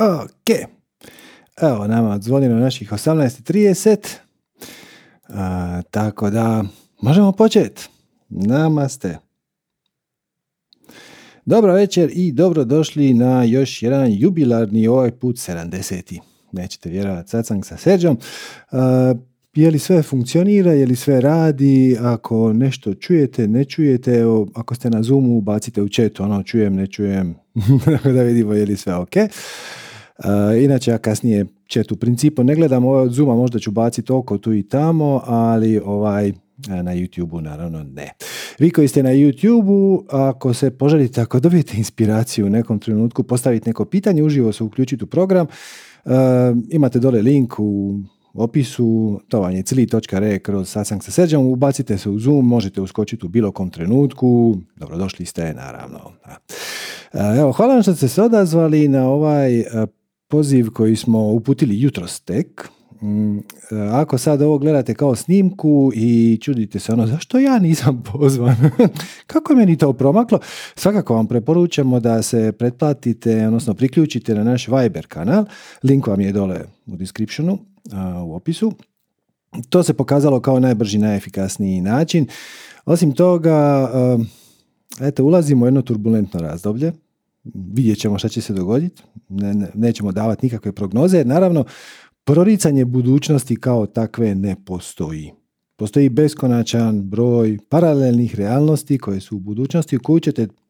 Ok. Evo, nama odzvonilo naših 18:30. Tako da možemo početi. Namaste. Dobro večer i dobrodošli na još jedan jubilarni, ovaj put 70. Nećete vjerovati, satsang sa Serđom. Je li sve funkcionira, je li sve radi, ako nešto čujete, ne čujete, ako ste na Zoomu, bacite u chat, čujem, ne čujem, da vidimo je li sve ok. Inače, ja kasnije chat u principu ne gledam, ovaj od Zooma možda ću baciti oko tu i tamo, ali ovaj na YouTube-u naravno ne. Vi koji ste na YouTube-u, ako se poželite, ako dobijete inspiraciju u nekom trenutku, postavite neko pitanje, uživo se uključiti u program, imate dole link u opisu, to vam je cli.re kroz satsang sa Serđom, ubacite se u Zoom, možete uskočiti u bilo kom trenutku, dobrodošli ste naravno. Evo, hvala vam što ste se odazvali na ovaj poziv koji smo uputili jutros tek. Ako sad ovo gledate kao snimku i čudite se zašto ja nisam pozvan, kako je meni to promaklo, svakako vam preporučamo da se pretplatite, odnosno priključite na naš Viber kanal, link vam je dole u descriptionu, u opisu. To se pokazalo kao najbrži, najefikasniji način. Osim toga, eto, ulazimo u jedno turbulentno razdoblje, vidjet ćemo šta će se dogoditi, nećemo davati nikakve prognoze, naravno. Proricanje budućnosti kao takve ne postoji. Postoji beskonačan broj paralelnih realnosti koje su u budućnosti u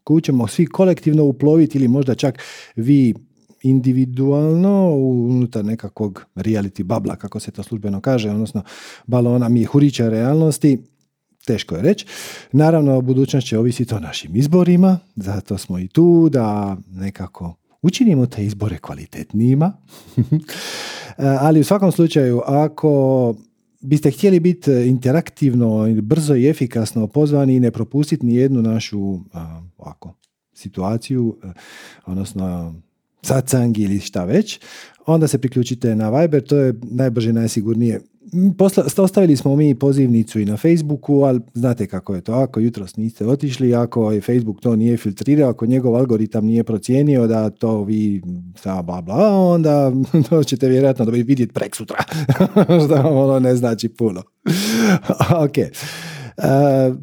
koju ćemo svi kolektivno uploviti ili možda čak vi individualno unutar nekakvog reality babla, kako se to službeno kaže, odnosno balona mjehurića realnosti. Teško je reći. Naravno, budućnost će ovisiti o našim izborima, zato smo i tu da nekako učinimo te izbore kvalitetnijima. Ali u svakom slučaju, ako biste htjeli biti interaktivno, brzo i efikasno pozvani i ne propustiti ni jednu našu situaciju, odnosno satsang ili šta već, onda se priključite na Viber, to je najbrže, najsigurnije. Ostavili smo mi pozivnicu i na Facebooku, ali znate kako je to, ako jutros niste otišli, ako je Facebook to nije filtrirao, ako njegov algoritam nije procijenio da to vi onda to ćete vjerojatno da vidjeti prek sutra, što ono ne znači puno. Okay.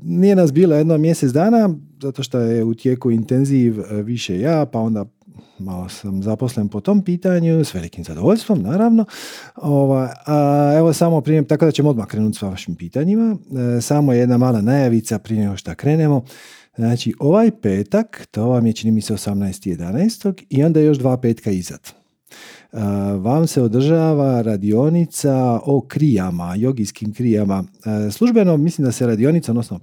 Nije nas bilo jedno mjesec dana, zato što je u tijeku intenziv više ja, pa onda malo sam zaposlen po tom pitanju, s velikim zadovoljstvom, naravno. Evo samo prije, tako da ćemo odmah krenuti s vašim pitanjima. Samo jedna mala najavica prije nego što krenemo. Znači, ovaj petak, to vam je čini mi se 18.11. i onda još 2 petka izad. Vam se održava radionica o krijama, jogijskim krijama. Službeno mislim da se radionica, odnosno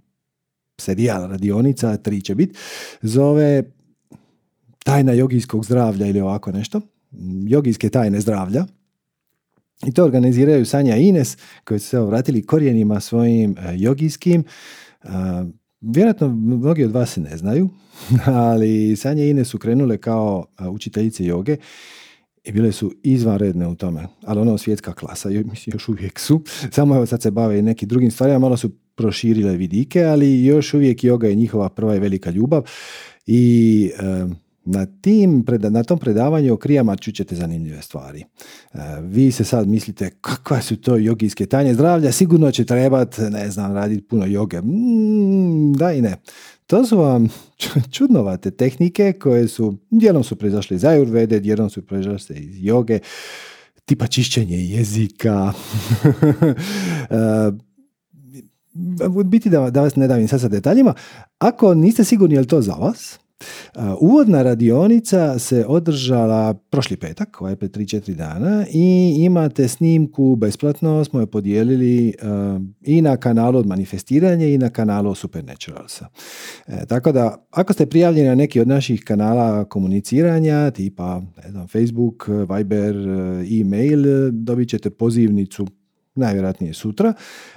serijal radionica, 3 će biti, zove tajna jogijskog zdravlja ili ovako nešto, jogijske tajne zdravlja. I to organiziraju Sanja i Ines, koji su se vratili korijenima svojim jogijskim. Vjerojatno mnogi od vas ne znaju, ali Sanja i Ines su krenule kao učiteljice joge i bile su izvanredne u tome, ali svjetska klasa, još uvijek su, samo evo sad se bave i nekim drugim stvarima, malo su proširile vidike, ali još uvijek joga je njihova prva i velika ljubav i na tom predavanju o krijama čućete zanimljive stvari. Vi se sad mislite kakva su to jogijske tajne zdravlja, sigurno će trebati, raditi puno joge. Da i ne. To su vam čudnovate tehnike koje su, dijelom su proizašle iz ajurvede, dijelom su proizašle iz joge, tipa čišćenje jezika. Biti da vas ne davim sad sa detaljima. Ako niste sigurni je li to za vas, uvodna radionica se održala prošli petak, ovaj pred 3-4 dana i imate snimku besplatno, smo je podijelili i na kanalu od manifestiranja i na kanalu Supernaturalsa. Tako da, ako ste prijavljeni na neki od naših kanala komuniciranja, tipa Facebook, Viber, e-mail, dobit ćete pozivnicu najvjerojatnije sutra,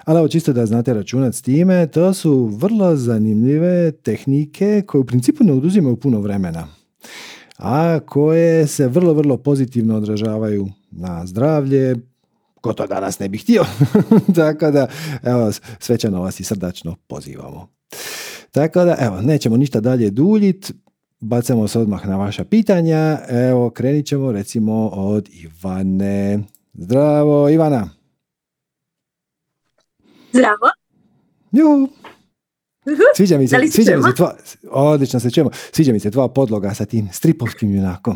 ali ovo čisto da znate računati s time, to su vrlo zanimljive tehnike koje u principu ne oduzimaju puno vremena, a koje se vrlo, vrlo pozitivno odražavaju na zdravlje, ko to danas ne bi htio, tako da evo, svečano vas i srdačno pozivamo. Tako da, evo, nećemo ništa dalje duljiti, Bacamo se odmah na vaša pitanja. Evo, krenit ćemo recimo od Ivane. Zdravo, Ivana. Zdravo. Juhu. Sviđa mi se, odlično se čujemo. Sviđa mi se tvoja podloga sa tim stripovskim junakom.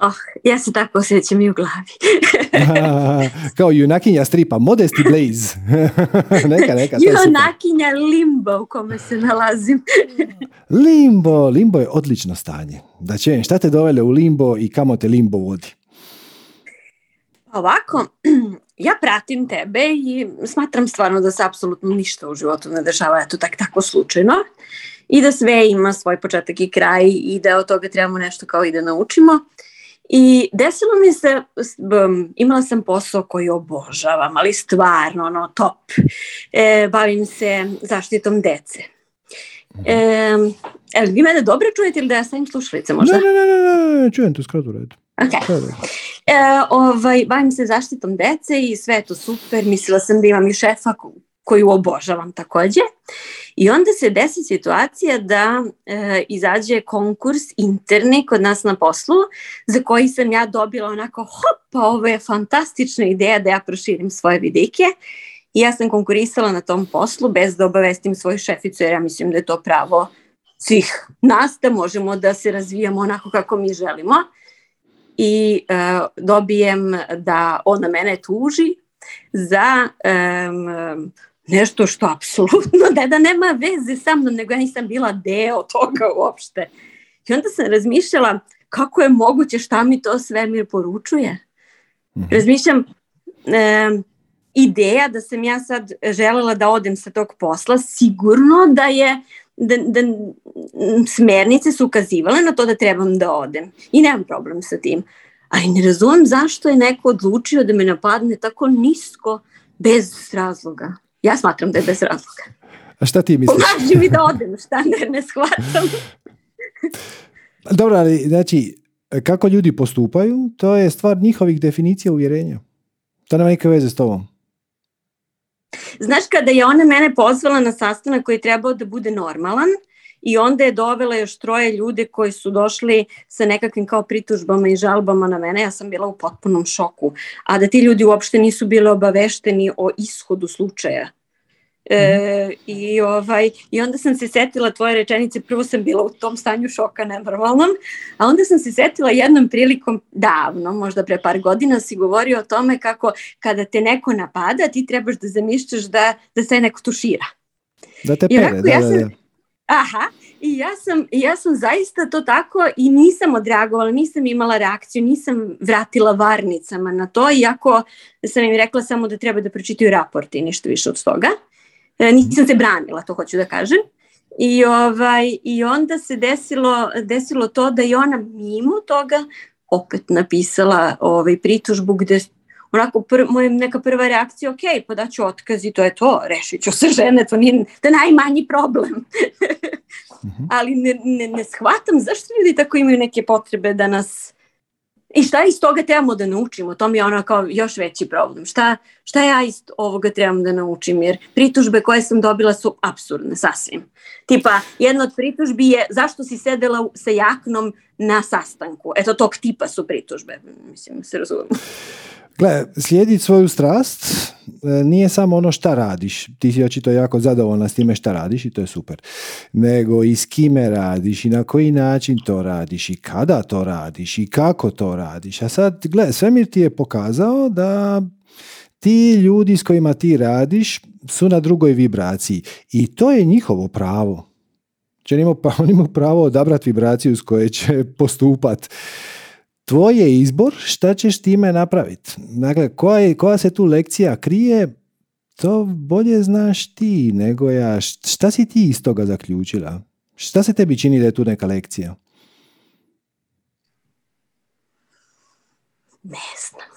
Oh, ja se tako osjećam i u glavi. Kao junakinja stripa, Modesty Blaze. neka. Junakinja limbo u kome se nalazim. Limbo je odlično stanje. Da čujem, šta te dovele u limbo i kamo te limbo vodi? Ovako, ja pratim tebe i smatram stvarno da se apsolutno ništa u životu ne dešava, eto tako slučajno. I da sve ima svoj početak i kraj i da od toga trebamo nešto kao i da naučimo. I desilo mi se, imala sam posao koji obožavam, ali stvarno top. Bavim se zaštitom dece. Vi mene dobro čujete ili da ja stavim slušalice možda? Ne, čujem te skroz u redu. Okay. Bavim se zaštitom dece i sve je to super. Mislila sam da imam i šefa koju obožavam takođe. I onda se desi situacija da izađe konkurs interni kod nas na poslu, za koji sam ja dobila onako ovo je fantastična ideja da ja proširim svoje vidike. I ja sam konkurisala na tom poslu bez da obavestim svoju šeficu, jer ja mislim da je to pravo svih nas, da možemo da se razvijamo onako kako mi želimo. I dobijem da ona mene tuži za nešto što apsolutno da nema veze sa mnom, nego ja nisam bila deo toga uopšte. I onda sam razmišljala kako je moguće, šta mi to svemir poručuje. Razmišljam, ideja da sam ja sad želela da odem sa tog posla, sigurno da je da smernice su ukazivale na to da trebam da odem i nemam problem sa tim, ali ne razumem zašto je neko odlučio da me napadne tako nisko bez razloga. Ja smatram da je bez razloga. A šta ti misliš? Pomaži mi da odem, šta ne shvatam. Dobro, ali znači kako ljudi postupaju, to je stvar njihovih definicija uvjerenja. To nema nikakve veze s tobom. Znaš, kada je ona mene pozvala na sastanak koji je trebao da bude normalan i onda je dovela još 3 ljude koji su došli sa nekakvim kao pritužbama i žalbama na mene, ja sam bila u potpunom šoku. A da ti ljudi uopšte nisu bili obavešteni o ishodu slučaja. I onda sam se setila tvoje rečenice, prvo sam bila u tom stanju šoka nenormalnom, a onda sam se setila jednom prilikom davno, možda pre par godina, si govorio o tome kako kada te neko napada, ti trebaš da zamišljaš da se neko tušira. Da te pere, onako, da. Aha, i ja sam zaista to tako i nisam odreagovala, nisam imala reakciju, nisam vratila varnicama na to, iako sam im rekla samo da treba da pročitaju raport i ništa više od toga. Nisam se branila, to hoću da kažem. I onda se desilo to da je ona mimo toga opet napisala pritužbu gde onako moja neka prva reakcija, ok, pa daću otkaz i to je to, rešit ću se žene, to nije da najmanji problem. Ali ne shvatam zašto ljudi tako imaju neke potrebe da nas... I šta iz toga trebamo da naučimo? To mi je ono kao još veći problem. Šta ja iz ovoga trebam da naučim? Jer pritužbe koje sam dobila su apsurdne sasvim. Tipa, jedna od pritužbi je zašto si sedela sa jaknom na sastanku. Eto, tog tipa su pritužbe. Mislim, se razumemo. Gle, slijediti svoju strast nije samo ono šta radiš. Ti si očito jako zadovoljna s time šta radiš i to je super. Nego i s kime radiš i na koji način to radiš i kada to radiš i kako to radiš. A sad, gle, svemir ti je pokazao da ti ljudi s kojima ti radiš su na drugoj vibraciji i to je njihovo pravo. Oni imaju pravo odabrati vibraciju s koje će postupati. Tvoj je izbor šta ćeš time napraviti. Dakle, koja se tu lekcija krije, to bolje znaš ti nego ja. Šta si ti iz toga zaključila? Šta se tebi čini da je tu neka lekcija? Ne znam.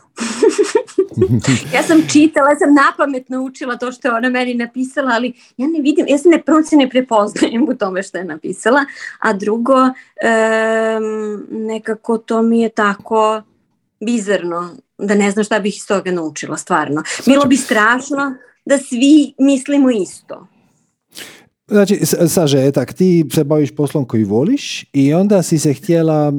Ja sam čitala, ja sam napamet naučila to što je ona meni napisala, ali ja ne vidim, ja se ne prepoznajem u tome što je napisala, a drugo nekako to mi je tako bizarno da ne znam šta bih iz toga naučila stvarno. Bilo bi strašno da svi mislimo isto. Znači, sažetak, ti se baviš poslom koji voliš i onda si se htjela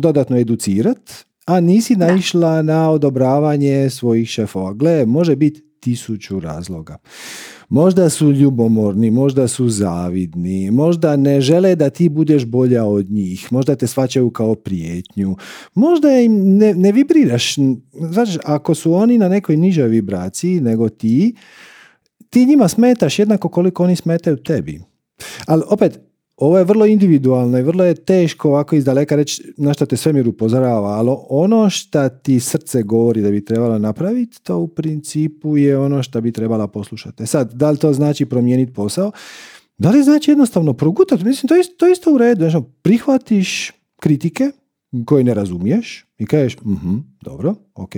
dodatno educirat, a nisi naišla na odobravanje svojih šefova. Gle, može biti 1000 razloga. Možda su ljubomorni, možda su zavidni, možda ne žele da ti budeš bolja od njih, možda te shvaćaju kao prijetnju, možda im ne vibriraš. Znači, ako su oni na nekoj nižoj vibraciji nego ti njima smetaš jednako koliko oni smetaju tebi. Ali opet, ovo je vrlo individualno i vrlo je teško ovako iz daleka reći na što te svemir upozorava, ali ono što ti srce govori da bi trebalo napraviti, to u principu je ono što bi trebala poslušati. Sad, da li to znači promijeniti posao? Da li znači jednostavno progutati? Mislim, to isto u redu. Znači, prihvatiš kritike koje ne razumiješ i kažeš, dobro, ok,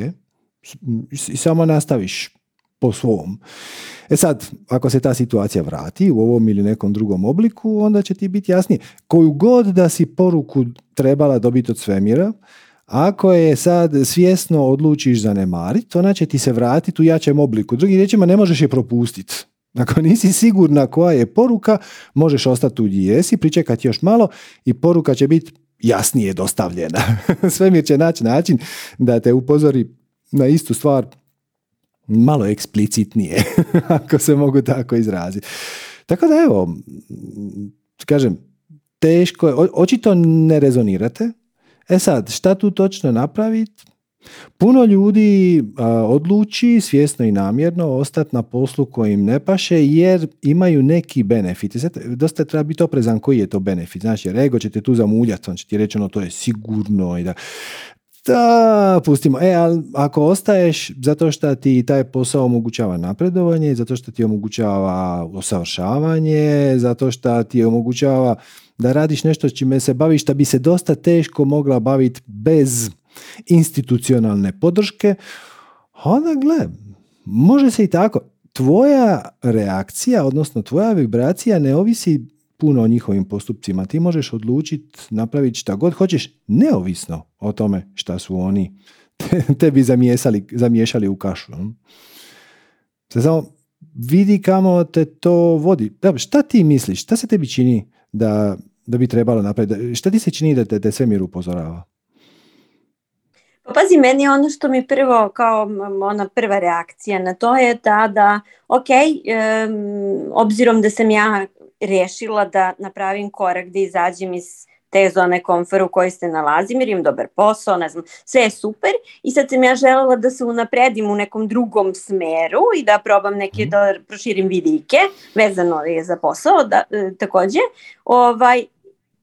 i samo nastaviš po svom. E sad, ako se ta situacija vrati u ovom ili nekom drugom obliku, onda će ti biti jasnije. Koju god da si poruku trebala dobiti od svemira, ako je sad svjesno odlučiš zanemariti, ona će ti se vratiti u jačem obliku. Drugim riječima, ne možeš je propustiti. Ako nisi sigurna koja je poruka, možeš ostati tu gdje jesi, pričekati još malo i poruka će biti jasnije dostavljena. Svemir će naći način da te upozori na istu stvar malo eksplicitnije, ako se mogu tako izraziti. Tako da evo, kažem, teško je, očito ne rezonirate. E sad, šta tu točno napraviti? Puno ljudi odluči svjesno i namjerno ostati na poslu koji im ne paše jer imaju neki benefit. Sad, dosta treba biti oprezan koji je to benefit. Znači, jer ego će te tu zamuljati, on će ti reći ono, to je sigurno i da... Da, pustimo. Ali ako ostaješ zato što ti taj posao omogućava napredovanje, zato što ti omogućava usavršavanje, zato što ti omogućava da radiš nešto čime se baviš, da bi se dosta teško mogla baviti bez institucionalne podrške, onda gle, može se i tako. Tvoja reakcija, odnosno tvoja vibracija ne ovisi puno o njihovim postupcima. Ti možeš odlučiti napraviti šta god hoćeš, neovisno o tome šta su oni tebi zamiješali u kašu. Se samo vidi kamo te to vodi. Da, šta ti misliš? Šta se tebi čini da bi trebalo napraviti? Šta ti se čini da te svemir upozorava? Pazi, meni je ono što mi prvo, kao ona prva reakcija na to je da obzirom da sam ja rješila da napravim korak da izađem iz te zone komfora u kojoj se nalazim, jer imam dobar posao, ne znam, sve je super i sad sam ja željela da se unapredim u nekom drugom smeru i da probam neke, da proširim vidike vezano je za posao također.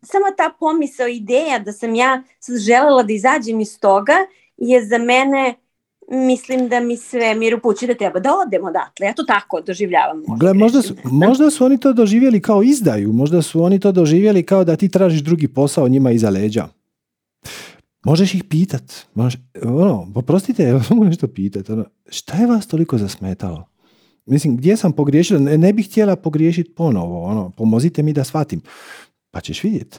Sama ta pomisao, ideja da sam ja željela da izađem iz toga je za mene, mislim da mi svemir upućuje da treba da odem odatle. Ja to tako doživljavam. Gle, možda su oni to doživjeli kao izdaju, možda su oni to doživjeli kao da ti tražiš drugi posao njima iza leđa. Možeš ih pitat. Poprostite, mogu nešto pitat. Šta je vas toliko zasmetalo? Mislim, gdje sam pogriješila? Ne bih htjela pogriješiti ponovo. Pomozite mi da shvatim. Pa ćeš vidjeti.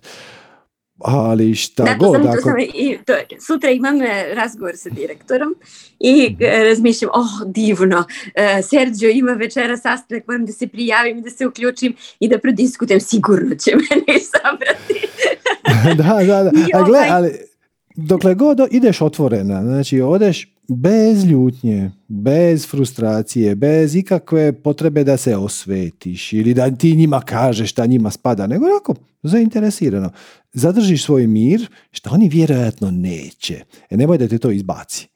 Ali šta dakle, god. Sutra imam razgovor sa direktorom i razmišljam, divno, Serđo ima večera sastanak, moram da se prijavim, da se uključim i da prodiskutem, sigurno će mene sabrati. Da. A gle, ali dokle god ideš otvorena, znači odeš bez ljutnje, bez frustracije, bez ikakve potrebe da se osvetiš ili da ti njima kažeš šta njima spada, nego onako zainteresirano. Zadržiš svoj mir, što oni vjerojatno neće. Nemoj da te to izbaci.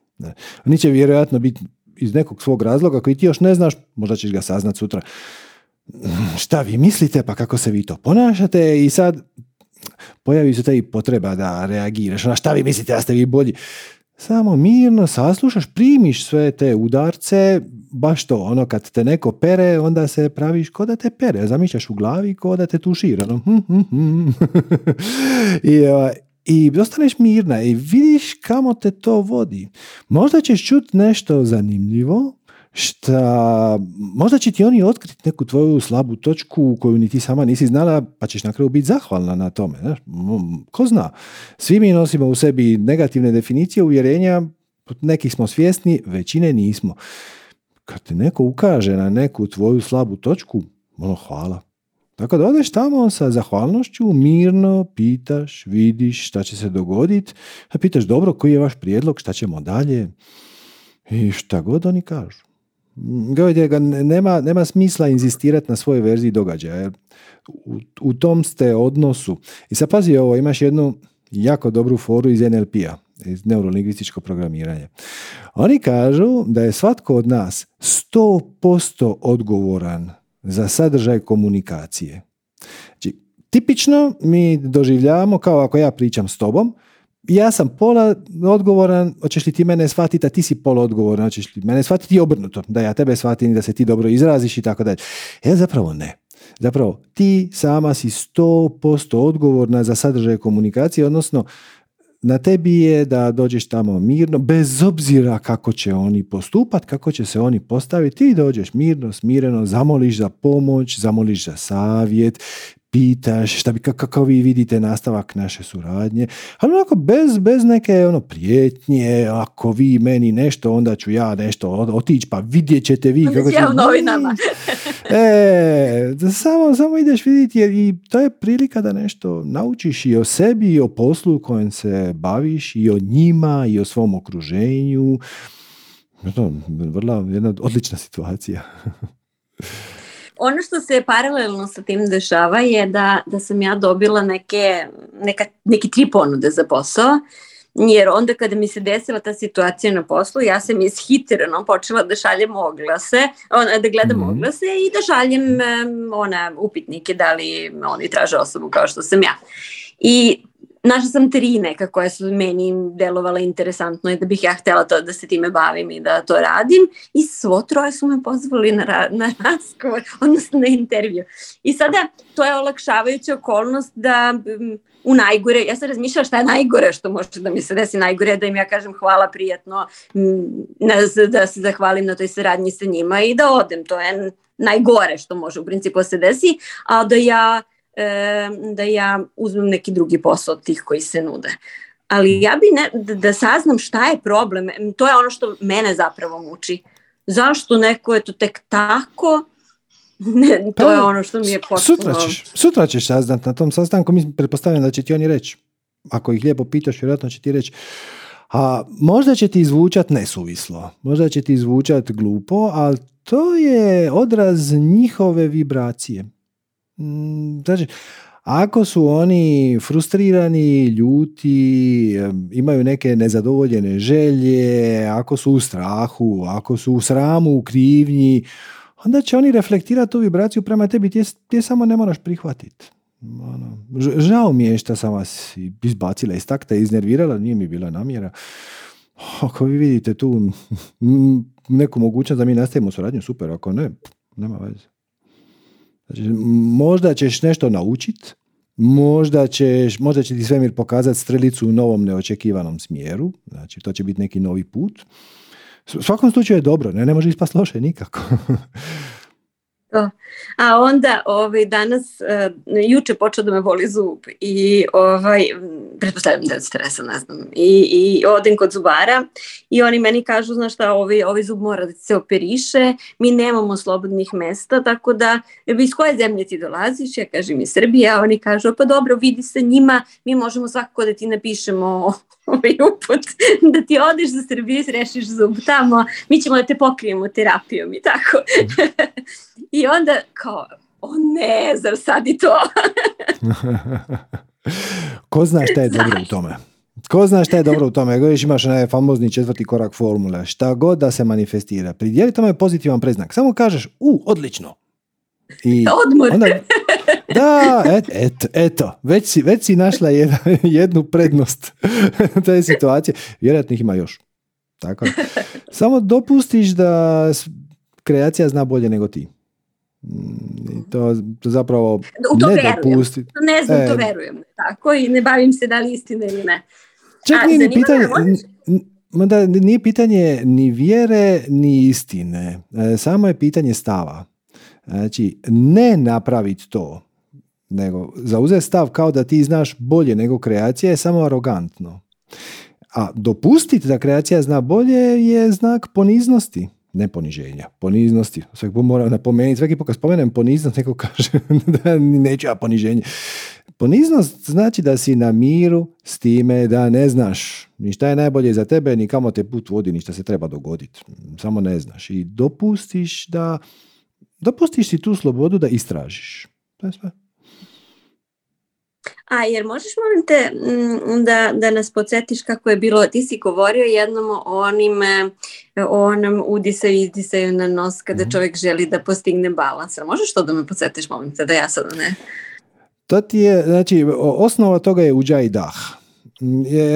Oni će vjerojatno biti iz nekog svog razloga koji ti još ne znaš, možda ćeš ga saznat sutra. Šta vi mislite, pa kako se vi to ponašate i sad pojavi se ta i potreba da reagiraš. Šta vi mislite, da ste vi bolji? Samo mirno saslušaš, primiš sve te udarce, baš to, kad te neko pere, onda se praviš ko da te pere, zamišljaš u glavi ko da te tušira. I ostaneš mirna i vidiš kamo te to vodi. Možda ćeš čuti nešto zanimljivo, možda će ti oni otkriti neku tvoju slabu točku koju ni ti sama nisi znala, pa ćeš na kraju biti zahvalna na tome. Znaš? Ko zna? Svi mi nosimo u sebi negativne definicije, uvjerenja, nekih smo svjesni, većine nismo. Kad ti neko ukaže na neku tvoju slabu točku, hvala. Tako da odeš tamo sa zahvalnošću, mirno pitaš, vidiš šta će se dogoditi, a pitaš dobro koji je vaš prijedlog, šta ćemo dalje i šta god oni kažu. Nema smisla inzistirati na svojoj verziji događaja, jer u tom ste odnosu. I sad pazi ovo, imaš jednu jako dobru foru iz NLP-a, iz neurolingvističko programiranje. Oni kažu da je svatko od nas 100% odgovoran za sadržaj komunikacije. Znači, tipično mi doživljavamo kao ako ja pričam s tobom, ja sam pola odgovoran, hoćeš li ti mene shvatiti, a ti si pola odgovoran, hoćeš li mene shvatiti i obrnuto, da ja tebe shvatim, da se ti dobro izraziš i tako dalje. Ja zapravo ne. Zapravo, ti sama si 100% odgovorna za sadržaj komunikacije, odnosno na tebi je da dođeš tamo mirno, bez obzira kako će oni postupati, kako će se oni postaviti, ti dođeš mirno, smireno, zamoliš za pomoć, zamoliš za savjet, pitaš šta bi, kako vi vidite nastavak naše suradnje, ali onako bez neke prijetnje, ako vi meni nešto, onda ću ja nešto otići, pa vidjet ćete vi. Kako ja u novinama. Samo ideš vidjeti jer i to je prilika da nešto naučiš i o sebi, i o poslu kojem se baviš, i o njima, i o svom okruženju. Vrlo jedna odlična situacija. Ono što se paralelno sa tim dešava je da sam ja dobila neke tri ponude za posao, jer onda kada mi se desila ta situacija na poslu, ja sam ishitreno počela da šaljem oglase, da gledam oglase i da šaljem upitnike da li oni traže osobu kao što sam ja. I našla sam tri neka koja su meni delovala interesantno i da bih ja htjela to, da se time bavim i da to radim, i svo troje su me pozvali na razgovor, odnosno na intervju. I sada to je olakšavajuća okolnost da u najgore, ja sam razmišljala šta je najgore što može da mi se desi, najgore da im ja kažem hvala, prijatno, da se zahvalim na toj saradnji sa njima i da odem, to je najgore što može u principu se desi, a da ja uzmem neki drugi posao od tih koji se nude. Ali ja da saznam šta je problem, to je ono što mene zapravo muči. Zašto neko je to tek tako? To je ono što mi je potpuno... Sutra ćeš saznat na tom sastanku, mislim, pretpostavljam da će ti oni reći. Ako ih lijepo pitaš, vjerojatno će ti reći. A možda će ti izvučat nesuvislo, možda će ti izvučat glupo, ali to je odraz njihove vibracije. Znači, ako su oni frustrirani, ljuti, imaju neke nezadovoljene želje, ako su u strahu, ako su u sramu, u krivnji, onda će oni reflektirati tu vibraciju prema tebi, ti je samo ne moraš prihvatiti. Žao mi je što sam vas izbacila iz takta, iznervirala, nije mi bila namjera. Ako vi vidite tu neku mogućnost da mi nastavimo suradnju, super, ako ne, nema veze. Znači, možda ćeš nešto naučiti, možda će ti svemir pokazati strelicu u novom neočekivanom smjeru, znači to će biti neki novi put. U svakom slučaju je dobro, ne može ispasti loše nikako. A onda danas, juče počeo da me boli zub i pretpostavljam da je stresa, ne znam, i odem kod zubara i oni meni kažu, znaš šta, ovaj zub mora da se operiše, mi nemamo slobodnih mesta, tako da iz koje zemlje ti dolaziš, ja kažem iz Srbije, a oni kažu, pa dobro, vidi se njima, mi možemo svakako da ti napišemo uput da ti odeš za Srbiju i srešiš zub tamo, mi ćemo da te pokrijemo terapijom i tako. I onda kao, o ne, zar sad i to? Ko zna šta je dobro u tome? Gledaš, imaš onaj famozni 4. korak formule, šta god da se manifestira, pridjeli tome pozitivan predznak, samo kažeš, odlično. I odmor. Onda, da, eto, već si našla jednu prednost te situacije. Vjerojatno ih ima još. Tako. Samo dopustiš da kreacija zna bolje nego ti. To zapravo u to ne dopusti. Ne znam, to verujem. Tako i ne bavim se da li istina ili ne. Čak nije pitanje... Nije pitanje ni vjere, ni istine. Samo je pitanje stava. Znači, ne napraviti to, nego zauzeti stav kao da ti znaš bolje nego kreacija je samo arogantno. A dopustiti da kreacija zna bolje je znak poniznosti. ne poniženja, poniznosti. Sve moram napomenuti, svaki put kad spomenem poniznost, neko kaže da neću ja poniženje. Poniznost znači da si na miru s time da ne znaš ni šta je najbolje za tebe, ni kamo te put vodi, ni šta se treba dogoditi. Samo ne znaš. I dopustiš da, dopustiš si tu slobodu da istražiš. To je sve. A jer možeš, molim te, da nas podsjetiš kako je bilo, ti si govorio jednom o onom udisaju i izdisaju na nos kada čovjek želi da postigne balans. Možeš to da me podsjetiš, molim te, da ja sad ne... To ti je, znači, osnova toga je uđa i dah.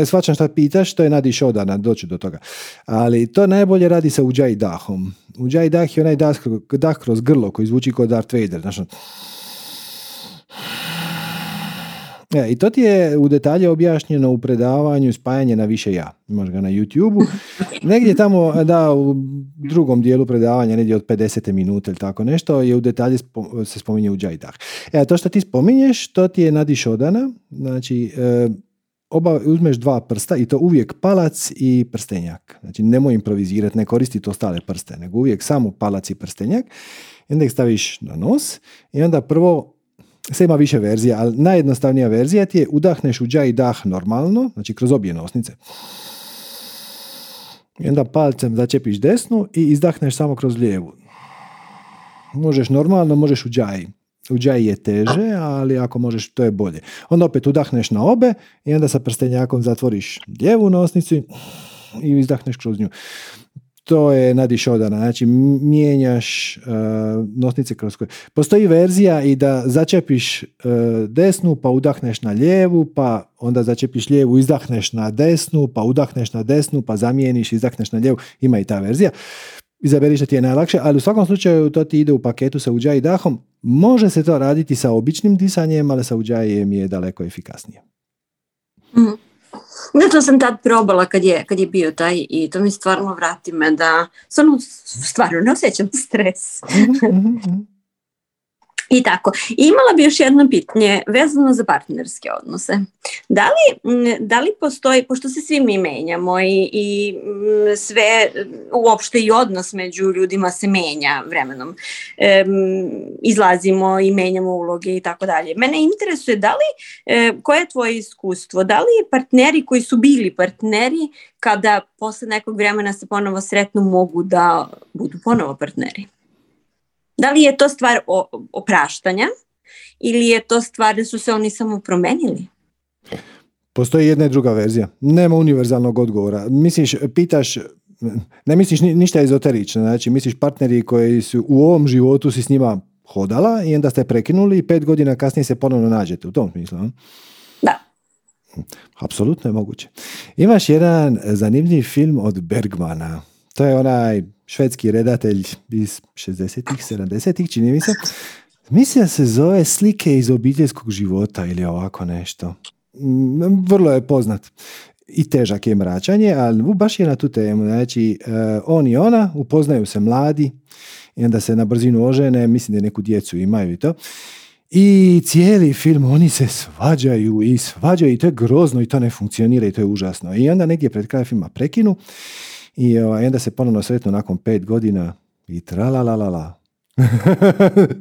Svačam šta pitaš, to je nadišao dana, doći do toga. Ali to najbolje radi sa uđa i dahom. Uđa i dah je onaj dah kroz grlo koji zvuči kao Darth Vader. Znači, i to ti je u detalje objašnjeno u predavanju Spajanje na više ja. Imaš ga na YouTube-u. Negdje tamo, da, u drugom dijelu predavanja, negdje od 50. minute ili tako nešto, je u detalje se spominje uđa i dah. To što ti spominješ, to ti je nadišodana. Znači, uzmeš 2 prsta i to uvijek palac i prstenjak. Znači, nemoj improvizirati, ne koristiti ostale prste, nego uvijek samo palac i prstenjak. I onda ih staviš na nos i onda prvo... Sve ima više verzija, ali najjednostavnija verzija ti je udahneš uđa i dah normalno, znači kroz obje nosnice. I onda palcem začepiš desnu i izdahneš samo kroz lijevu. Možeš normalno, možeš uđaj. Uđaj je teže, ali ako možeš, to je bolje. Onda opet udahneš na obe i onda sa prstenjakom zatvoriš lijevu nosnicu i izdahneš kroz nju. To je nadišodana, znači mijenjaš nosnice kroz koje. Postoji verzija i da začepiš desnu, pa udahneš na lijevu, pa onda začepiš lijevu, izdahneš na desnu, pa udahneš na desnu, pa zamijeniš, izdahneš na lijevu. Ima i ta verzija. Izaberiš da ti je najlakše, ali u svakom slučaju to ti ide u paketu sa uđaj i dahom. Može se to raditi sa običnim disanjem, ali sa uđajem je daleko efikasnije. Mm-hmm. Da, to sam tad probala kad je bio taj i to mi stvarno vrati me da stvarno ne osjećam stres. I tako. Imala bi još jedno pitanje vezano za partnerske odnose. Da li postoji, pošto se svi mi menjamo i sve, uopšte i odnos među ljudima se menja vremenom. Izlazimo i menjamo uloge i tako dalje. Mene interesuje koje je tvoje iskustvo? Da li partneri koji su bili partneri kada posle nekog vremena se ponovo sretnu mogu da budu ponovo partneri? Da li je to stvar opraštanja ili je to stvar da su se oni samo promenili? Postoji jedna i druga verzija. Nema univerzalnog odgovora. Ne misliš ništa ezoterično. Znači, misliš partneri koji su u ovom životu si s njima hodala i onda ste prekinuli i 5 godina kasnije se ponovno nađete. U tom smislu. Da. Apsolutno je moguće. Imaš jedan zanimljiv film od Bergmana. To je onaj švedski redatelj iz 60-ih, 70-ih, čini mi se. Mislim da se zove Slike iz obiteljskog života ili ovako nešto. Vrlo je poznat. I težak je mračanje, ali baš je na tu temu. Znači, on i ona upoznaju se mladi i onda se na brzinu ožene, mislim da neku djecu imaju i to. I cijeli film oni se svađaju i to je grozno i to ne funkcionira i to je užasno. I onda negdje pred krajem filma prekinu. I onda se ponovno sretnu nakon 5 godina i tralalalala.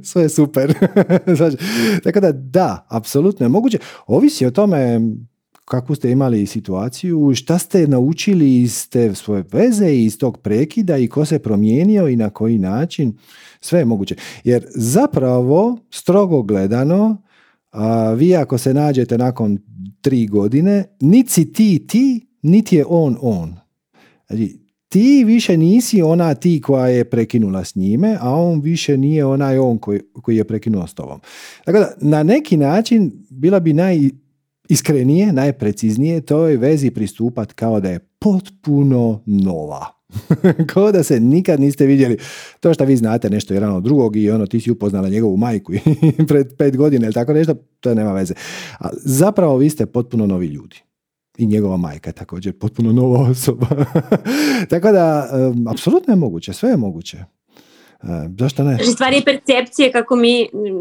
Sve je super. Tako da, apsolutno je moguće. Ovisi o tome kakvu ste imali situaciju, šta ste naučili iz te svoje veze i iz tog prekida i ko se promijenio i na koji način. Sve je moguće. Jer zapravo, strogo gledano, vi ako se nađete nakon 3 godine, niti si ti, niti je on. Znači, ti više nisi ona ti koja je prekinula s njime, a on više nije onaj on koji je prekinuo s tobom. Tako da, na neki način bila bi najiskrenije, najpreciznije toj vezi pristupat kao da je potpuno nova. Kao da se nikad niste vidjeli. To što vi znate nešto jedan od drugog i ti si upoznala njegovu majku pred 5 godina ili tako nešto, to nema veze. A zapravo vi ste potpuno novi ljudi. I njegova majka također, potpuno nova osoba. Tako da, apsolutno je moguće, sve je moguće. Zašto ne? Stvar je percepcije kako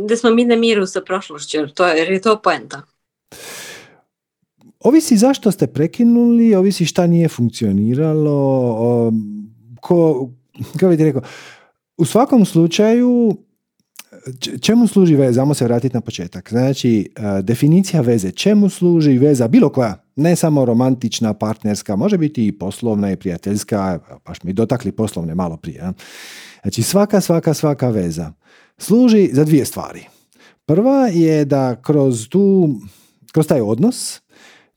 da smo mi na miru sa prošlošću, jer je to poenta. Ovisi zašto ste prekinuli, ovisi šta nije funkcioniralo, kako bih rekao, u svakom slučaju, čemu služi veza? Ajmo se vratiti na početak. Znači, definicija veze. Čemu služi veza? Bilo koja. Ne samo romantična, partnerska, može biti i poslovna i prijateljska. Baš mi dotakli poslovne malo prije. Znači, svaka veza služi za dvije stvari. Prva je da kroz taj odnos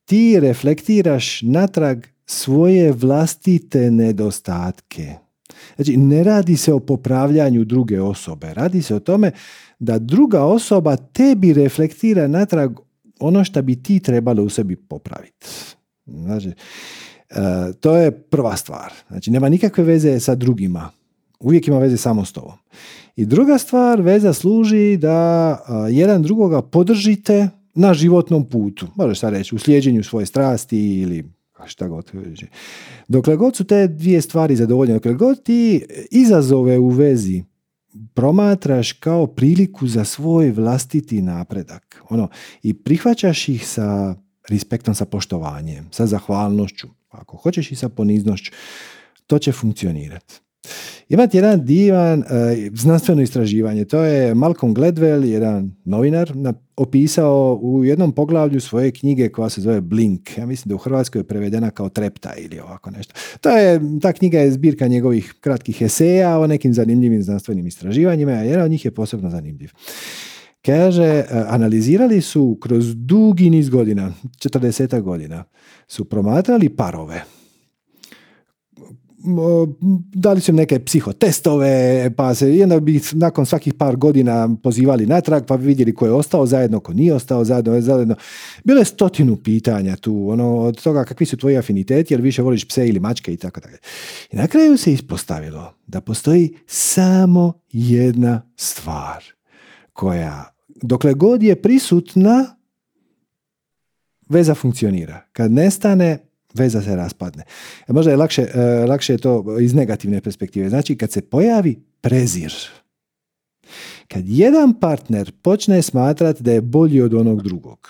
ti reflektiraš natrag svoje vlastite nedostatke. Znači, ne radi se o popravljanju druge osobe. Radi se o tome da druga osoba tebi reflektira natrag ono što bi ti trebalo u sebi popraviti. Znači, to je prva stvar. Znači, nema nikakve veze sa drugima. Uvijek ima veze samo s tobom. I druga stvar, veza služi da jedan drugoga podržite na životnom putu. Možeš sad reći, u slijeđenju svoje strasti ili šta god. Dokle god su te dvije stvari zadovoljene, dokle god ti izazove u vezi promatraš kao priliku za svoj vlastiti napredak. I prihvaćaš ih sa respektom, sa poštovanjem, sa zahvalnošću, ako hoćeš i sa poniznošću, to će funkcionirati. Imate jedan divan znanstveno istraživanje, to je Malcolm Gladwell, jedan novinar, opisao u jednom poglavlju svoje knjige koja se zove Blink. Ja mislim da u Hrvatskoj je prevedena kao Trepta ili ovako nešto. Ta knjiga je zbirka njegovih kratkih eseja o nekim zanimljivim znanstvenim istraživanjima, a jedan od njih je posebno zanimljiv. Kaže, analizirali su kroz dugi niz godina, 40 godina, su promatrali parove. Dali su im neke psihotestove, pa se jedna bi nakon svakih par godina pozivali natrag, pa bi vidjeli ko je ostao zajedno, ko nije ostao zajedno. Bilo je 100 pitanja tu, od toga kakvi su tvoji afiniteti, jer više voliš pse ili mačke i tako dalje. I na kraju se ispostavilo da postoji samo jedna stvar koja, dokle god je prisutna, veza funkcionira. Kad nestane, veza se raspadne. Možda je lakše je to iz negativne perspektive. Znači, kad se pojavi prezir. Kad jedan partner počne smatrati da je bolji od onog drugog.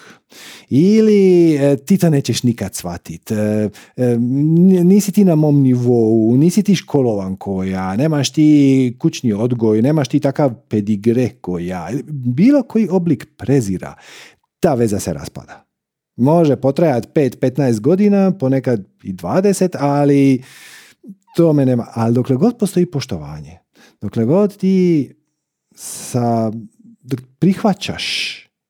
Ili ti to nećeš nikad shvatiti. Nisi ti na mom nivou, nisi ti školovan ko ja, nemaš ti kućni odgoj, nemaš ti takav pedigre ko ja. Bilo koji oblik prezira, ta veza se raspada. Može potrajati 5-15 godina, ponekad i 20, ali tome nema. Ali dokle god postoji poštovanje, dokle god ti prihvaćaš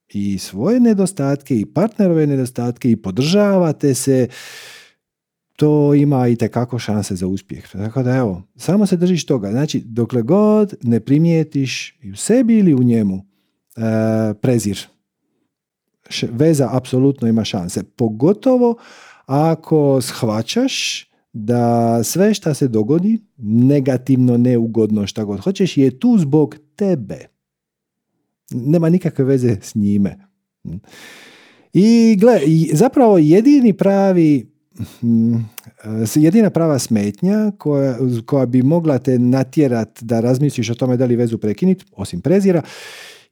i svoje nedostatke i partnerove nedostatke i podržavate se, to ima itekako šanse za uspjeh. Tako da evo, samo se držiš toga. Znači, dokle god ne primijetiš i u sebi ili u njemu prezir, veza apsolutno ima šanse. Pogotovo ako shvaćaš da sve što se dogodi, negativno, neugodno, šta god hoćeš, je tu zbog tebe. Nema nikakve veze s njime. I gle, zapravo jedina prava smetnja koja bi mogla te natjerati da razmisliš o tome da li vezu prekinuti, osim prezira,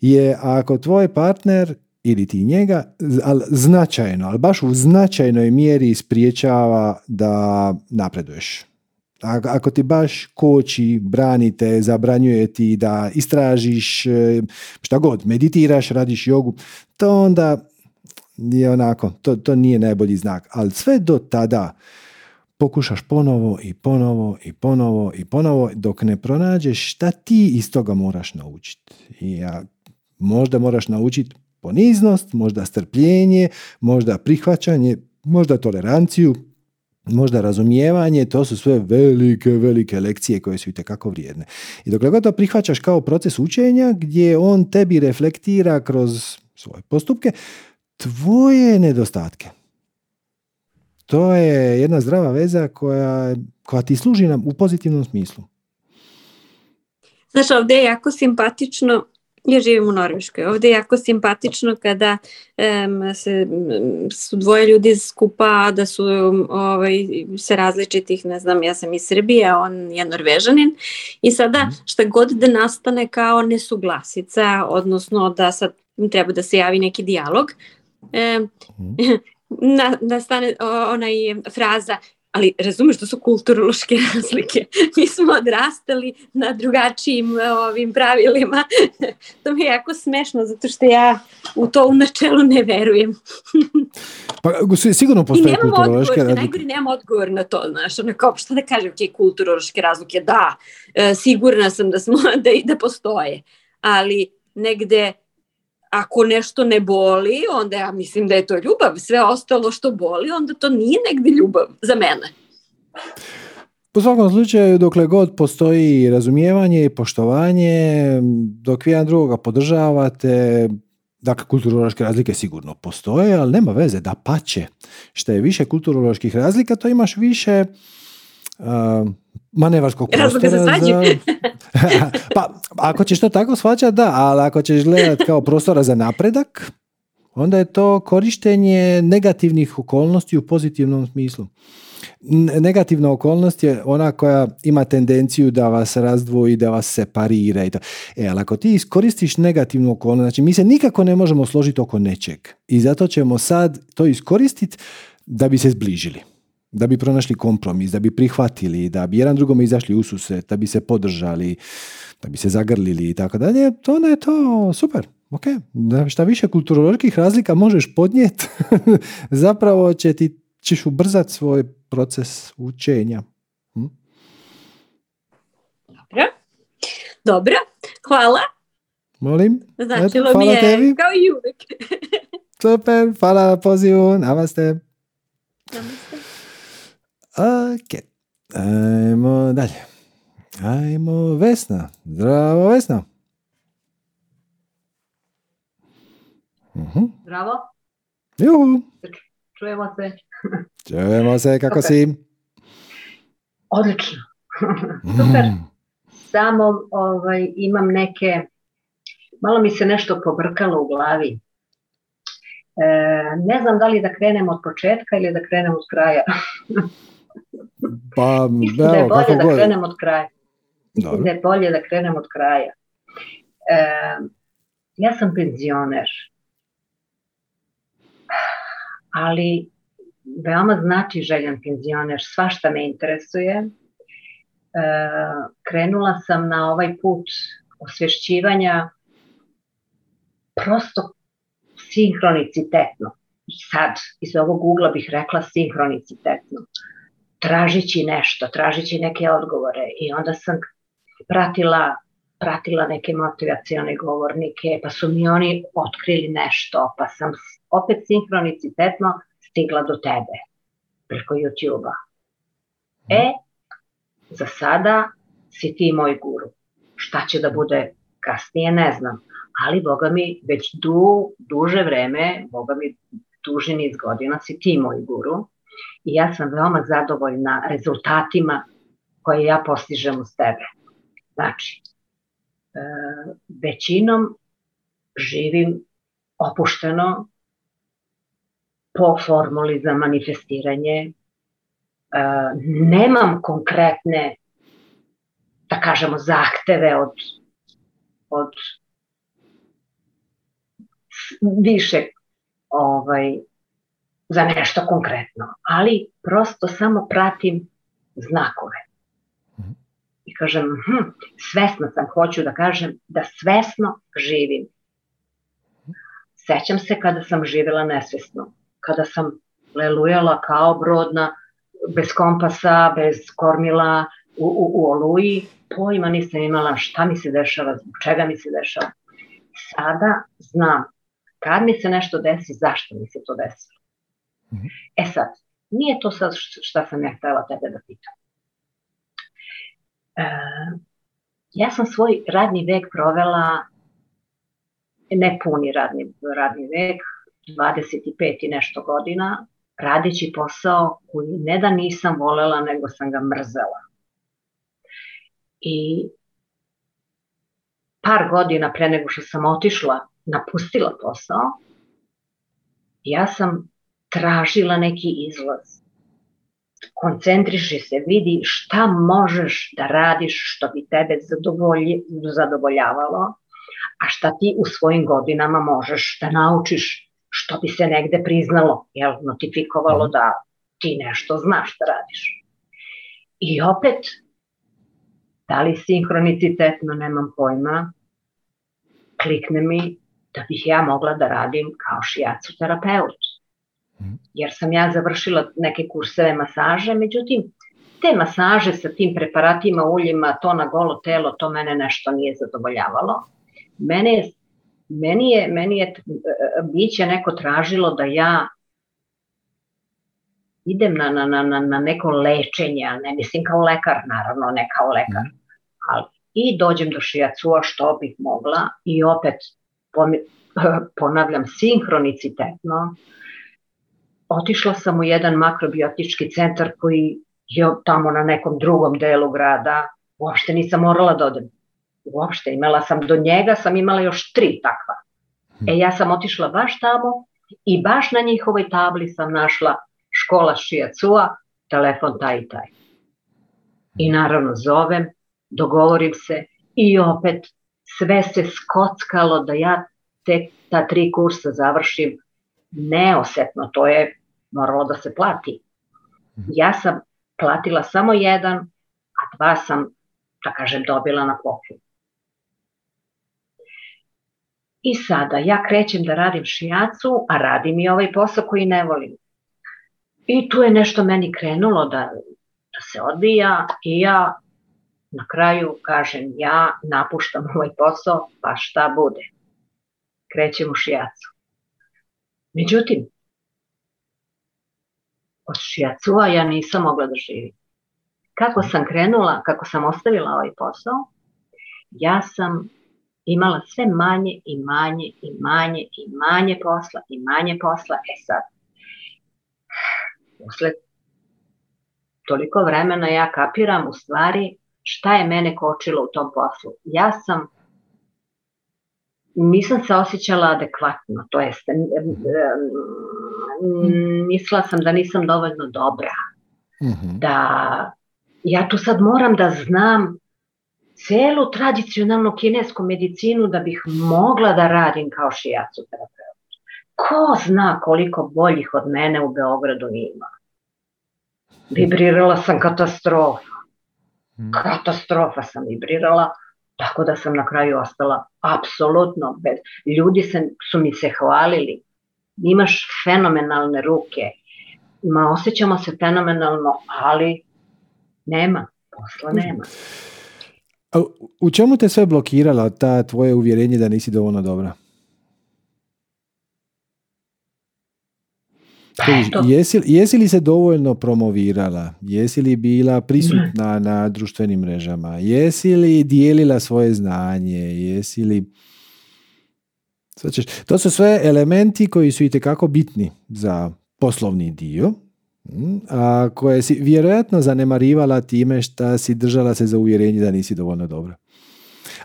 je ako tvoj partner ili ti njega, ali baš u značajnoj mjeri spriječava da napreduješ. Ako ti baš koči, branite, zabranjuje ti da istražiš, šta god, meditiraš, radiš jogu, to onda je onako, to nije najbolji znak. Ali sve do tada pokušaš ponovo dok ne pronađeš šta ti iz toga moraš naučiti. Možda moraš naučiti poniznost, možda strpljenje, možda prihvaćanje, možda toleranciju, možda razumijevanje, to su sve velike lekcije koje su itekako vrijedne. I dokle god to prihvaćaš kao proces učenja gdje on tebi reflektira kroz svoje postupke tvoje nedostatke. To je jedna zdrava veza koja ti služi nam u pozitivnom smislu. Znaš, ovdje je jako simpatično. Ja živim u Norveškoj. Ovdje je jako simpatično kada su dvoje ljudi skupa, da su se različitih, ne znam, ja sam iz Srbije, a on je Norvežanin. I sada šta god da nastane kao nesuglasica, odnosno da sad treba da se javi neki dijalog, nastane onaj fraza ali razumeš da su kulturološke razlike. Mi smo odrastali na drugačijim ovim pravilima. To mi je jako smešno, zato što ja u to u načelu ne verujem. Pa sigurno postoje kulturološke razlike. Najgore nemam odgovor na to, znaš, onako, što da kažem, te kulturološke razlike, da, sigurna sam da smo, da postoje, ali negde ako nešto ne boli, onda ja mislim da je to ljubav. Sve ostalo što boli, onda to nije negde ljubav za mene. U svakom slučaju, dokle god postoji razumijevanje i poštovanje, dok vi jedan drugoga podržavate, dakle, kulturološke razlike sigurno postoje, ali nema veze, da pače. Što je više kulturoloških razlika, to imaš više manevarskog prostora za... Pa, ako ćeš to tako shvaćati, da, ali ako ćeš gledati kao prostora za napredak, onda je to korištenje negativnih okolnosti u pozitivnom smislu. Negativna okolnost je ona koja ima tendenciju da vas razdvoji, da vas separira. Ali ako ti iskoristiš negativnu okolnost, znači mi se nikako ne možemo složiti oko nečeg i zato ćemo sad to iskoristiti da bi se zbližili, da bi pronašli kompromis, da bi prihvatili, da bi jedan drugome izašli u susret, da bi se podržali, da bi se zagrlili i tako dalje, to ne je to super. Ok, da, šta više kulturoloških razlika možeš podnijeti, zapravo ćeš ubrzati svoj proces učenja. Dobro, hvala. Molim. Značilo mi je tebi. Kao i uvijek. Super, hvala na pozivu, namaste. Namaste. Ok, ajmo dalje. Ajmo Vesna. Zdravo Vesna. Zdravo. Juhu. Čujemo se. Čujemo se, kako okay. Si? Odlično. Super. Samo imam neke, malo mi se nešto pobrkalo u glavi. Ne znam da li da krenem od početka ili da krenem od kraja. Pa, mislim da je bolje da krenem od kraja. Mislim da je bolje da krenem od kraja. Ja sam penzioner, ali veoma znači željan penzioner, svašta me interesuje. Krenula sam na ovaj put osvješćivanja prosto sinhronicitetno. Sad, iz ovog ugla bih rekla sinhronicitetno. Tražeći nešto, tražeći neke odgovore, i onda sam pratila neke motivacione govornike, pa su mi oni otkrili nešto, pa sam opet sinhronicitetno stigla do tebe preko YouTube-a. Za sada si ti moj guru. Šta će da bude kasnije, ne znam. Ali, Boga mi, već duže vreme, Boga mi, duži niz godina si ti moj guru. I ja sam veoma zadovoljna rezultatima koje ja postižem uz tebe. Znači, većinom živim opušteno po formuli za manifestiranje. Nemam konkretne, da kažemo, zahteve od više za nešto konkretno, ali prosto samo pratim znakove. I kažem, svesna sam, hoću da kažem da svesno živim. Sećam se kada sam živjela nesvesno, kada sam lelujala kao brodna, bez kompasa, bez kormila, u oluji, pojma nisam imala šta mi se dešava, zbog čega mi se dešava. Sada znam kad mi se nešto desi, zašto mi se to desilo. E sad, nije to sad šta sam ja htjela tebe da pitam. Ja sam svoj radni vek provela, ne puni radni vek, 25 i nešto godina, radeći posao koji ne da nisam voljela, nego sam ga mrzela. I par godina pre nego što sam otišla, napustila posao, ja sam tražila neki izlaz. Koncentriši se, vidi šta možeš da radiš što bi tebe zadovoljavalo, a šta ti u svojim godinama možeš da naučiš, što bi se negde priznalo, jel, notifikovalo da ti nešto znaš da radiš. I opet, da li sinhronicitetno, nemam pojma, klikne mi da bih ja mogla da radim kao šijacu terapeut. Jer sam ja završila neke kurseve masaže, međutim, te masaže sa tim preparatima, uljima, to na golo telo, to mene nešto nije zadovoljavalo. Meni je biće neko tražilo da ja idem na neko lečenje, ne mislim kao lekar, naravno, ne kao lekar, ali i dođem do šijacua što bih mogla i opet ponavljam sinhronicitetno. Otišla sam u jedan makrobiotički centar koji je tamo na nekom drugom delu grada, uopšte nisam morala da odem. Uopšte, imala sam do njega, sam imala još 3 takva. Ja sam otišla baš tamo i baš na njihovoj tabli sam našla škola šijacua, telefon taj i taj. I naravno zovem, dogovorim se i opet sve se skockalo da ja ta 3 kursa završim neosetno, to je moralo da se plati. Ja sam platila samo 1, a 2 sam, da kažem, dobila na poklon. I sada ja krećem da radim šijacu, a radim i ovaj posao koji ne volim. I tu je nešto meni krenulo da se odvija i ja na kraju kažem, ja napuštam ovaj posao, pa šta bude. Krećem u šijacu. Međutim, od šijacua ja nisam mogla da živim. Kako sam krenula, kako sam ostavila ovaj posao, ja sam imala sve manje i manje posla. E sad, posle toliko vremena ja kapiram u stvari šta je mene kočilo u tom poslu. Ja sam, nisam se osjećala adekvatno, to jest, mislila sam da nisam dovoljno dobra, da ja tu sad moram da znam celu tradicionalnu kinesku medicinu da bih mogla da radim kao šijacu terapeut. Ko zna koliko boljih od mene u Beogradu ima? Vibrirala sam katastrofa sam vibrirala, tako da sam na kraju ostala apsolutno bez. Ljudi su mi se hvalili, imaš fenomenalne ruke, ma osjećamo se fenomenalno, ali nema, posla nema. A u čemu te sve blokirala ta tvoje uvjerenje da nisi dovoljno dobra? Jesi li se dovoljno promovirala? Jesi li bila prisutna na društvenim mrežama? Jesi li dijelila svoje znanje? Jesi li... To su sve elementi koji su itekako bitni za poslovni dio, a koje si vjerojatno zanemarivala time što si držala se za uvjerenje da nisi dovoljno dobra.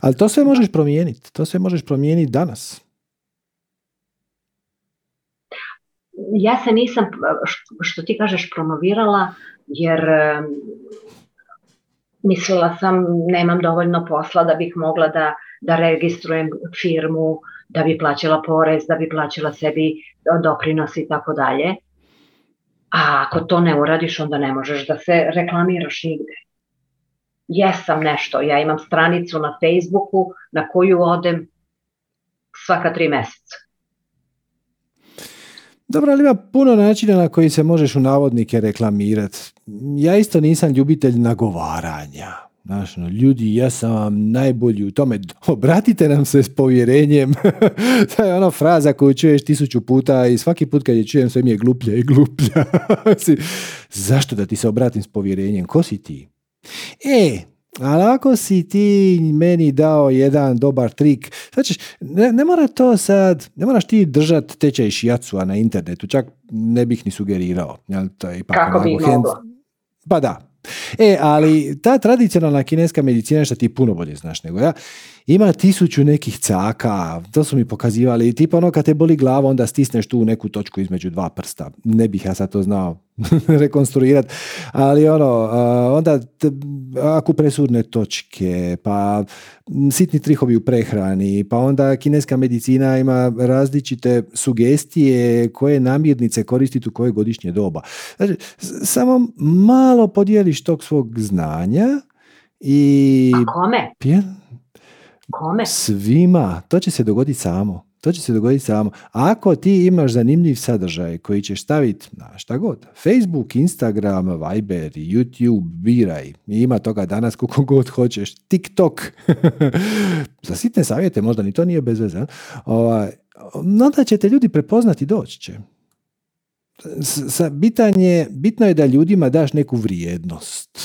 Ali to sve možeš promijeniti. To sve možeš promijeniti danas. Ja se nisam, što ti kažeš, promovirala, jer mislila sam nemam dovoljno posla da bih mogla da registrujem firmu, da bi plaćala porez, da bi plaćala sebi doprinos i tako dalje. A ako to ne uradiš, onda ne možeš da se reklamiraš nigde. Jesam nešto, ja imam stranicu na Facebooku na koju odem svaka 3 mjeseca. Dobro, ali ima puno načina na koji se možeš u navodnike reklamirati. Ja isto nisam ljubitelj nagovaranja. Znaš, no, ljudi, ja sam vam najbolji u tome. Obratite nam se s povjerenjem. To je ona fraza koju čuješ 1000 puta i svaki put kad je čujem sve mi je gluplja i gluplja. Zašto da ti se obratim s povjerenjem? Ko si ti? Ali ako si ti meni dao jedan dobar trik, znači, ne moraš ti držati tečaj šijacua na internetu, čak ne bih ni sugerirao. To je ipak kako bi mogla? Pa da. Ali ta tradicionalna kineska medicina, što ti puno bolje znaš nego ja, Ima 1000 nekih caka, to su mi pokazivali, tipa ono kad te boli glava onda stisneš tu neku točku između dva prsta. Ne bih ja sad to znao rekonstruirati, ali ono, onda akupresurne točke, pa sitni trihovi u prehrani, pa onda kineska medicina ima različite sugestije koje namirnice koristiti u koje godišnje doba. Znači, samo malo podijeliš tog svog znanja i... A kome? Kome? Svima. To će se dogoditi samo. Ako ti imaš zanimljiv sadržaj koji ćeš staviti na šta god, Facebook, Instagram, Viber, YouTube, biraj. Ima toga danas koliko god hoćeš. TikTok. Za sitne savjete možda ni to nije bez veze. Onda će te ljudi prepoznati, doći će. Bitno je da ljudima daš neku vrijednost.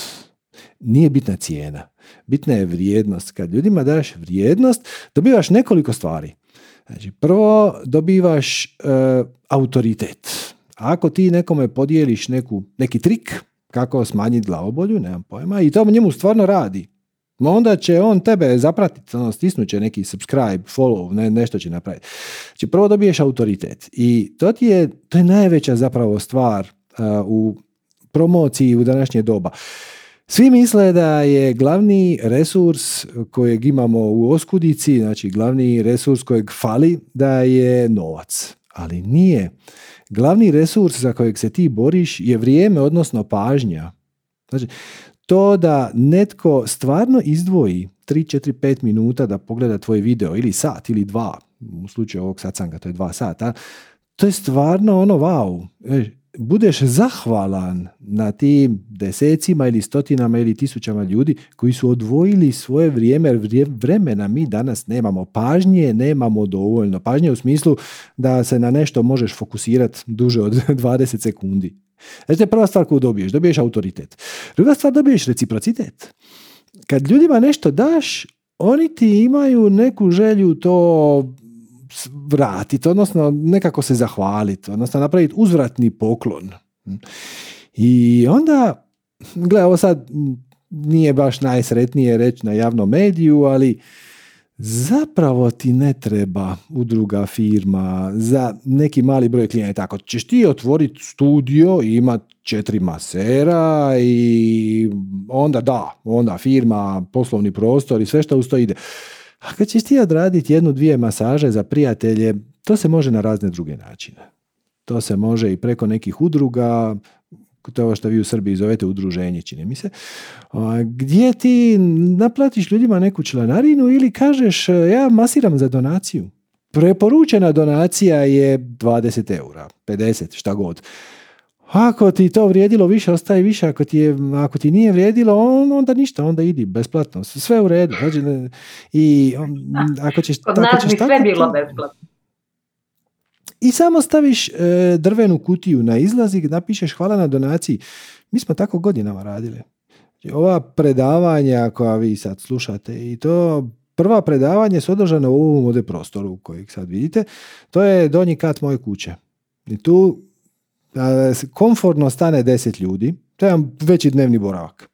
Nije bitna cijena. Bitna je vrijednost. Kad ljudima daš vrijednost, dobivaš nekoliko stvari. Znači, prvo dobivaš autoritet. Ako ti nekome podijeliš neki trik kako smanjiti glavobolju, nemam pojma, i to njemu stvarno radi, onda će on tebe zapratiti, ono, stisnut će neki subscribe, follow, nešto će napraviti. Znači, prvo dobiješ autoritet i to je najveća zapravo stvar u promociji u današnje doba. Svi misle da je glavni resurs kojeg imamo u oskudici, znači glavni resurs kojeg fali, da je novac. Ali nije. Glavni resurs za kojeg se ti boriš je vrijeme, odnosno pažnja. Znači, to da netko stvarno izdvoji 3, 4, 5 minuta da pogleda tvoj video, ili sat, ili dva, u slučaju ovog satsanga to je 2 sata, to je stvarno ono wow. Budeš zahvalan na tim desecima ili stotinama ili tisućama ljudi koji su odvojili svoje vrijeme, jer vremena mi danas nemamo. Pažnje nemamo dovoljno. Pažnje u smislu da se na nešto možeš fokusirati duže od 20 sekundi. Znači, to je prva stvar koju dobiješ autoritet. Druga stvar, dobiješ reciprocitet. Kad ljudima nešto daš, oni ti imaju neku želju to vratiti, odnosno nekako se zahvaliti, odnosno napraviti uzvratni poklon. I onda, gledaj, ovo sad nije baš najsretnije reći na javnom mediju, ali zapravo ti ne treba udruga, firma za neki mali broj klijenata. Ako ćeš ti otvoriti studio i imati 4 masera i onda firma, poslovni prostor i sve što uz to ide. A kad ćeš ti odraditi 1-2 masaže za prijatelje, to se može na razne druge načine. To se može i preko nekih udruga, to što vi u Srbiji zovete udruženje, čini mi se, gdje ti naplatiš ljudima neku članarinu ili kažeš ja masiram za donaciju. Preporučena donacija je 20 eura, 50, šta god. Ako ti to vrijedilo više, ostaje više. Ako ti nije vrijedilo, onda ništa, onda idi besplatno. Sve u redu. Znači, kod nas bi sve bilo besplatno. I samo staviš drvenu kutiju na izlaz i napišeš hvala na donaciji. Mi smo tako godinama radili. Ova predavanja koja vi sad slušate i to... Prva predavanje su održana u ovom ovdje prostoru kojeg sad vidite. To je donji kat moje kuće. I tu... komfortno stane 10 ljudi, to je veći dnevni boravak,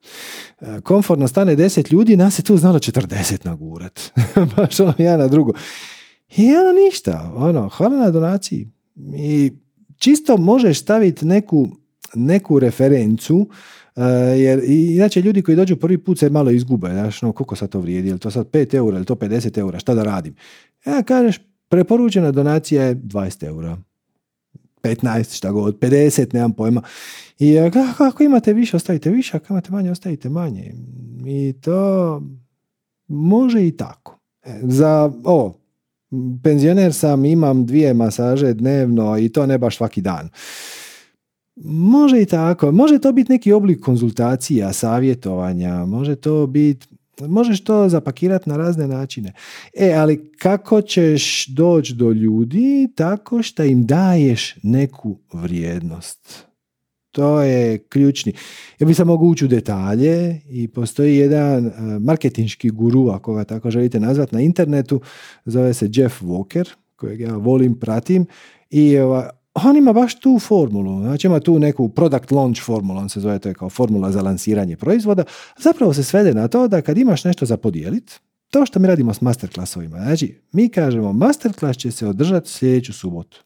komfortno stane 10 ljudi, nas je tu znalo 40 nagurat baš ono jedan na drugo i ono ništa, ono hvala na donaciji. I čisto možeš staviti neku referencu, jer inače ljudi koji dođu prvi put se malo izgube, znaš, no, koliko sad to vrijedi, je li to sad 5 eura, je li to 50 eura, šta da radim. Ja kažeš, preporučena donacija je 20 eura, 15, šta god, 50, nemam pojma. I ako imate više, ostavite više, ako imate manje, ostavite manje. I to može i tako. Za ovo, penzioner sam, imam 2 masaže dnevno i to ne baš svaki dan. Može i tako. Može to biti neki oblik konzultacija, savjetovanja, može to biti... Možeš to zapakirati na razne načine. Ali kako ćeš doći do ljudi? Tako što im daješ neku vrijednost. To je ključni. Ja bi sam mogu ući u detalje i postoji jedan marketinški guru, ako ga tako želite nazvati, na internetu. Zove se Jeff Walker, kojeg ja volim, pratim. I on ima baš tu formulu, znači ima tu neku product launch formulu, on se zove, to je kao formula za lansiranje proizvoda. Zapravo se svede na to da kad imaš nešto za podijeliti, To što mi radimo s masterclassovima, znači mi kažemo masterclass će se održati sljedeću subotu.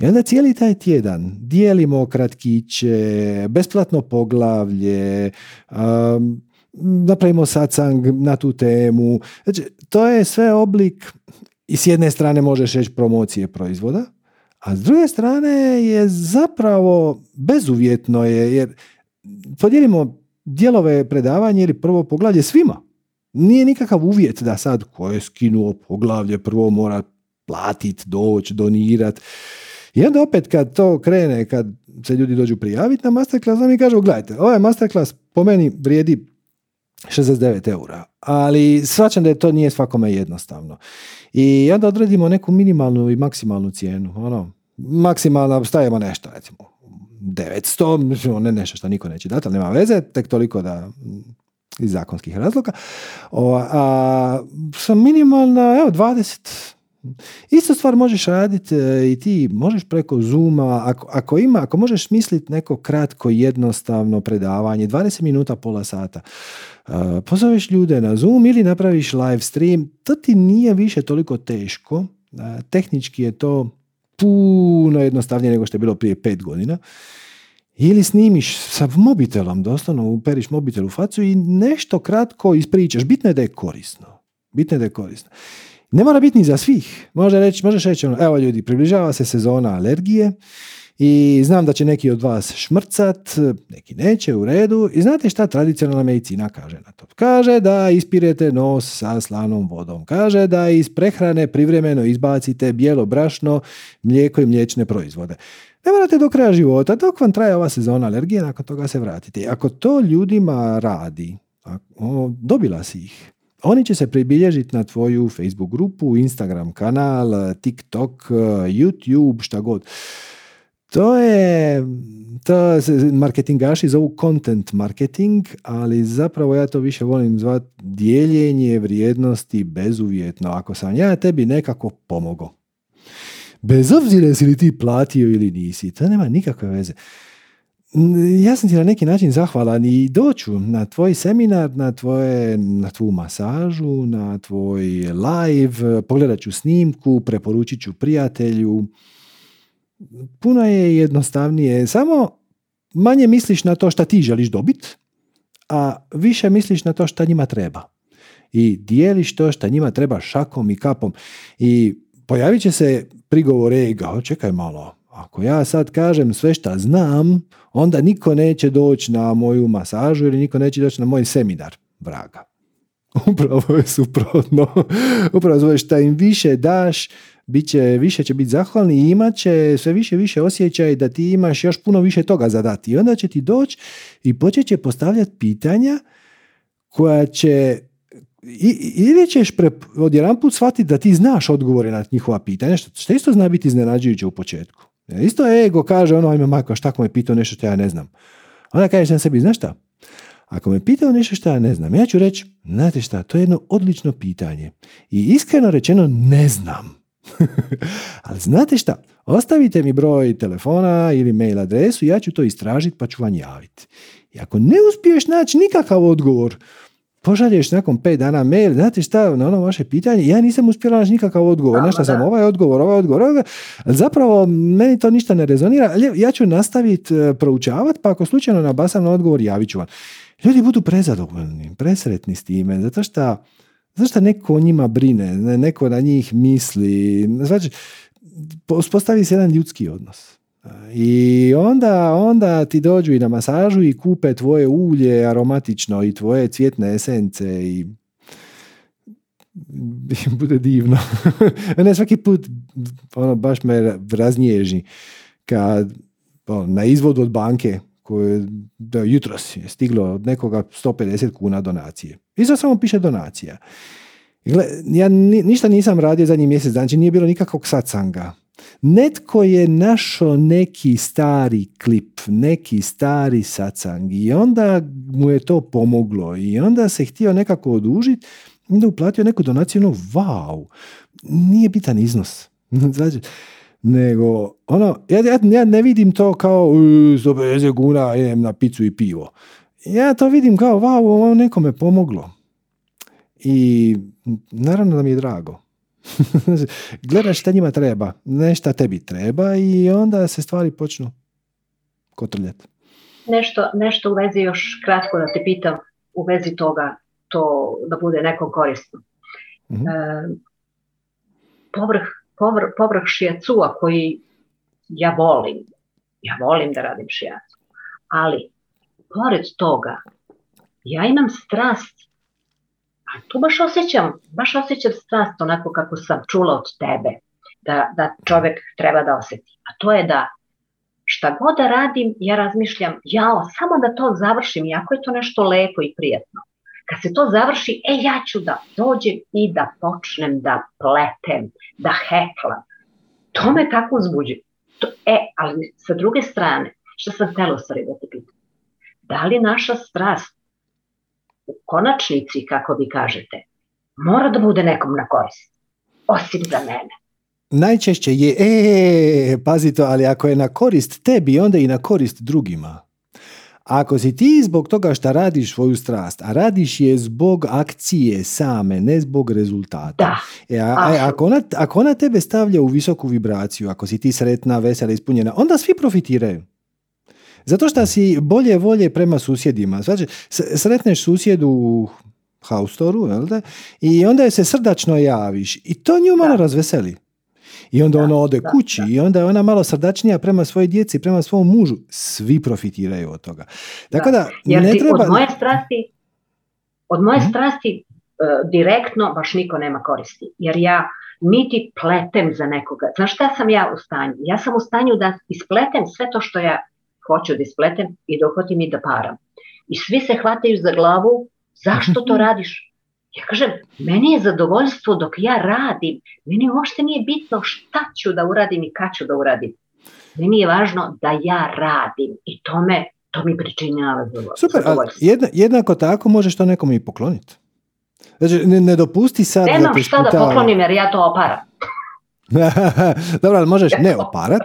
I onda cijeli taj tjedan dijelimo kratkiće, besplatno poglavlje, napravimo satsang na tu temu. Znači, to je sve oblik, i s jedne strane možeš reći promocije proizvoda, a s druge strane je zapravo bezuvjetno je, jer podijelimo dijelove predavanja ili prvo poglavlje svima. Nije nikakav uvjet da sad ko je skinuo poglavlje prvo mora platiti, doći, donirati. I onda opet kad to krene, kad se ljudi dođu prijaviti na masterclass, nam mi kažu, gledajte, ovaj masterclass po meni vrijedi 69 eura, ali shvaćam da to nije svakome jednostavno. I onda odredimo neku minimalnu i maksimalnu cijenu. Ono, maksimalna, stavimo nešto, recimo 900, ne nešto što niko neće dati, ali nema veze, tek toliko da... iz zakonskih razloga, sa minimalna, evo, 20. Isto stvar možeš raditi i ti, možeš preko Zooma, ako možeš misliti neko kratko, jednostavno predavanje, 20 minuta, pola sata, pozoveš ljude na Zoom ili napraviš live stream, to ti nije više toliko teško, tehnički je to puno jednostavnije nego što je bilo prije 5 godina, ili snimiš sa mobitelom, doslovno uperiš mobitel u facu i nešto kratko ispričaš. Bitno je da je korisno. Ne mora biti ni za svih. Možeš reći, evo ljudi, približava se sezona alergije i znam da će neki od vas šmrcat, neki neće, u redu. I znate šta tradicionalna medicina kaže na to? Kaže da ispirete nos sa slanom vodom. Kaže da iz prehrane privremeno izbacite bijelo brašno, mlijeko i mliječne proizvode. Ne morate do kraja života, dok vam traje ova sezona alergije, nakon toga se vratite. Ako to ljudima radi, dobila si ih. Oni će se pribilježiti na tvoju Facebook grupu, Instagram kanal, TikTok, YouTube, šta god. To marketingaši zovu content marketing, ali zapravo ja to više volim zvati dijeljenje vrijednosti bezuvjetno. Ako sam ja tebi nekako pomogao, bez obzira jesi li ti platio ili nisi, to nema nikakve veze. Ja sam ti na neki način zahvalan i doću na tvoj seminar, na tvoju masažu, na tvoj live, pogledat ću snimku, preporučit ću prijatelju. Puno je jednostavnije. Samo manje misliš na to šta ti želiš dobiti, a više misliš na to šta njima treba. I dijeliš to šta njima treba šakom i kapom. I pojavit će se prigovor, čekaj malo, ako ja sad kažem sve šta znam, onda niko neće doći na moju masažu ili niko neće doći na moj seminar. Vraga. Upravo je suprotno. Upravo zove šta im više daš, više će biti zahvalni i imat će sve više osjećaj da ti imaš još puno više toga za dati. I onda će ti doći i počet će postavljati pitanja koja će... ili ćeš odjedanput shvatiti da ti znaš odgovore na njihova pitanja, što isto zna biti iznenađujuće u početku. Isto ego kaže, ajme Marko, šta ako me pitao nešto što ja ne znam? Onda kažeš na sebi, znaš šta? Ako me pitao nešto što ja ne znam, ja ću reći, znate šta, to je jedno odlično pitanje. I iskreno rečeno, ne znam. Ali znate šta, ostavite mi broj telefona ili mail adresu, ja ću to istražiti pa ću vam javiti. I ako ne uspiješ naći nikakav odgovor, pošalješ nakon 5 dana mail, znate šta, na ono vaše pitanje, ja nisam uspjela naći nikakav odgovor, našla sam ovaj odgovor, zapravo meni to ništa ne rezonira, ali ja ću nastaviti proučavati, pa ako slučajno nabasam na odgovor, javit ću vam. Ljudi budu prezadovoljni, presretni s time, zato što neko o njima brine, neko na njih misli, znači, uspostavi se jedan ljudski odnos. I onda ti dođu i na masažu i kupe tvoje ulje aromatično i tvoje cvjetne esence i bude divno. Ne, svaki put baš me raznježi kad na izvodu od banke koje jutros je stiglo od nekoga 150 kuna donacije. I sad samo piše donacija. Ja ništa nisam radio zadnji mjesec, znači nije bilo nikakvog satsanga. Netko je našao neki stari klip, neki stari satsang i onda mu je to pomoglo i onda se htio nekako odužiti, onda uplatio neku donaciju, nije bitan iznos. Znači, nego, ja ne vidim to kao 150 kuna, idem na picu i pivo. Ja to vidim kao, nekome pomoglo. I naravno da mi je drago. Gledaš šta njima treba, nešta tebi treba i onda se stvari počnu kotrljati. Nešto u vezi, još kratko da te pitam u vezi toga, to da bude nekom korisno. Mm-hmm. Povrh šijacua koji ja volim da radim šijacu, ali pored toga ja imam strast, a tu baš osjećam strast onako kako sam čula od tebe da čovjek treba da osjeti, a to je da šta god da radim, ja razmišljam, jao, samo da to završim, jako je to nešto lepo i prijatno. Kad se to završi, ja ću da dođem i da počnem da pletem, da heklam. To me tako uzbuđuje. Ali sa druge strane, što sam htjela stvari da te pitam, da li naša strast u konačnici, kako vi kažete, mora da bude nekom na korist, osim za mene? Najčešće je, pazi to, ali ako je na korist tebi, onda i na korist drugima. Ako si ti zbog toga što radiš svoju strast, a radiš je zbog akcije same, ne zbog rezultata. Ako ona tebe stavlja u visoku vibraciju, ako si ti sretna, vesela, ispunjena, onda svi profitiraju. Zato što si bolje volje prema susjedima. Znači, sretneš susjedu u haustoru, i onda je se srdačno javiš. I to nju malo razveseli. I onda ona ode kući i onda je ona malo srdačnija prema svojoj djeci, prema svom mužu. Svi profitiraju od toga. Dakle, jer ne treba... Od moje strasti direktno baš niko nema koristi. Jer ja niti pletem za nekoga. Znaš šta sam ja u stanju? Ja sam u stanju da ispletem sve to što ja hoću da ispletem i da uhvatim i da param. I svi se hvataju za glavu, zašto to radiš? Ja kažem, meni je zadovoljstvo dok ja radim, meni uopšte nije bitno šta ću da uradim i kad ću da uradim. Meni je važno da ja radim i to mi pričinjava zadovoljstvo. Super, ali jednako tako možeš to nekom i pokloniti. Znači, ne dopusti sad... Nemam šta da poklonim jer ja to oparam. Dobro, ali možeš ne oparat,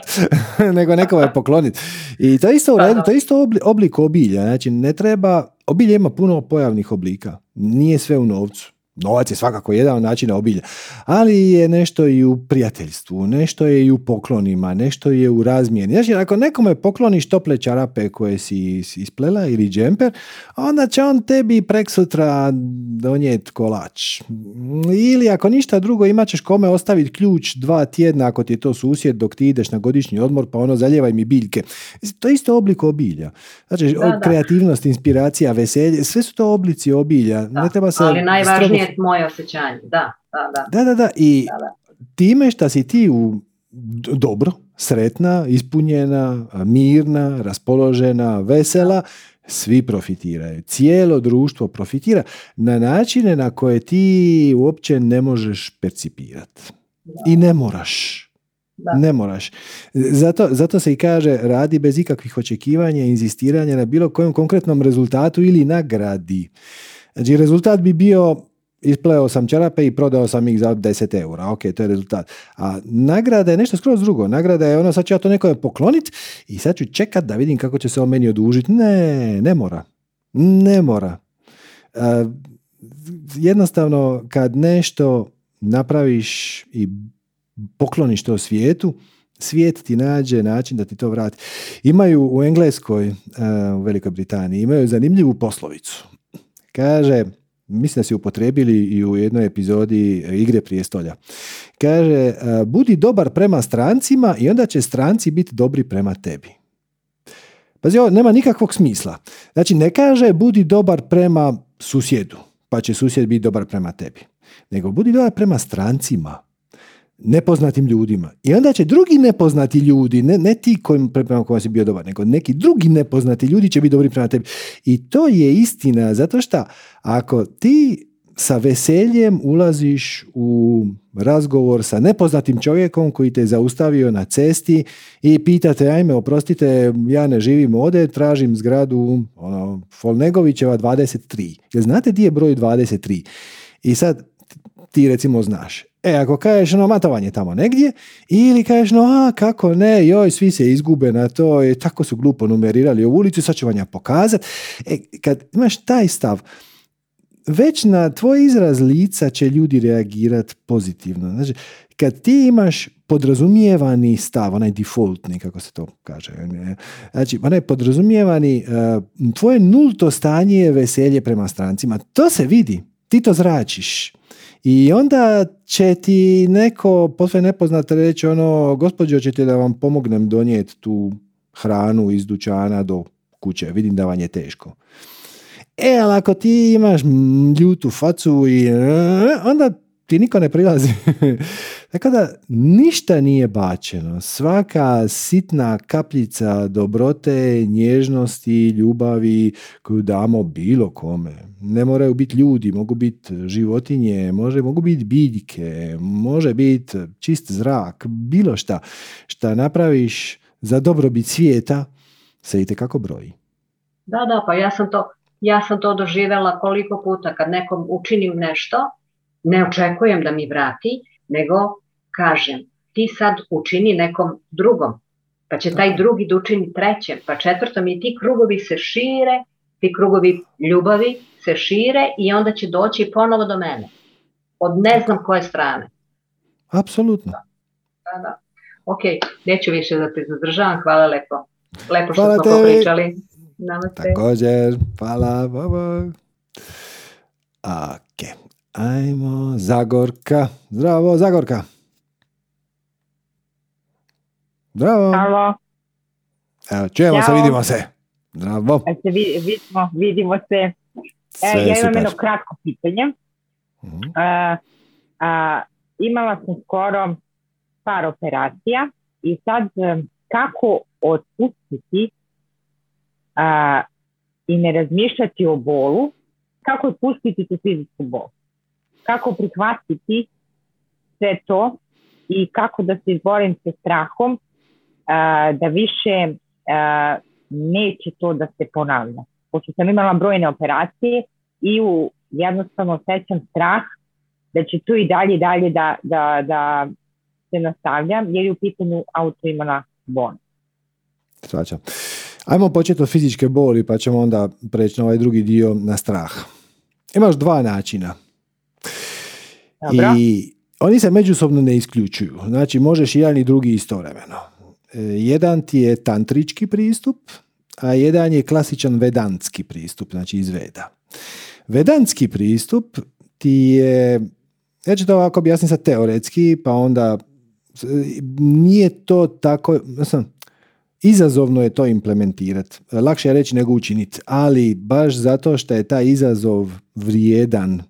nego nekoga je pokloniti. I to je isto u redu, to je isto oblik obilja. Znači, ne treba... Obilje ima puno pojavnih oblika. Nije sve u novcu. Novac je svakako jedan od načina obilja. Ali je nešto i u prijateljstvu, nešto je i u poklonima, nešto je u razmjeni. Znači, ako nekome pokloniš tople čarape koje si isplela ili džemper, onda će on tebi preksutra donijeti kolač. Ili ako ništa drugo, imat ćeš kome ostaviti ključ 2 tjedna ako ti je to susjed dok ti ideš na godišnji odmor, pa ono zaljevaj mi biljke. To je isto oblik obilja. Znači, kreativnost, inspiracija, veselje, sve su to oblici obilja. Da, ne treba se ali najvažnije je moje osjećanje. Da. I time što si ti dobro, sretna, ispunjena, mirna, raspoložena, vesela, svi profitiraju. Cijelo društvo profitira na načine na koje ti uopće ne možeš percipirati. I ne moraš. Da. Ne moraš. Zato se i kaže radi bez ikakvih očekivanja, inzistiranja na bilo kojem konkretnom rezultatu ili nagradi. Znači, rezultat bi bio ispleo sam čarape i prodao sam ih za 10 eura. Ok, to je rezultat. A nagrada je nešto skroz drugo. Nagrada je ono, sad ću ja to nekome pokloniti i sad ću čekat da vidim kako će se on meni odužiti. Ne mora. Jednostavno, kad nešto napraviš i pokloniš to svijetu, svijet ti nađe način da ti to vrati. Imaju u Engleskoj, u Velikoj Britaniji, imaju zanimljivu poslovicu. Kaže... Mislim da si upotrijebili i u jednoj epizodi Igre prijestolja. Kaže, budi dobar prema strancima i onda će stranci biti dobri prema tebi. Pazi, ovo nema nikakvog smisla. Znači, ne kaže budi dobar prema susjedu, pa će susjed biti dobar prema tebi. Nego budi dobar prema strancima, nepoznatim ljudima. I onda će drugi nepoznati ljudi, ne ti prema kojima si bio dobar, nego neki drugi nepoznati ljudi će biti dobri prema tebi. I to je istina, zato što ako ti sa veseljem ulaziš u razgovor sa nepoznatim čovjekom koji te zaustavio na cesti i pitate, ajme, oprostite, ja ne živim ovdje, tražim zgradu Folnegovićeva 23. Jel znate di je broj 23? I sad ti recimo znaš. Ako kažeš, matovanje tamo negdje, ili kažeš, kako ne, joj, svi se izgube na to, tako su glupo numerirali ovu ulicu, sad ću vam ja pokazat. Kad imaš taj stav, već na tvoj izraz lica će ljudi reagirati pozitivno. Znači, kad ti imaš podrazumijevani stav, onaj defaultni, kako se to kaže, znači, onaj podrazumijevani, tvoje nulto stanje je veselje prema strancima. To se vidi, ti to zračiš. I onda će ti neko posve nepoznat reći ono, gospođo, hoćete da vam pomognem donijeti tu hranu iz dućana do kuće, vidim da vam je teško. E, ali ako ti imaš ljutu facu i onda ti niko ne prilazi. Tako da ništa nije bačeno. Svaka sitna kapljica dobrote, nježnosti, ljubavi koju damo bilo kome. Ne moraju biti ljudi, mogu biti životinje, mogu biti biljke, može biti čist zrak, bilo šta. Šta napraviš za dobrobit svijeta se itekako broji. Da, da, pa ja sam to doživjela koliko puta kad nekom učinim nešto, ne očekujem da mi vrati, nego kažem, ti sad učini nekom drugom, pa će taj drugi da učini trećem, pa četvrtom, i ti krugovi se šire, ti krugovi ljubavi se šire i onda će doći ponovo do mene. Od ne znam koje strane. Apsolutno. Da, da. Ok, neću više da te zadržavam, hvala lepo. Lepo što smo popričali. Namaste. Također, hvala, baba. Ok, ajmo, Zagorka. Zdravo, Zagorka. Zdravo. Halo. Evo, čujemo se, vidimo se. Zdravo. Vidimo se. Sve, ja imam jedno kratko pitanje. Mm-hmm. Imala sam skoro par operacija i sad kako otpustiti i ne razmišljati o bolu, kako otpustiti tu fizičku bol, kako prihvatiti sve to i kako da se izborim sa strahom da više neće to da se ponavlja. Pošto sam imala brojne operacije i jednostavno osjećam strah da će tu i dalje da se nastavljam, jer je u pitanju autoimuna bolest. Svačam. Ajmo početi od fizičke boli, pa ćemo onda preći na ovaj drugi dio, na strah. Imaš dva načina. Dobro. I oni se međusobno ne isključuju. Znači, možeš i jedan i drugi istovremeno. Jedan ti je tantrički pristup, a jedan je klasičan vedantski pristup, znači iz Veda. Vedantski pristup ti je, ja ću to ovako objasniti sad teoretski, pa onda nije to tako, izazovno je to implementirati. Lakše je reći nego učiniti, ali baš zato što je taj izazov vrijedan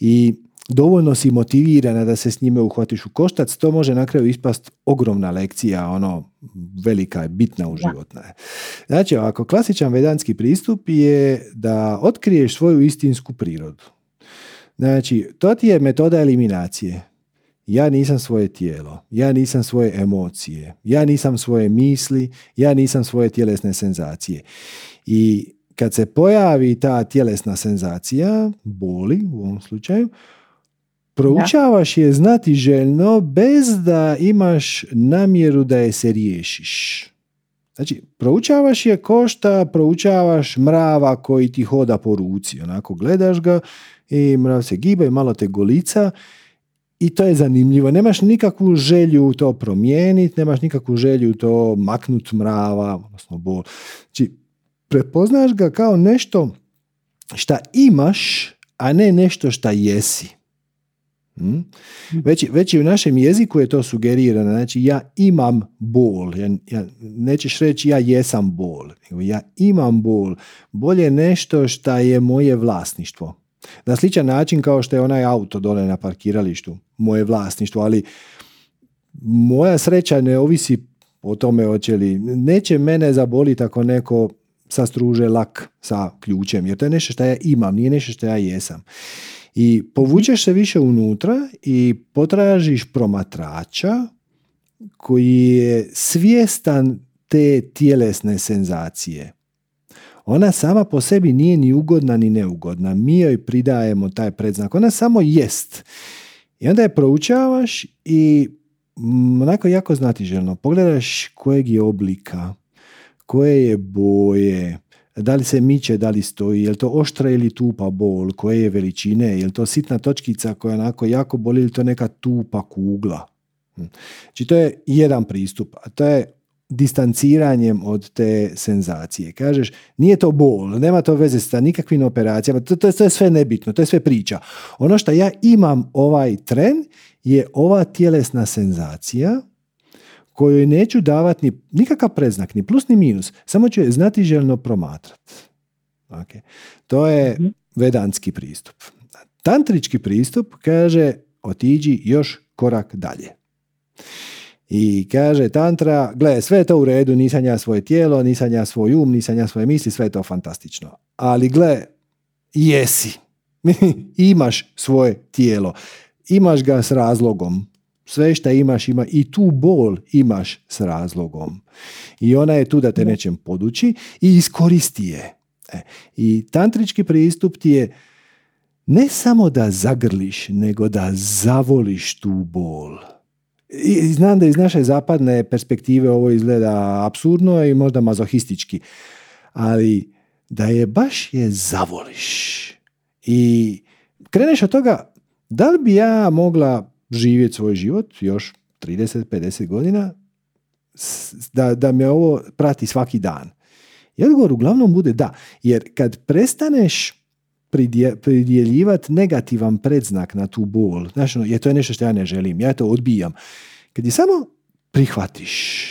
i dovoljno si motivirana da se s njime uhvatiš u koštac, to može na kraju ispast ogromna lekcija, ono, velika je, bitna u životna je. Znači, ovako, klasičan vedanski pristup je da otkriješ svoju istinsku prirodu. Znači, to ti je metoda eliminacije. Ja nisam svoje tijelo, ja nisam svoje emocije, ja nisam svoje misli, ja nisam svoje tjelesne senzacije. I kad se pojavi ta tjelesna senzacija, boli u ovom slučaju, proučavaš je znatiželjno bez da imaš namjeru da je se riješiš. Znači, proučavaš je ko šta proučavaš mrava koji ti hoda po ruci. Onako gledaš ga i mrav se giba i malo te golica i to je zanimljivo. Nemaš nikakvu želju to promijeniti, nemaš nikakvu želju to maknuti mrava, odnosno bol. Znači, prepoznaš ga kao nešto šta imaš, a ne nešto šta jesi. Već i u našem jeziku je to sugerirano, znači ja imam bol, ja nećeš reći ja jesam bol, nego ja imam bol, bol je nešto što je moje vlasništvo. Na sličan način kao što je onaj auto dole na parkiralištu, moje vlasništvo, ali moja sreća ne ovisi o tome hoće li, neće mene zaboliti ako neko sastruže lak sa ključem, jer to je nešto što ja imam, nije nešto što ja jesam. I povučeš se više unutra i potražiš promatrača koji je svjestan te tjelesne senzacije. Ona sama po sebi nije ni ugodna ni neugodna. Mi joj pridajemo taj predznak. Ona samo jest. I onda je proučavaš i onako jako znatiželjno pogledaš kojeg je oblika, koje je boje, Da li se miče, da li stoji, je li to oštra ili tupa bol, koje je veličine, je li to sitna točkica koja onako jako boli ili to neka tupa kugla. Znači to je jedan pristup, a to je distanciranjem od te senzacije. Kažeš, nije to bol, nema to veze sa nikakvim operacijama, to je sve nebitno, to je sve priča. Ono što ja imam ovaj tren je ova tjelesna senzacija kojoj neću davati nikakav predznak, ni plus ni minus, samo ću je znatiželjno promatrati. Okay. To je vedanski pristup. Tantrički pristup kaže otiđi još korak dalje. I kaže tantra, gle, sve je to u redu, nisam ja svoje tijelo, nisam ja svoj um, nisam ja svoje misli, sve je to fantastično. Ali gle, jesi. Imaš svoje tijelo. Imaš ga s razlogom. Sve što imaš ima i tu bol imaš s razlogom. I ona je tu da te nečem poduči i iskoristi je. I tantrički pristup ti je ne samo da zagrliš, nego da zavoliš tu bol. I znam da iz naše zapadne perspektive ovo izgleda apsurdno i možda mazohistički, ali da je baš je zavoliš. I kreneš od toga, da li bi ja mogla živjeti svoj život još 30-50 godina, da me ovo prati svaki dan. I odgovor uglavnom bude da, jer kad prestaneš pridjeljivati negativan predznak na tu bol, znači, jer to je nešto što ja ne želim, ja to odbijam. Kad je samo prihvatiš,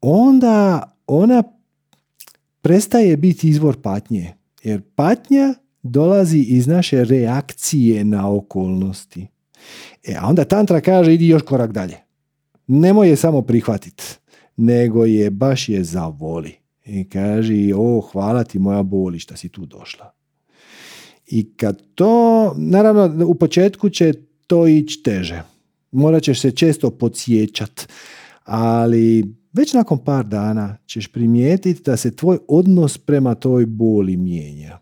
onda ona prestaje biti izvor patnje, jer patnja dolazi iz naše reakcije na okolnosti. A onda tantra kaže idi još korak dalje. Nemoj je samo prihvatiti, nego je baš je zavoli. I kaži, hvala ti moja boli što si tu došla. I kad to, naravno u početku će to ići teže. Morat ćeš se često podsjećat, ali već nakon par dana ćeš primijetiti da se tvoj odnos prema toj boli mijenja.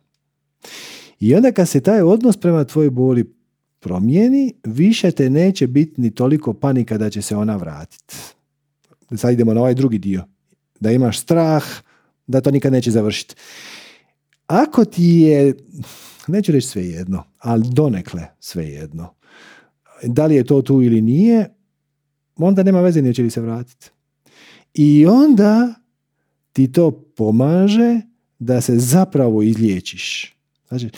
I onda kad se taj odnos prema tvoj boli promijeni, više te neće biti ni toliko panika da će se ona vratiti. Sad idemo na ovaj drugi dio. Da imaš strah, da to nikad neće završiti. Ako ti je, neću reći svejedno, ali donekle svejedno, da li je to tu ili nije, onda nema veze neće li se vratiti. I onda ti to pomaže da se zapravo izliječiš. Znači,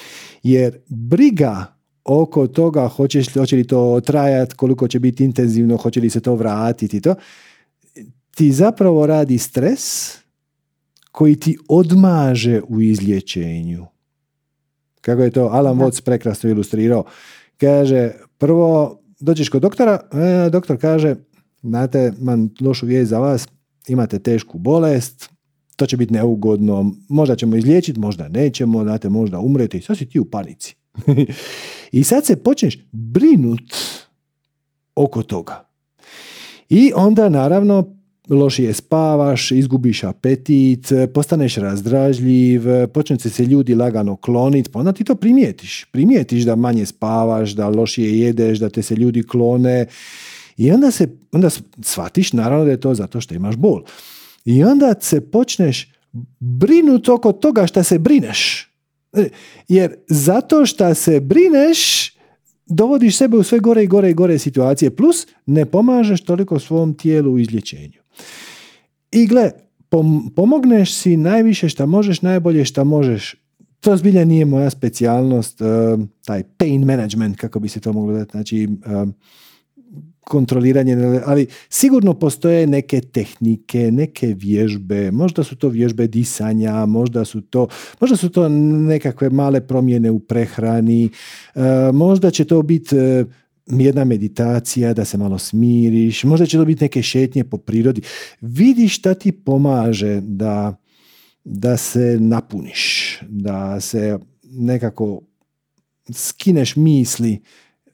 jer briga oko toga hoće li to trajati, koliko će biti intenzivno, hoće li se to vratiti, to ti zapravo radi stres koji ti odmaže u izlječenju. Kako je to Alan Watts prekrasno ilustrirao. Kaže, prvo dođeš kod doktora, doktor kaže, znate, imam lošu vijest za vas, imate tešku bolest, to će biti neugodno, možda ćemo izliječiti, možda nećemo, znate, možda umreti, sad si ti u panici. I sad se počneš brinut oko toga. I onda naravno lošije spavaš, izgubiš apetit, postaneš razdražljiv, počne se ljudi lagano kloniti, pa onda ti to primijetiš. Primijetiš da manje spavaš, da lošije jedeš, da te se ljudi klone. I onda shvatiš naravno da je to zato što imaš bol. I onda se počneš brinuti oko toga što se brineš. Jer zato što se brineš, dovodiš sebe u sve gore i gore i gore situacije, plus ne pomažeš toliko svom tijelu u izlječenju. I gle, pomogneš si najviše šta možeš, najbolje šta možeš. To zbilja nije moja specijalnost, taj pain management, kako bi se to moglo dati, znači kontroliranje, ali sigurno postoje neke tehnike, neke vježbe, možda su to vježbe disanja, možda su to nekakve male promjene u prehrani, možda će to biti jedna meditacija da se malo smiriš, možda će to biti neke šetnje po prirodi. Vidi šta ti pomaže da se napuniš, da se nekako skineš misli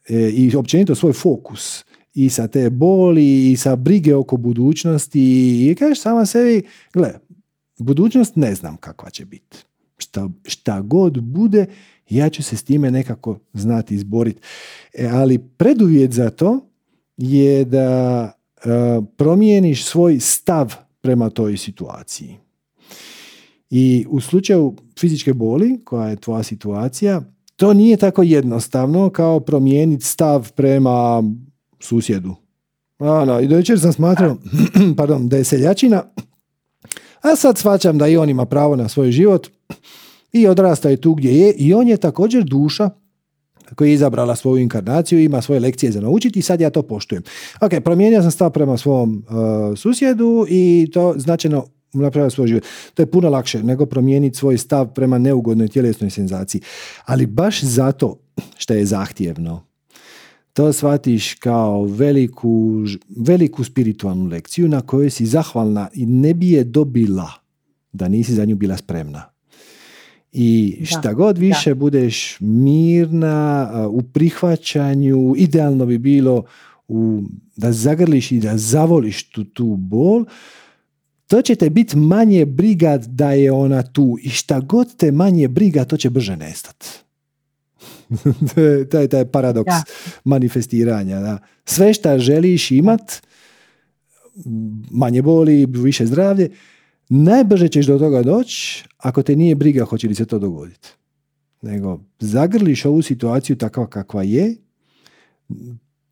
i općenito svoj fokus i sa te boli i sa brige oko budućnosti i kažeš sama sebi, gle, budućnost ne znam kakva će biti. Šta god bude, ja ću se s time nekako znati izboriti. Ali preduvjet za to je da promijeniš svoj stav prema toj situaciji. I u slučaju fizičke boli, koja je tvoja situacija, to nije tako jednostavno kao promijeniti stav prema susjedu. I do večer sam smatrao da je seljačina, a sad shvaćam da i on ima pravo na svoj život i odrastao je tu gdje je i on je također duša koja je izabrala svoju inkarnaciju, ima svoje lekcije za naučiti i sad ja to poštujem. Ok, promijenio sam stav prema svom susjedu i to značajno napravio svoj život. To je puno lakše nego promijeniti svoj stav prema neugodnoj tjelesnoj senzaciji. Ali baš zato što je zahtjevno, to shvatiš kao veliku spiritualnu lekciju na kojoj si zahvalna i ne bi je dobila da nisi za nju bila spremna. I šta god više budeš mirna u prihvaćanju, idealno bi bilo da zagrliš i da zavoliš tu bol, to će te biti manje briga da je ona tu. I šta god te manje briga, to će brže nestati. To je taj paradoks manifestiranja. Da. Sve šta želiš imat, manje boli, više zdravlje, najbrže ćeš do toga doći ako te nije briga hoće li se to dogoditi. Nego zagrliš ovu situaciju takva kakva je,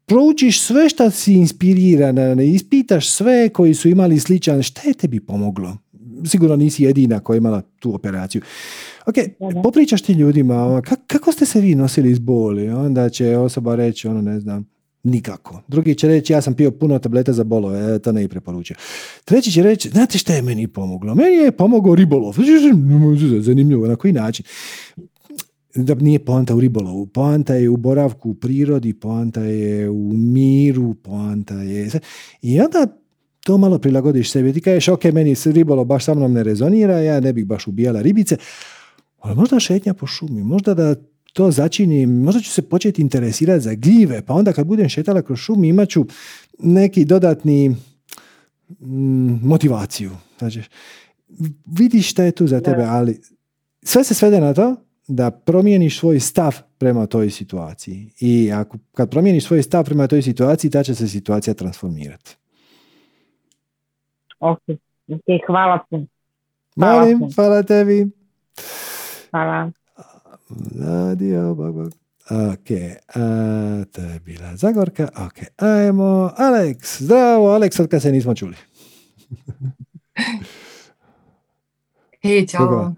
proučiš sve što si inspirirana, ne ispitaš sve koji su imali sličan, šta je tebi pomoglo? Sigurno nisi jedina koja je imala tu operaciju. Ok, popričaš ti ljudima, kako ste se vi nosili iz boli? Onda će osoba reći, ne znam, nikako. Drugi će reći, ja sam pio puno tableta za bolove, to ne i preporučio. Treći će reći, znate šta je meni pomoglo? Meni je pomogao ribolov. Zanimljivo, na koji način? Da nije poanta u ribolovu, poanta je u boravku u prirodi, poanta je u miru, poanta je... I onda to malo prilagodiš sebi. Ti kažeš, ok, meni se ribolov baš sa mnom ne rezonira, ja ne bih baš ubijala ribice, ali možda šetnja po šumi, možda da to začinim, možda ću se početi interesirati za gljive, pa onda kad budem šetala kroz šumi imat ću neki dodatni motivaciju. Znači, vidiš šta je tu za tebe, ali sve se svede na to da promijeniš svoj stav prema toj situaciji. I kad promijeniš svoj stav prema toj situaciji, ta će se situacija transformirati. Ok, hvala ti. Hvala tebi. Hvala. Radio, bak. Ok, to je bila Zagorka. Ok, ajmo, Alex. Zdravo, Alex, od kada se nismo čuli. Hej, čao.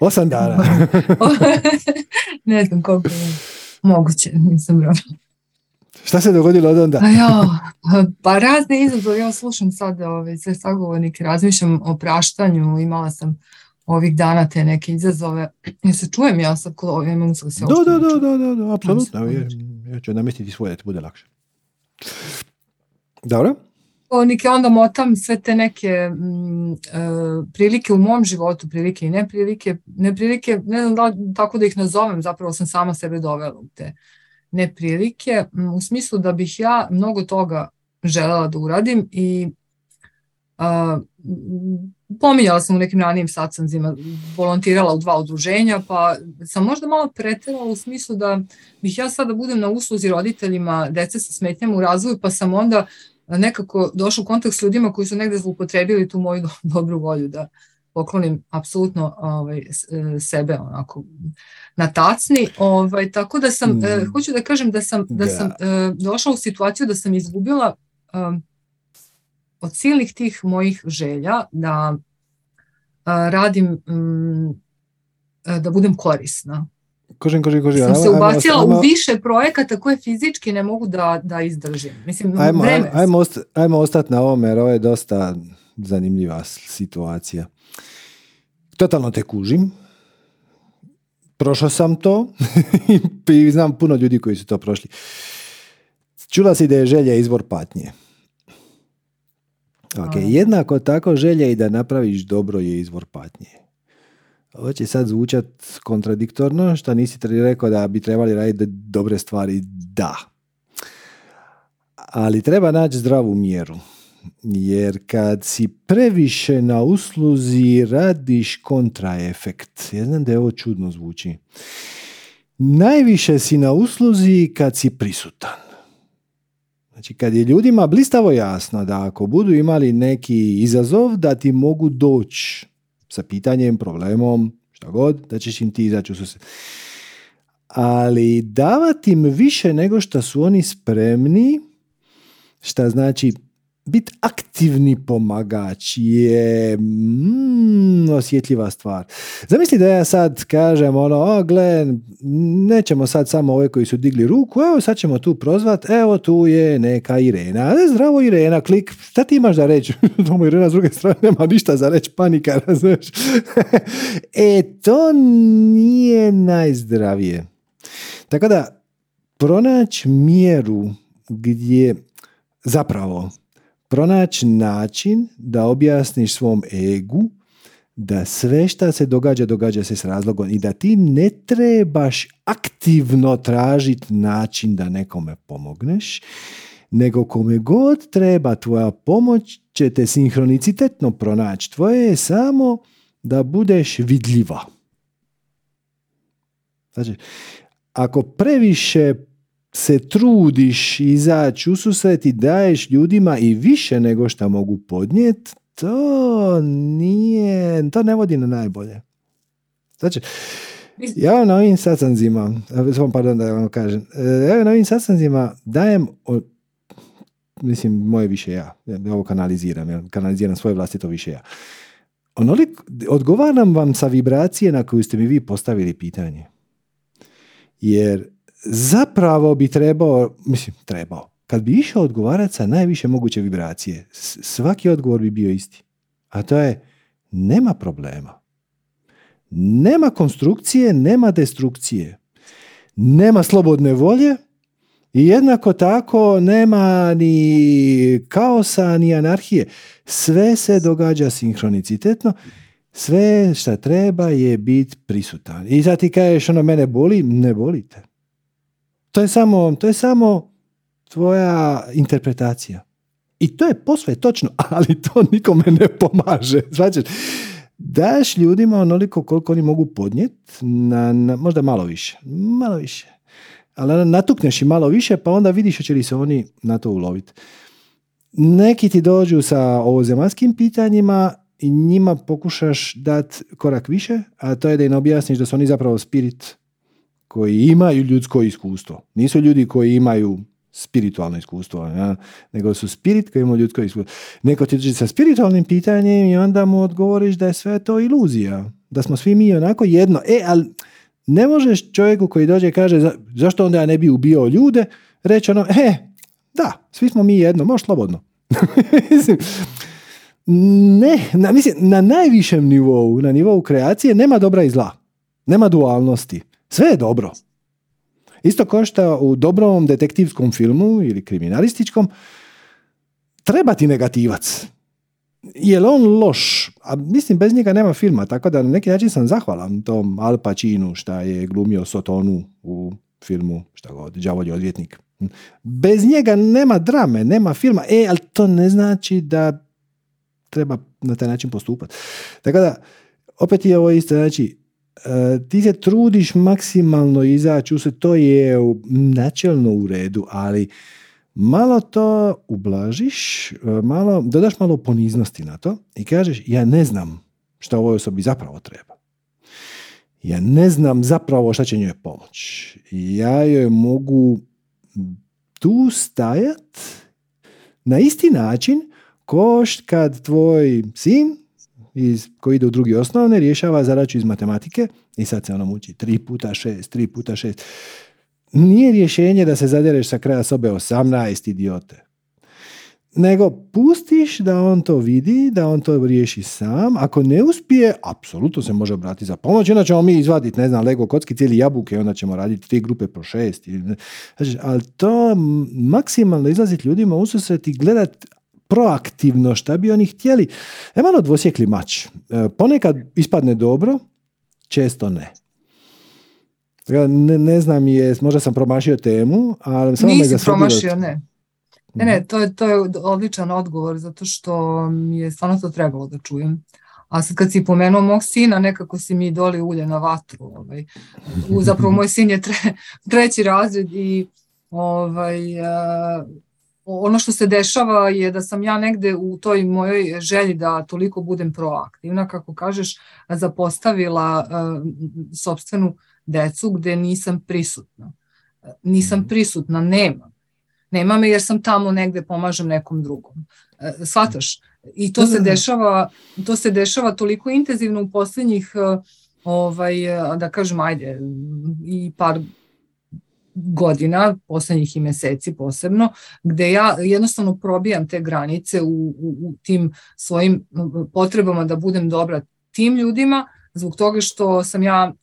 8 dana. Ne znam koliko je moguće, nisam bravo. Šta se dogodilo od onda? Pa razne izazove, ja slušam sad sve sagovornike, razmišljam o praštanju, imala sam ovih dana te neke izazove. Ja se čujem ja sa klovima, imam se oštvo. Da, apsolutno. Ja ću namestiti svoje, da ti bude lakše. Dobro? Onda motam sve te neke prilike u mom životu, prilike i neprilike, ne znam da li tako da ih nazovem, zapravo sam sama sebe dovela u te neprilike, u smislu da bih ja mnogo toga željela da uradim i pominjala sam u nekim ranijim sastanzima, volontirala u 2 udruženja, pa sam možda malo pretjerala u smislu da bih ja sada budem na usluzi roditeljima dece sa smetnjama u razvoju, pa sam onda nekako došao u kontakt s ljudima koji su negdje zloupotrebili tu moju dobru volju da poklonim apsolutno sebe onako na tacni. Tako da sam, hoću da kažem da sam došla u situaciju da sam izgubila od silnih tih mojih želja da radim, da budem korisna. Kožim. Sam se ubacila u više projekata koje fizički ne mogu da izdržim. Mislim, ajmo ostati na ovome, jer ovo je dosta zanimljiva situacija. Totalno te kužim. Prošao sam to i znam puno ljudi koji su to prošli. Čula si da je želja izvor patnje. Okay. Jednako tako želja i da napraviš dobro je izvor patnje. Ovo će sad zvučat kontradiktorno, što nisi rekao da bi trebali raditi dobre stvari, da. Ali treba naći zdravu mjeru. Jer kad si previše na usluzi, radiš kontraefekt. Ja znam da je ovo čudno zvuči. Najviše si na usluzi kad si prisutan. Znači, kad je ljudima blistavo jasno da ako budu imali neki izazov, da ti mogu doći sa pitanjem, problemom, šta god, da ćeš im ti izaći u susret. Ali davati im više nego što su oni spremni, šta znači biti aktivni pomagač je osjetljiva stvar. Zamisli da ja sad kažem gle, nećemo sad samo ove koji su digli ruku, evo sad ćemo tu prozvat, evo tu je neka Irena. Zdravo Irena, klik, šta ti imaš da reći? Domo Irena s druge strane nema ništa za reći, panika, razumiješ? To nije najzdravije. Tako da, pronaći mjeru gdje zapravo pronaći način da objasniš svom egu da sve što se događa se s razlogom i da ti ne trebaš aktivno tražiti način da nekome pomogneš, nego kome god treba tvoja pomoć će te sinhronicitetno pronaći. Tvoje je samo da budeš vidljiva. Znači, ako previše se trudiš izaći u susret i daješ ljudima i više nego što mogu podnijeti, to ne vodi na najbolje. Znači, ja na ovim sastancima, dajem, moje više ja ovo kanaliziram svoje vlastito više ja. Odgovaram vam sa vibracije na koju ste mi vi postavili pitanje. Jer zapravo bi trebao. Kad bi išao odgovarati sa najviše moguće vibracije, svaki odgovor bi bio isti. A to je, nema problema. Nema konstrukcije, nema destrukcije. Nema slobodne volje i jednako tako nema ni kaosa, ni anarhije. Sve se događa sinhronicitetno. Sve što treba je biti prisutan. I sad ti kažeš, mene boli, ne bolite. To je samo tvoja interpretacija. I to je posve točno, ali to nikome ne pomaže. Znači, daš ljudima onoliko koliko oni mogu podnijeti, možda malo više. Ali natukneš i malo više, pa onda vidiš hoće li se oni na to uloviti. Neki ti dođu sa ovozemaljskim pitanjima i njima pokušaš dati korak više, a to je da im objasniš da su oni zapravo spirit koji imaju ljudsko iskustvo. Nisu ljudi koji imaju spiritualno iskustvo, nego su spirit koji imaju ljudsko iskustvo. Neko ti dođe sa spiritualnim pitanjem i onda mu odgovoriš da je sve to iluzija. Da smo svi mi onako jedno. Ali ne možeš čovjeku koji dođe i kaže zašto onda ja ne bi ubio ljude, reći da, svi smo mi jedno, možeš slobodno. Na najvišem nivou, na nivou kreacije, nema dobra i zla. Nema dualnosti. Sve je dobro. Isto kao što u dobrom detektivskom filmu ili kriminalističkom treba ti negativac. Je li on loš? A mislim, bez njega nema filma, tako da na neki način sam zahvalan tom Al Pacinu šta je glumio Sotonu u filmu, šta god, Đavolji odvjetnik. Bez njega nema drame, nema filma. Ali to ne znači da treba na taj način postupati. Tako da, opet je ovo isto, znači, ti se trudiš maksimalno izaći, to je načelno u redu, ali malo to ublažiš, dodaš malo poniznosti na to i kažeš, ja ne znam šta ovoj osobi zapravo treba. Ja ne znam zapravo šta će njoj pomoći. Ja joj mogu tu stajat na isti način kao kad tvoj sin koji ide u drugi osnovne, rješava zadaću iz matematike i sad se muči 3 puta 6. Nije rješenje da se zadereš sa kraja sobe 18, idiote. Nego pustiš da on to vidi, da on to riješi sam. Ako ne uspije, apsolutno se može brati za pomoć. Onda ćemo mi izvaditi, Lego kocki, cijeli jabuke, onda ćemo raditi 3 grupe po 6. Znači, ali to maksimalno izlaziti ljudima u susret i gledati proaktivno šta bi oni htjeli. Malo dvosjekli mač. Ponekad ispadne dobro, često ne. Ne znam, možda sam promašio temu, ali samo me zasudilo. Promašio, ne. Ne, to je odličan odgovor, zato što mi je stvarno to trebalo da čujem. A sad kad si pomenuo mog sina, nekako si mi doli ulje na vatru. Zapravo, moj sin je treći razred i ono što se dešava je da sam ja negde u toj mojoj želji da toliko budem proaktivna, kako kažeš, zapostavila sopstvenu decu gde nisam prisutna. Nisam prisutna, nema me jer sam tamo negde pomažem nekom drugom. Shvataš? I to se dešava toliko intenzivno u posljednjih, da kažem, ajde, i par godina, posljednjih i meseci posebno, gde ja jednostavno probijam te granice u tim svojim potrebama da budem dobra tim ljudima, zbog toga što sam ja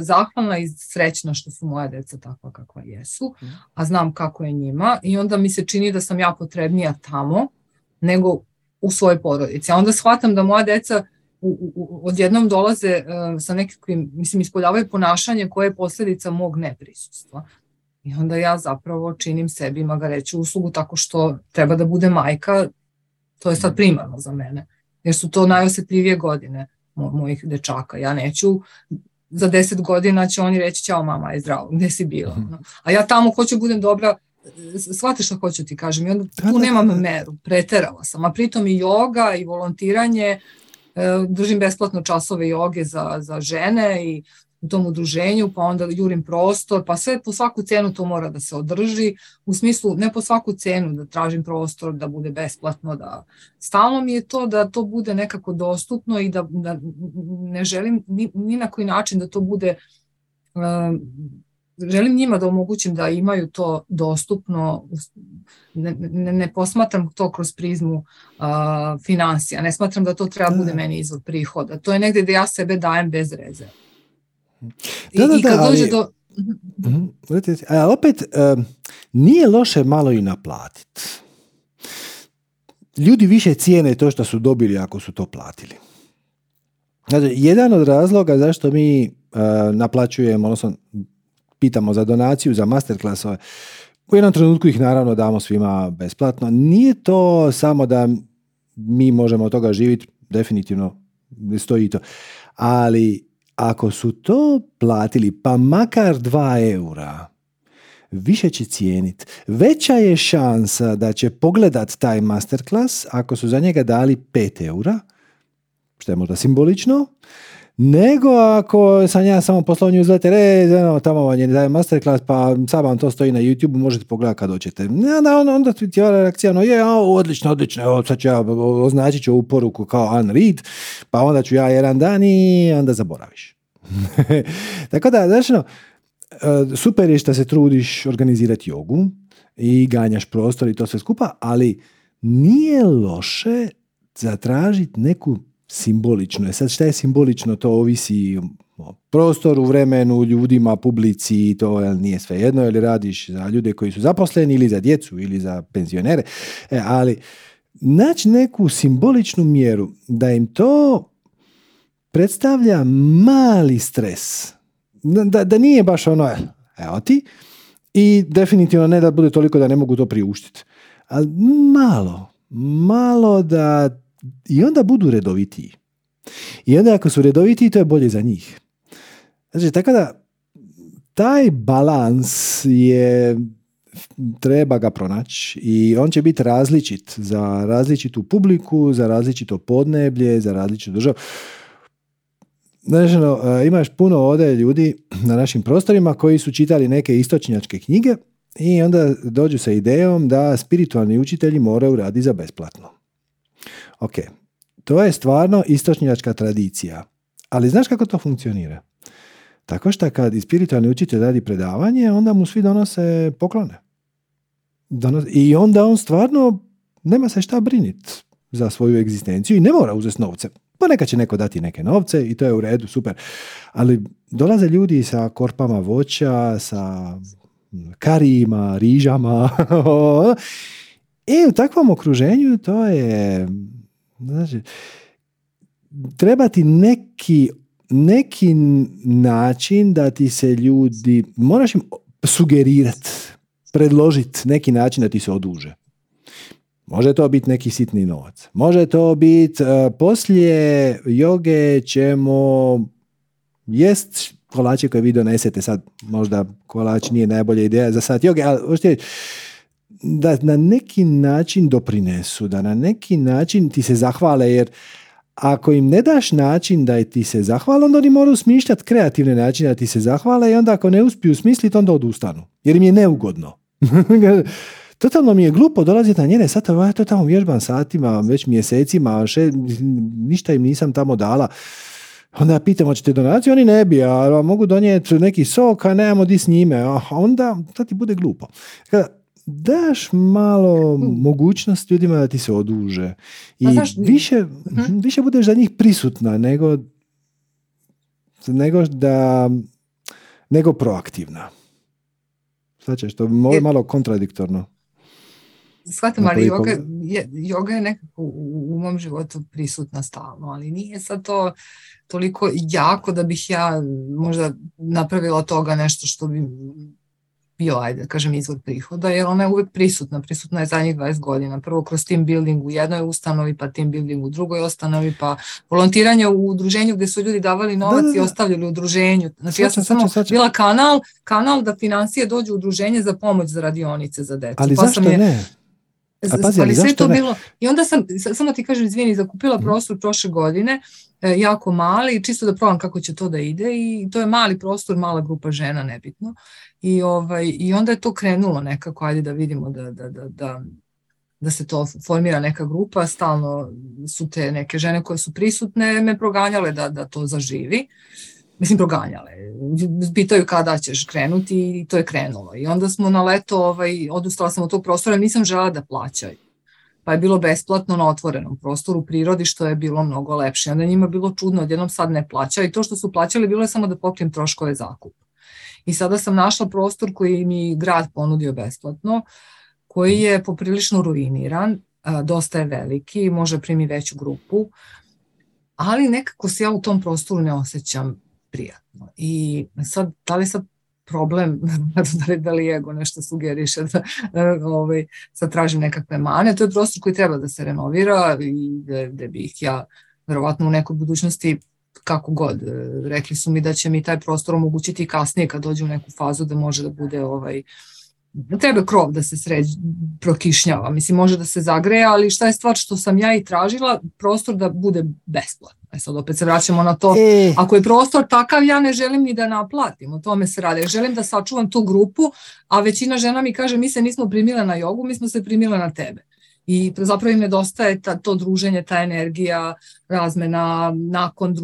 zahvalna i srećna što su moja deca takva kakva jesu, a znam kako je njima, i onda mi se čini da sam ja potrebnija tamo nego u svojoj porodici. A onda shvatam da moja deca odjednom dolaze sa nekakvim, ispoljavaju ponašanje koje je posljedica mog neprisustva. I onda ja zapravo činim sebi, ima ga reći, uslugu tako što treba da bude majka, to je sad primarno za mene, jer su to najosjetljivije godine mojih dečaka. Ja neću, za 10 godina će oni reći, ćao mama, je zdravo, gde si bila? A ja tamo hoću budem dobra, shvatiš šta hoću ti kažem, i onda tu nemam meru, preterala sam, a pritom i joga i volontiranje, držim besplatno časove joge za žene i u tom udruženju, pa onda jurim prostor, pa sve po svaku cenu to mora da se održi, u smislu ne po svaku cenu da tražim prostor, da bude besplatno, da stalno mi je to, da to bude nekako dostupno i da ne želim ni na koji način da to bude, želim njima da omogućim da imaju to dostupno, ne posmatram to kroz prizmu financija, ne smatram da to treba bude meni izvor prihoda, to je negdje da ja sebe dajem bez reze. Ali opet nije loše malo i naplatiti. Ljudi više cijene to što su dobili ako su to platili. Znači, jedan od razloga zašto mi naplaćujemo, odnosno pitamo za donaciju, za masterclassove, u jednom trenutku ih naravno damo svima besplatno. Nije to samo da mi možemo od toga živjeti, definitivno stoji to. Ali ako su to platili, pa makar 2 eura, više će cijeniti. Veća je šansa da će pogledati taj masterclass ako su za njega dali 5 eura, što je možda simbolično, nego ako sam ja samo poslao newsletter, tamo vam je daje masterclass, pa sad vam to stoji na YouTube, možete pogledati kad hoćete. Onda ti je reakcija, odlično, sad ću ja označit ću ovu poruku kao unread, pa onda ću ja jedan dan i onda zaboraviš. Tako da, super je što se trudiš organizirati jogu i ganjaš prostor i to sve skupa, ali nije loše zatražiti neku simbolično je. Sad šta je simbolično, to ovisi o prostoru, vremenu, ljudima, publici, to nije sve jedno, ili radiš za ljude koji su zaposleni, ili za djecu, ili za penzionere, ali naći neku simboličnu mjeru da im to predstavlja mali stres, da nije baš ono, evo ti, i definitivno ne da bude toliko da ne mogu to priuštiti, ali malo da. I onda budu redovitiji. I onda ako su redovitiji, to je bolje za njih. Znači, tako da taj balans treba ga pronaći i on će biti različit za različitu publiku, za različito podneblje, za različitu državu. Znači, imaš puno ovdje ljudi na našim prostorima koji su čitali neke istočnjačke knjige i onda dođu sa idejom da spiritualni učitelji moraju raditi za besplatno. Ok, to je stvarno istočnjačka tradicija, ali znaš kako to funkcionira? Tako što kad spiritualni učitelj radi predavanje, onda mu svi donose poklone. I onda on stvarno nema se šta brinit za svoju egzistenciju i ne mora uzeti novce. Pa neka će neko dati neke novce i to je u redu, super. Ali dolaze ljudi sa korpama voća, sa karijima, rižama, i u takvom okruženju to je, znači, treba ti neki način da ti se ljudi, moraš im sugerirati, predložiti neki način da ti se oduže. Može to biti neki sitni novac. Može to biti, poslije joge ćemo jest kolače koje vi donesete. Sad možda kolač nije najbolja ideja za sat joge, ali hoćete reći, da na neki način doprinesu, da na neki način ti se zahvale, jer ako im ne daš način da ti se zahvale, onda oni moraju smišljati kreativne načine da ti se zahvale i onda ako ne uspiju smisliti, onda odustanu, jer im je neugodno. Totalno mi je glupo dolaziti na njene satove, ja to tamo vježbam satima, već mjesecima, ništa im nisam tamo dala. Onda ja pitam, hoćete donaciju? Oni ne bi, a mogu donijeti neki sok, a nemamo di s njime. A onda to ti bude glupo. Kada daš malo mogućnost ljudima da ti se oduže i više budeš za njih prisutna nego proaktivna. Znači što je malo kontradiktorno. Shvatim, ali joga je nekako u mom životu prisutna stalno, ali nije sad to toliko jako da bih ja možda napravila toga nešto što bi bio, ajde, kažem, izvod prihoda, jer ona je uvijek prisutna je zadnjih 20 godina. Prvo kroz team building u jednoj ustanovi, pa team building u drugoj ustanovi, pa volontiranje u udruženju gdje su ljudi davali novac i ostavljali u udruženju. Znači ja sam bila kanal da financije dođu u udruženje za pomoć za radionice za djecu. Ali pa zašto ne? Ali sve to bilo. I onda sam, samo ti kažem, izvini, zakupila prostor prošle godine, jako mali, čisto da probam kako će to da ide, i to je mali prostor, mala grupa žena, nebitno. I onda je to krenulo nekako, ajde da vidimo da se to formira neka grupa, stalno su te neke žene koje su prisutne me proganjale da to zaživi. Mislim, proganjale. Pitaju kada ćeš krenuti i to je krenulo. I onda smo na leto, odustala sam od tog prostora, nisam željela da plaćaju. Pa je bilo besplatno na otvorenom prostoru u prirodi, što je bilo mnogo lepše. Onda njima bilo čudno, odjednom sad ne plaćaju. I to što su plaćali bilo je samo da pokrijem troškove zakupa. I sada sam našla prostor koji mi grad ponudio besplatno, koji je poprilično ruiniran, dosta je veliki, može primi veću grupu, ali nekako se ja u tom prostoru ne osjećam prijatno. I sad, da li sad problem, da li ego nešto sugeriše da sad tražim nekakve mane, to je prostor koji treba da se renovira i da bih ja verovatno u nekoj budućnosti, kako god, rekli su mi da će mi taj prostor omogućiti kasnije kad dođe u neku fazu da može da bude treba krov da se prokišnjava, mislim može da se zagreje, ali šta je stvar što sam ja i tražila, prostor da bude besplatno. Sad opet se vraćamo na to, ako je prostor takav, ja ne želim ni da naplatim, o tome se radi, želim da sačuvam tu grupu, a većina žena mi kaže mi se nismo primile na jogu, mi smo se primile na tebe. I zapravo im nedostaje to druženje, ta energija, razmena, nakon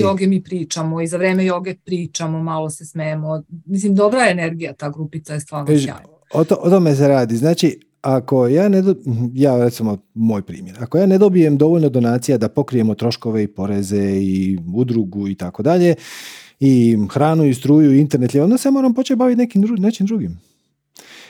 joge mi pričamo i za vrijeme joge pričamo, malo se smemo. Mislim, dobra je energija, ta grupica je stvarno sjajna. O tome se radi. Znači, ako ja ne dobijem, recimo moj primjer, ako ja ne dobijem dovoljno donacija da pokrijemo troškove i poreze i udrugu i tako dalje, i hranu i struju i internet, onda se moram početi baviti nečim drugim.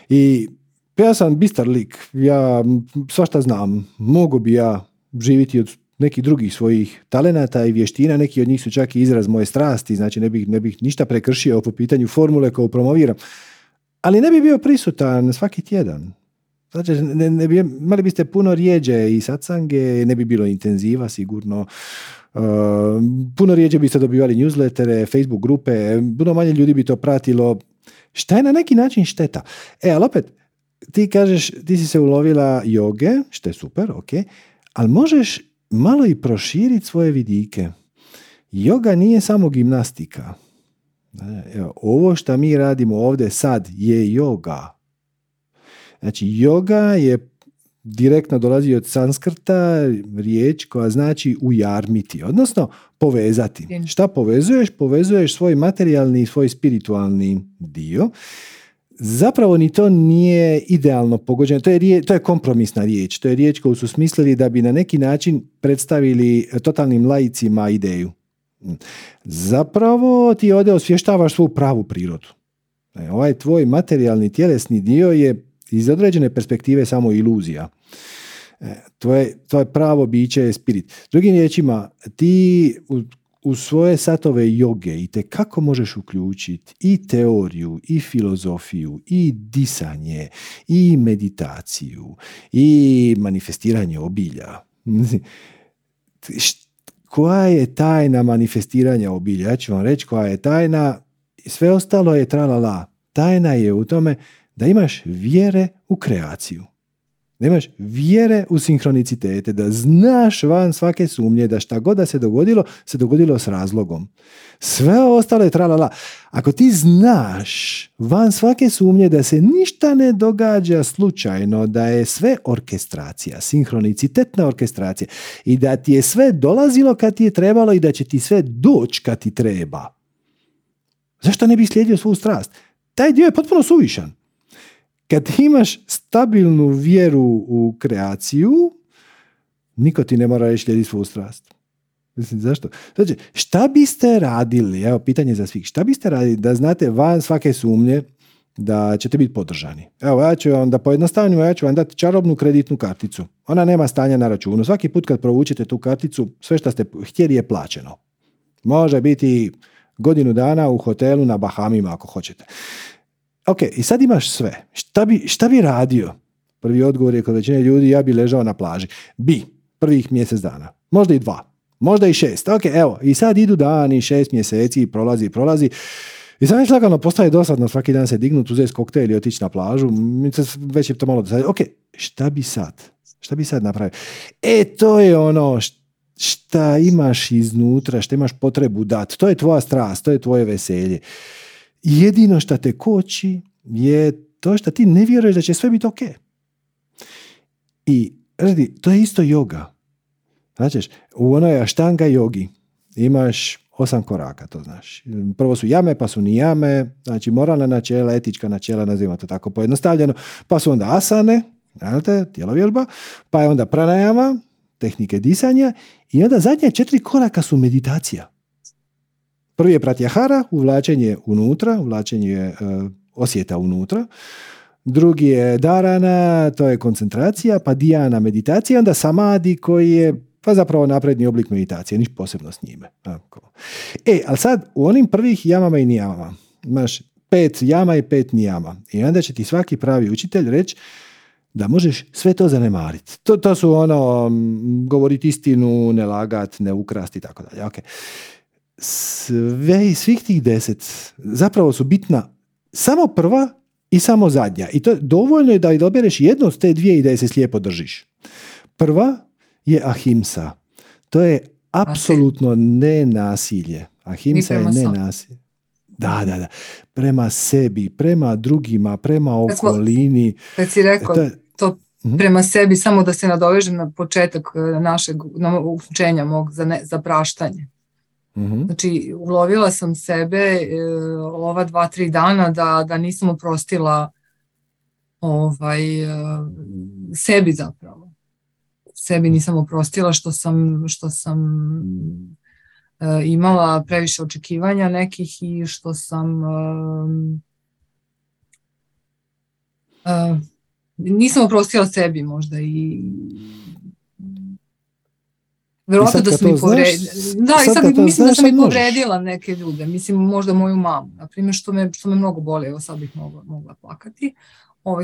I ja sam bistar lik, ja svašta znam, mogu bi ja živjeti od nekih drugih svojih talenata i vještina, neki od njih su čak i izraz moje strasti, znači ne bih ništa prekršio po pitanju formule koju promoviram, ali ne bi bio prisutan svaki tjedan. Znači, imali biste puno rijeđe i satsange, ne bi bilo intenziva sigurno, puno rijeđe biste dobivali newslettere, Facebook grupe, puno manje ljudi bi to pratilo, šta je na neki način šteta. Ali opet, ti kažeš, ti si se ulovila joge, što je super, ok, ali možeš malo i proširiti svoje vidike. Joga nije samo gimnastika. Evo, ovo što mi radimo ovdje sad je joga. Znači, joga je direktno dolazi od sanskrta, riječ koja znači ujarmiti, odnosno povezati. Šta povezuješ? Povezuješ svoj materijalni i svoj spiritualni dio. Zapravo ni to nije idealno pogođeno, to je kompromisna riječ, to je riječ koju su smislili da bi na neki način predstavili totalnim laicima ideju. Zapravo ti ovdje osvještavaš svoju pravu prirodu. Ovaj tvoj materijalni tjelesni dio je iz određene perspektive samo iluzija. Tvoje pravo biće je spirit. Drugim riječima, ti u svoje satove joge i te kako možeš uključiti i teoriju, i filozofiju, i disanje, i meditaciju, i manifestiranje obilja. Koja je tajna manifestiranja obilja? Ja ću vam reći koja je tajna. Sve ostalo je tralala. Tajna je u tome da imaš vjere u kreaciju. Da imaš vjere u sinhronicitete, da znaš van svake sumnje da šta god da se dogodilo s razlogom. Sve ostalo je tralala. Ako ti znaš van svake sumnje da se ništa ne događa slučajno, da je sve orkestracija, sinhronicitetna orkestracija i da ti je sve dolazilo kad ti je trebalo i da će ti sve doći kad ti treba. Zašto ne bi slijedio svoju strast? Taj dio je potpuno suvišan. Kad imaš stabilnu vjeru u kreaciju, niko ti ne mora reći slijedi svoju strast. Mislim, zašto? Znači, šta biste radili, evo pitanje za svih, šta biste radili da znate van svake sumnje da ćete biti podržani? Evo, ja ću vam da pojednostavnimo, ja ću vam dati čarobnu kreditnu karticu. Ona nema stanja na računu. Svaki put kad provučete tu karticu, sve što ste htjeli je plaćeno. Može biti godinu dana u hotelu na Bahamima ako hoćete. Ok, i sad imaš sve. Šta bi radio? Prvi odgovor je kod većine ljudi, ja bi ležao na plaži. Bi, prvih mjesec dana. Možda i 2, možda i 6. Ok, evo, i sad idu dani, 6 mjeseci, prolazi. I sad već lagano postaje dosadno svaki dan se dignuti, uzeti koktel i otići na plažu. Već je to malo dosadno. Ok, šta bi sad napravio? E, to je ono šta imaš iznutra, šta imaš potrebu dati. To je tvoja strast, to je tvoje veselje. Jedino što te koči je to što ti ne vjeruješ da će sve biti ok. I to je isto yoga. Znači, u onoj aštanga jogi imaš 8 koraka, to znaš. Prvo su jame, pa su nijame, znači moralna načela, etička načela, nazivamo to tako pojednostavljeno, pa su onda asane, znate, tjelovjelba, pa je onda pranajama, tehnike disanja i onda zadnje 4 koraka su meditacija. Prvi je pratyahara, uvlačenje unutra, osjeta unutra. Drugi je dharana, to je koncentracija, pa dhyana, meditacija, onda samadhi koji je pa zapravo napredni oblik meditacije, ništa posebno s njime. Ali sad u onim prvih jamama i nijamama, imaš 5 jama i 5 nijama i onda će ti svaki pravi učitelj reći da možeš sve to zanemariti. To su ono, govoriti istinu, ne lagat, ne ukrasti, tako dalje. Ok. Svih tih 10 zapravo su bitna samo prva i samo zadnja. I to dovoljno je da odabereš jednu od te dvije i da je se slijepo držiš. Prva je ahimsa. To je apsolutno nenasilje. Ahimsa je nenasilje. Da. Prema sebi, prema drugima, prema okolini. Kad si rekao to prema sebi, samo da se nadovežem na početak našeg učenja mog za praštanje. Znači, ulovila sam sebe ova 2-3 dana da nisam oprostila sebi zapravo. Sebi nisam oprostila što sam imala previše očekivanja nekih i što sam nisam oprostila sebi možda i verovatno da sam mi povredila. Da, i sad mislim da sam i povredila neke ljude. Mislim, možda moju mamu. Naprimjer, što me mnogo boli. Evo, sad bih mogla plakati.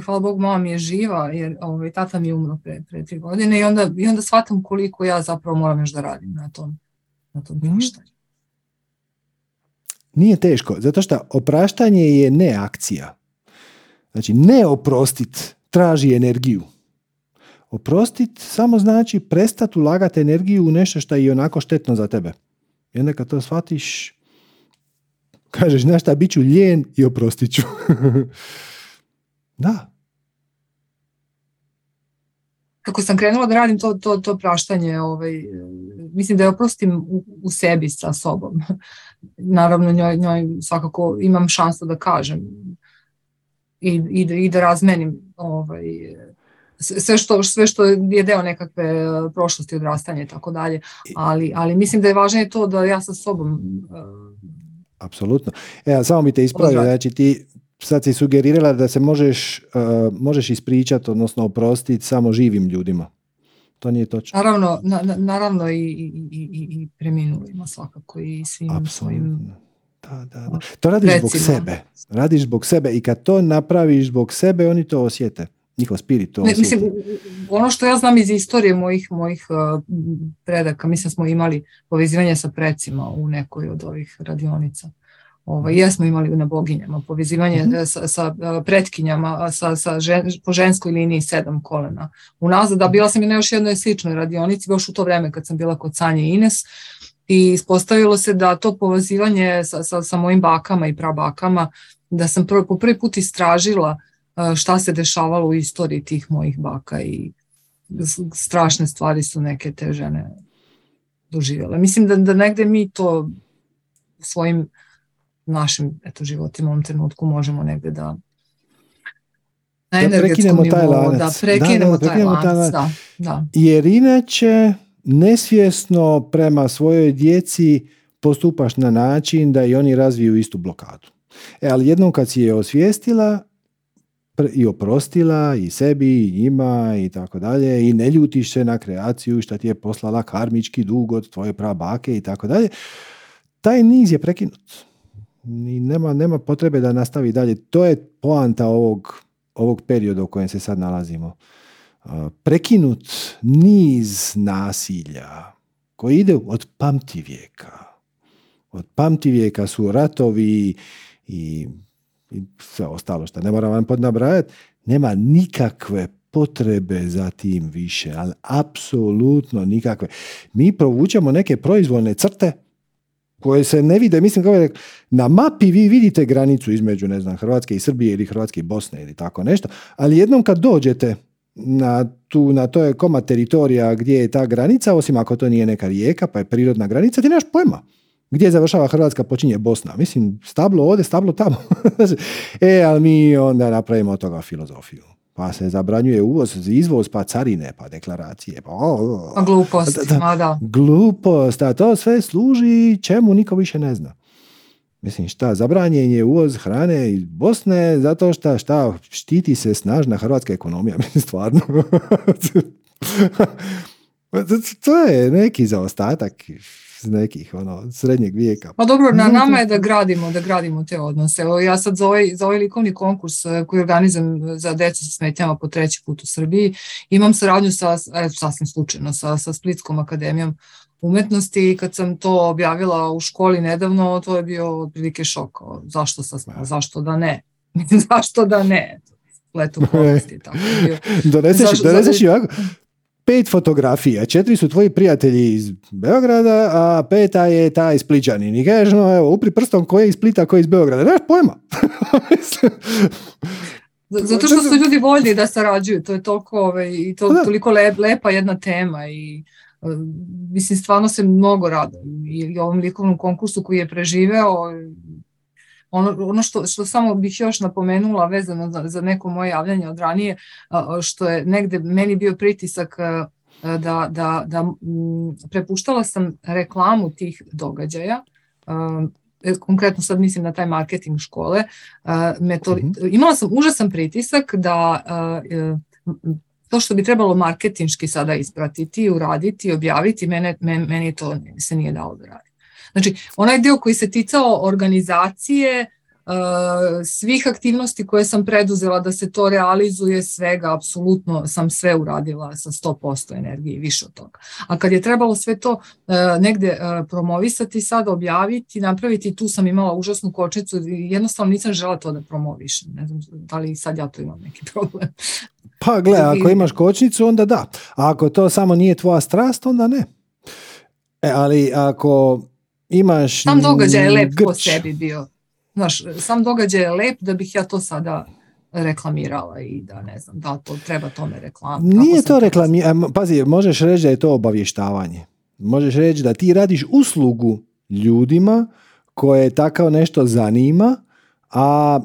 Hvala Bogu, mama mi je živa, jer tata mi je umro pre 3 godine i onda shvatam koliko ja zapravo moram još da radim na tom praštanju. Nije teško, zato što opraštanje je neakcija. Znači, ne oprostit traži energiju. Oprostiti samo znači prestati ulagati energiju u nešto što je onako štetno za tebe. I onda kad to shvatiš, kažeš, znaš šta, bit ću lijen i oprostit ću. Da. Kako sam krenula da radim to praštanje, mislim da je oprostim u sebi sa sobom. Naravno, njoj svakako imam šansu da kažem i da razmenim sve što je deo nekakve prošlosti, odrastanja i tako dalje, ali mislim da je važnije to da ja sa sobom apsolutno. Samo bi te ispravio, znači ti sad si sugerirala da se možeš ispričati, odnosno oprostiti samo živim ljudima. To nije točno. Naravno, naravno i preminulima svakako i svim svojim. Da. To radiš recimo. Zbog sebe. Radiš zbog sebe i kad to napraviš zbog sebe, oni to osjete. Njihov spirit. Mislim, ono što ja znam iz istorije mojih predaka, mislim smo imali povezivanje sa precima u nekoj od ovih radionica. Jesmo imali na boginjama povezivanje sa pretkinjama po ženskoj liniji 7 kolena. Unazad, da bila sam i na još jednoj sličnoj radionici, još u to vreme kad sam bila kod Sanje i Ines, i ispostavilo se da to povezivanje sa mojim bakama i prabakama, da sam po prvi put istražila šta se dešavalo u istoriji tih mojih baka i strašne stvari su neke te žene doživjele. Mislim da negde mi to svojim našim životima u ovom trenutku možemo negde da energetskom nivou da prekinemo taj lanac. Da. Jer inače nesvjesno prema svojoj djeci postupaš na način da i oni razviju istu blokadu. Ali jednom kad si je osvijestila i oprostila i sebi i njima i tako dalje i ne ljutiš se na kreaciju što ti je poslala karmički dug od tvoje prabake i tako dalje, taj niz je prekinut. I nema potrebe da nastavi dalje. To je poanta ovog perioda u kojem se sad nalazimo. Prekinut niz nasilja koji ide od pamtivijeka. Od pamtivijeka su ratovi i sve ostalo što ne moram vam podnabrajati. Nema nikakve potrebe za tim više, ali apsolutno nikakve. Mi provučemo neke proizvoljne crte koje se ne vide, mislim kao je rekao, na mapi vi vidite granicu između, Hrvatske i Srbije ili Hrvatske i Bosne ili tako nešto, ali jednom kad dođete na to je komad teritorija gdje je ta granica, osim ako to nije neka rijeka, pa je prirodna granica, ti nemaš pojma gdje završava Hrvatska, počinje Bosna. Mislim, stablo ovdje, stablo tamo. Ali mi onda napravimo od toga filozofiju. Pa se zabranjuje uvoz, izvoz, pa carine, pa deklaracije. Pa glupost. Glupost, a to sve služi čemu niko više ne zna. Mislim, zabranjen je uvoz hrane iz Bosne zato što štiti se snažna hrvatska ekonomija. Mislim, stvarno. To je neki zaostatak nekih srednjeg vijeka. Pa dobro, na nama je da gradimo te odnose. Evo, ja sad za ovaj likovni konkurs koji organizujem za djecu sa smetnjama po 3. put u Srbiji, imam saradnju sasvim slučajno sa Splitskom akademijom umetnosti i kad sam to objavila u školi nedavno, to je bio otprilike šok. Zašto da ne? Zašto da ne? Leto povesti. Doneseš i ovako? 5 fotografija, 4 su tvoji prijatelji iz Beograda, a 5 je taj Splićanin. I kažeš, evo, upri prstom koji je iz Splita, koji je iz Beograda. Nemaš pojma. Zato što su ljudi voljni da sarađuju. To je toliko lepa jedna tema i mislim, stvarno se mnogo radujem i ovom likovnom konkursu koji je preživeo. Ono što samo bih još napomenula vezano za neko moje javljanje od ranije, što je negde meni bio pritisak da prepuštala sam reklamu tih događaja, konkretno sad mislim na taj marketing škole, imala sam užasan pritisak da to što bi trebalo marketinški sada ispratiti, uraditi, objaviti, meni to se nije dalo da raditi. Znači, onaj deo koji se ticao organizacije, svih aktivnosti koje sam preduzela da se to realizuje, svega, apsolutno sam sve uradila sa 100% energije i više od toga. A kad je trebalo sve to negde promovisati, sad objaviti, napraviti, tu sam imala užasnu kočnicu i jednostavno nisam žela to da promovišem. Ne znam da li sad ja to imam neki problem. Pa gle, ako imaš kočnicu, onda da. A ako to samo nije tvoja strast, onda ne. Ali ako... Sam događaj je lep po sebi bio. Sam događaj je lep da bih ja to sada reklamirala i da ne znam, da to treba tome reklamirati. Nije to reklamiranje. Pazi, možeš reći da je to obavještavanje. Možeš reći da ti radiš uslugu ljudima koje tako nešto zanima, a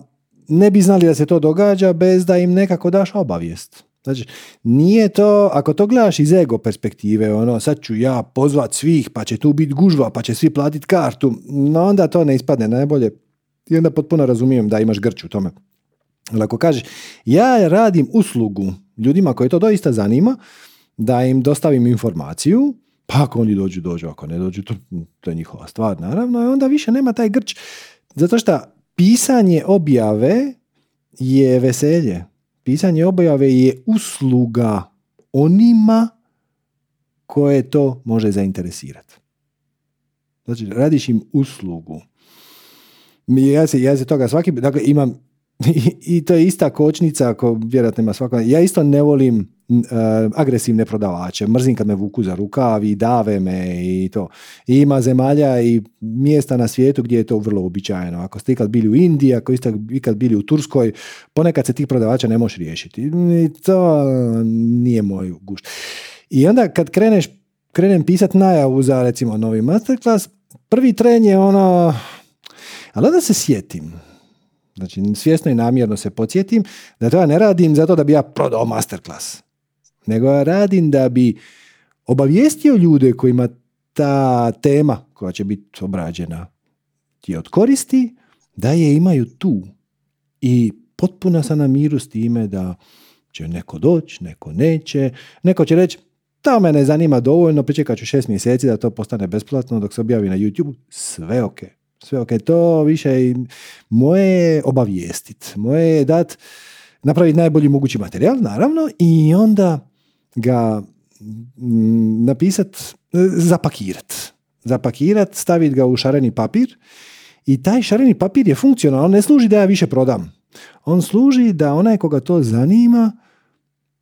ne bi znali da se to događa bez da im nekako daš obavijest. Znači, nije to, ako to gledaš iz ego perspektive, sad ću ja pozvat svih, pa će tu biti gužva, pa će svi platiti kartu, no onda to ne ispadne najbolje. I onda potpuno razumijem da imaš grč u tome. Ali ako kažeš, ja radim uslugu ljudima koje to doista zanima, da im dostavim informaciju, pa ako oni dođu, ako ne dođu, to je njihova stvar, naravno, i onda više nema taj grč. Zato što pisanje objave je veselje. Pisanje objave je usluga onima koje to može zainteresirati. Znači, radiš im uslugu. Ja se toga svaki, dakle imam i to je ista kočnica, ako vjerojatno ima svako. Ja isto ne volim agresivne prodavače, mrzim kad me vuku za rukav i dave me i to. I ima zemalja i mjesta na svijetu gdje je to vrlo uobičajeno. Ako ste ikad bili u Indiji, ako ste ikad bili u Turskoj, ponekad se tih prodavača ne možeš riješiti. I to nije moj gušt. I onda kad krenem pisati najavu za recimo novi masterclass, prvi tren je ono, ali onda se sjetim. Znači, svjesno i namjerno se podsjetim da to ja ne radim zato da bi ja prodao masterclass. Nego ja radim da bi obavijestio ljude kojima ta tema koja će biti obrađena je od koristi, da je imaju tu. I potpuno sam na miru s time da će neko doći, neko neće, neko će reći to me ne zanima dovoljno, pričekat ću 6 mjeseci da to postane besplatno dok se objavi na YouTube, sve ok. Sve ok, to više i moje obavijestiti, moje je dati, napraviti najbolji mogući materijal, naravno, i onda ga napisati, zapakirati, staviti ga u šareni papir, i taj šareni papir je funkcionalan, on ne služi da ja više prodam. On služi da onaj koga to zanima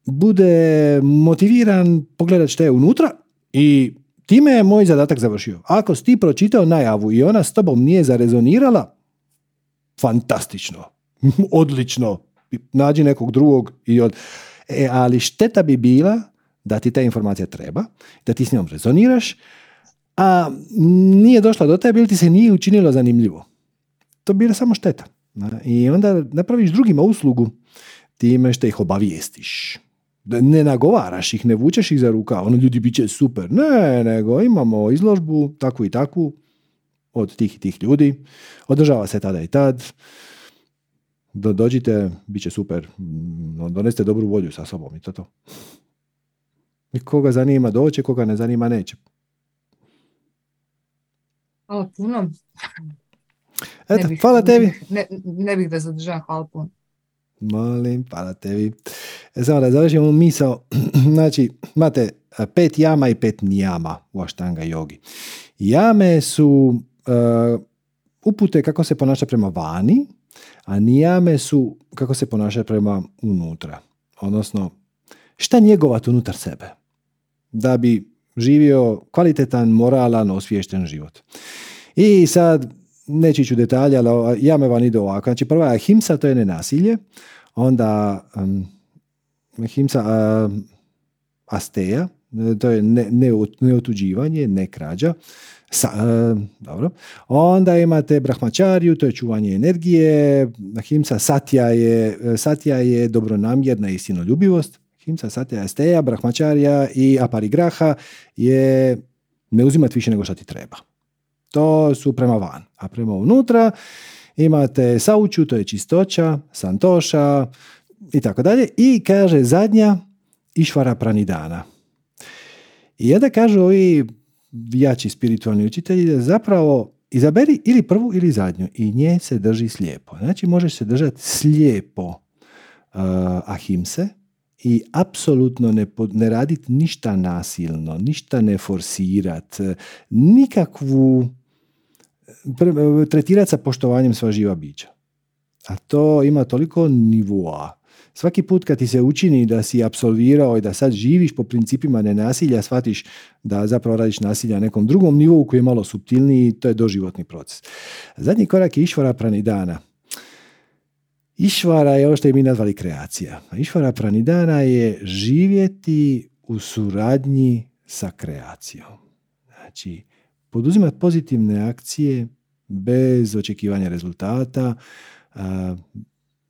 bude motiviran pogledat što je unutra i time je moj zadatak završio. Ako si ti pročitao najavu i ona s tobom nije zarezonirala, fantastično, odlično, nađi nekog drugog. Ali šteta bi bila da ti ta informacija treba, da ti s njom rezoniraš, a nije došla do tebe ili ti se nije učinilo zanimljivo. To bi bila samo šteta. I onda napraviš drugima uslugu time što ih obavijestiš. Ne nagovaraš ih, ne vučeš ih za rukav, ono ljudi bit će super, ne, nego imamo izložbu takvu i takvu od tih i tih ljudi, održava se tada i tad, dođite, bit će super, donesite dobru volju sa sobom i to. I koga zanima doće, koga ne zanima neće. Hvala puno. Eto, hvala tebi. Ne bih da zadržava, hvala puno. Molim, hvala tebi. Samo da završimo misao. Znači, imate 5 jama i 5 nijama u Aštanga jogi. Jame su upute kako se ponaša prema vani, a nijame su kako se ponaša prema unutra. Odnosno, šta njegovati unutar sebe da bi živio kvalitetan, moralan, osviješten život. I sad, neću ići u detalje, ali jame van idu ovako. Znači, prva je himsa, to je nenasilje. Onda himsa asteja, to je neotuđivanje, ne krađa. Dobro. Onda imate brahmačariju, to je čuvanje energije. Himsa satja je dobronamjerna i sinoljubivost. Himsa satja asteja, brahmačarija i aparigraha je ne uzimati više nego što ti treba. To su prema van, a prema unutra imate sauču, to je čistoća, santoša i tako dalje. I kaže zadnja išvara pranidana. I onda kažu ovi jači spiritualni učitelji da zapravo izaberi ili prvu ili zadnju i nje se drži slijepo. Znači možeš se držati slijepo ahimse i apsolutno ne raditi ništa nasilno, ništa ne forsirati, nikakvu tretirati sa poštovanjem sva živa bića. A to ima toliko nivoa. Svaki put kad ti se učini da si apsolvirao i da sad živiš po principima nenasilja, shvatiš da zapravo radiš nasilja na nekom drugom nivou koji je malo suptilniji, to je doživotni proces. Zadnji korak je Išvara Pranidana. Išvara je ovo što je mi nazvali kreacija. Išvara Pranidana je živjeti u suradnji sa kreacijom. Znači, poduzimati pozitivne akcije bez očekivanja rezultata,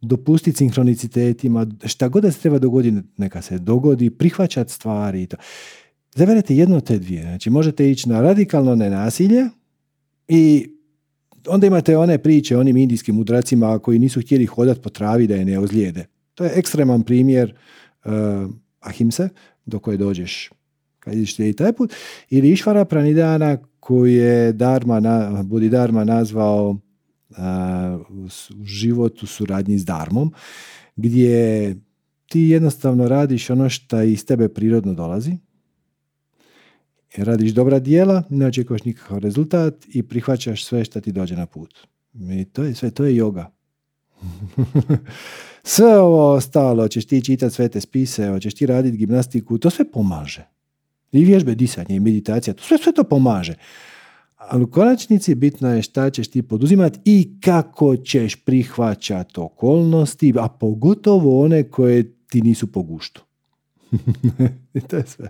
dopustiti sinkronicitetima, šta god da se treba dogoditi, neka se dogodi, prihvaćati stvari i to. Zaberete jedno te dvije. Znači, možete ići na radikalno nenasilje i onda imate one priče o onim indijskim mudracima koji nisu htjeli hodati po travi da je ne ozlijede. To je ekstreman primjer ahimse do koje dođeš kad ideš i taj put. Ili Išvara Pranidana koji je Budhidharma nazvao život u suradnji s Dharmom, gdje ti jednostavno radiš ono što iz tebe prirodno dolazi. Radiš dobra djela, ne očekuješ nikakav rezultat i prihvaćaš sve što ti dođe na put. I to je sve, to je yoga. Sve ovo ostalo, hoćeš ti čitati sve te spise, hoćeš ti raditi gimnastiku, to sve pomaže. I vježbe disanja i meditacija, to sve to pomaže. Ali u konačnici bitno je šta ćeš ti poduzimati i kako ćeš prihvaćati okolnosti, a pogotovo one koje ti nisu po guštu. I to je sve.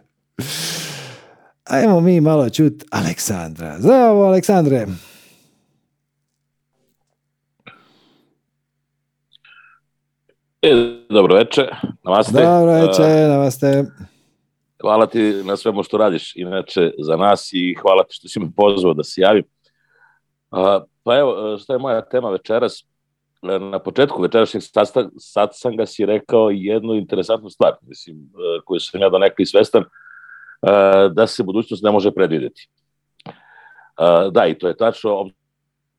Ajmo mi malo čuti Aleksandra. Zdravo, Aleksandre. Dobro večer, namaste. Dobro večer, namaste. Hvala ti na svemu što radiš, inače, za nas i hvala ti što si me pozvao da se javim. Pa evo, što je moja tema večeras? Na početku večerašnjeg satsanga si rekao jednu interesantnu stvar, mislim, koju sam ja donekli svestan, da se budućnost ne može predvidjeti. Da, i to je tačno,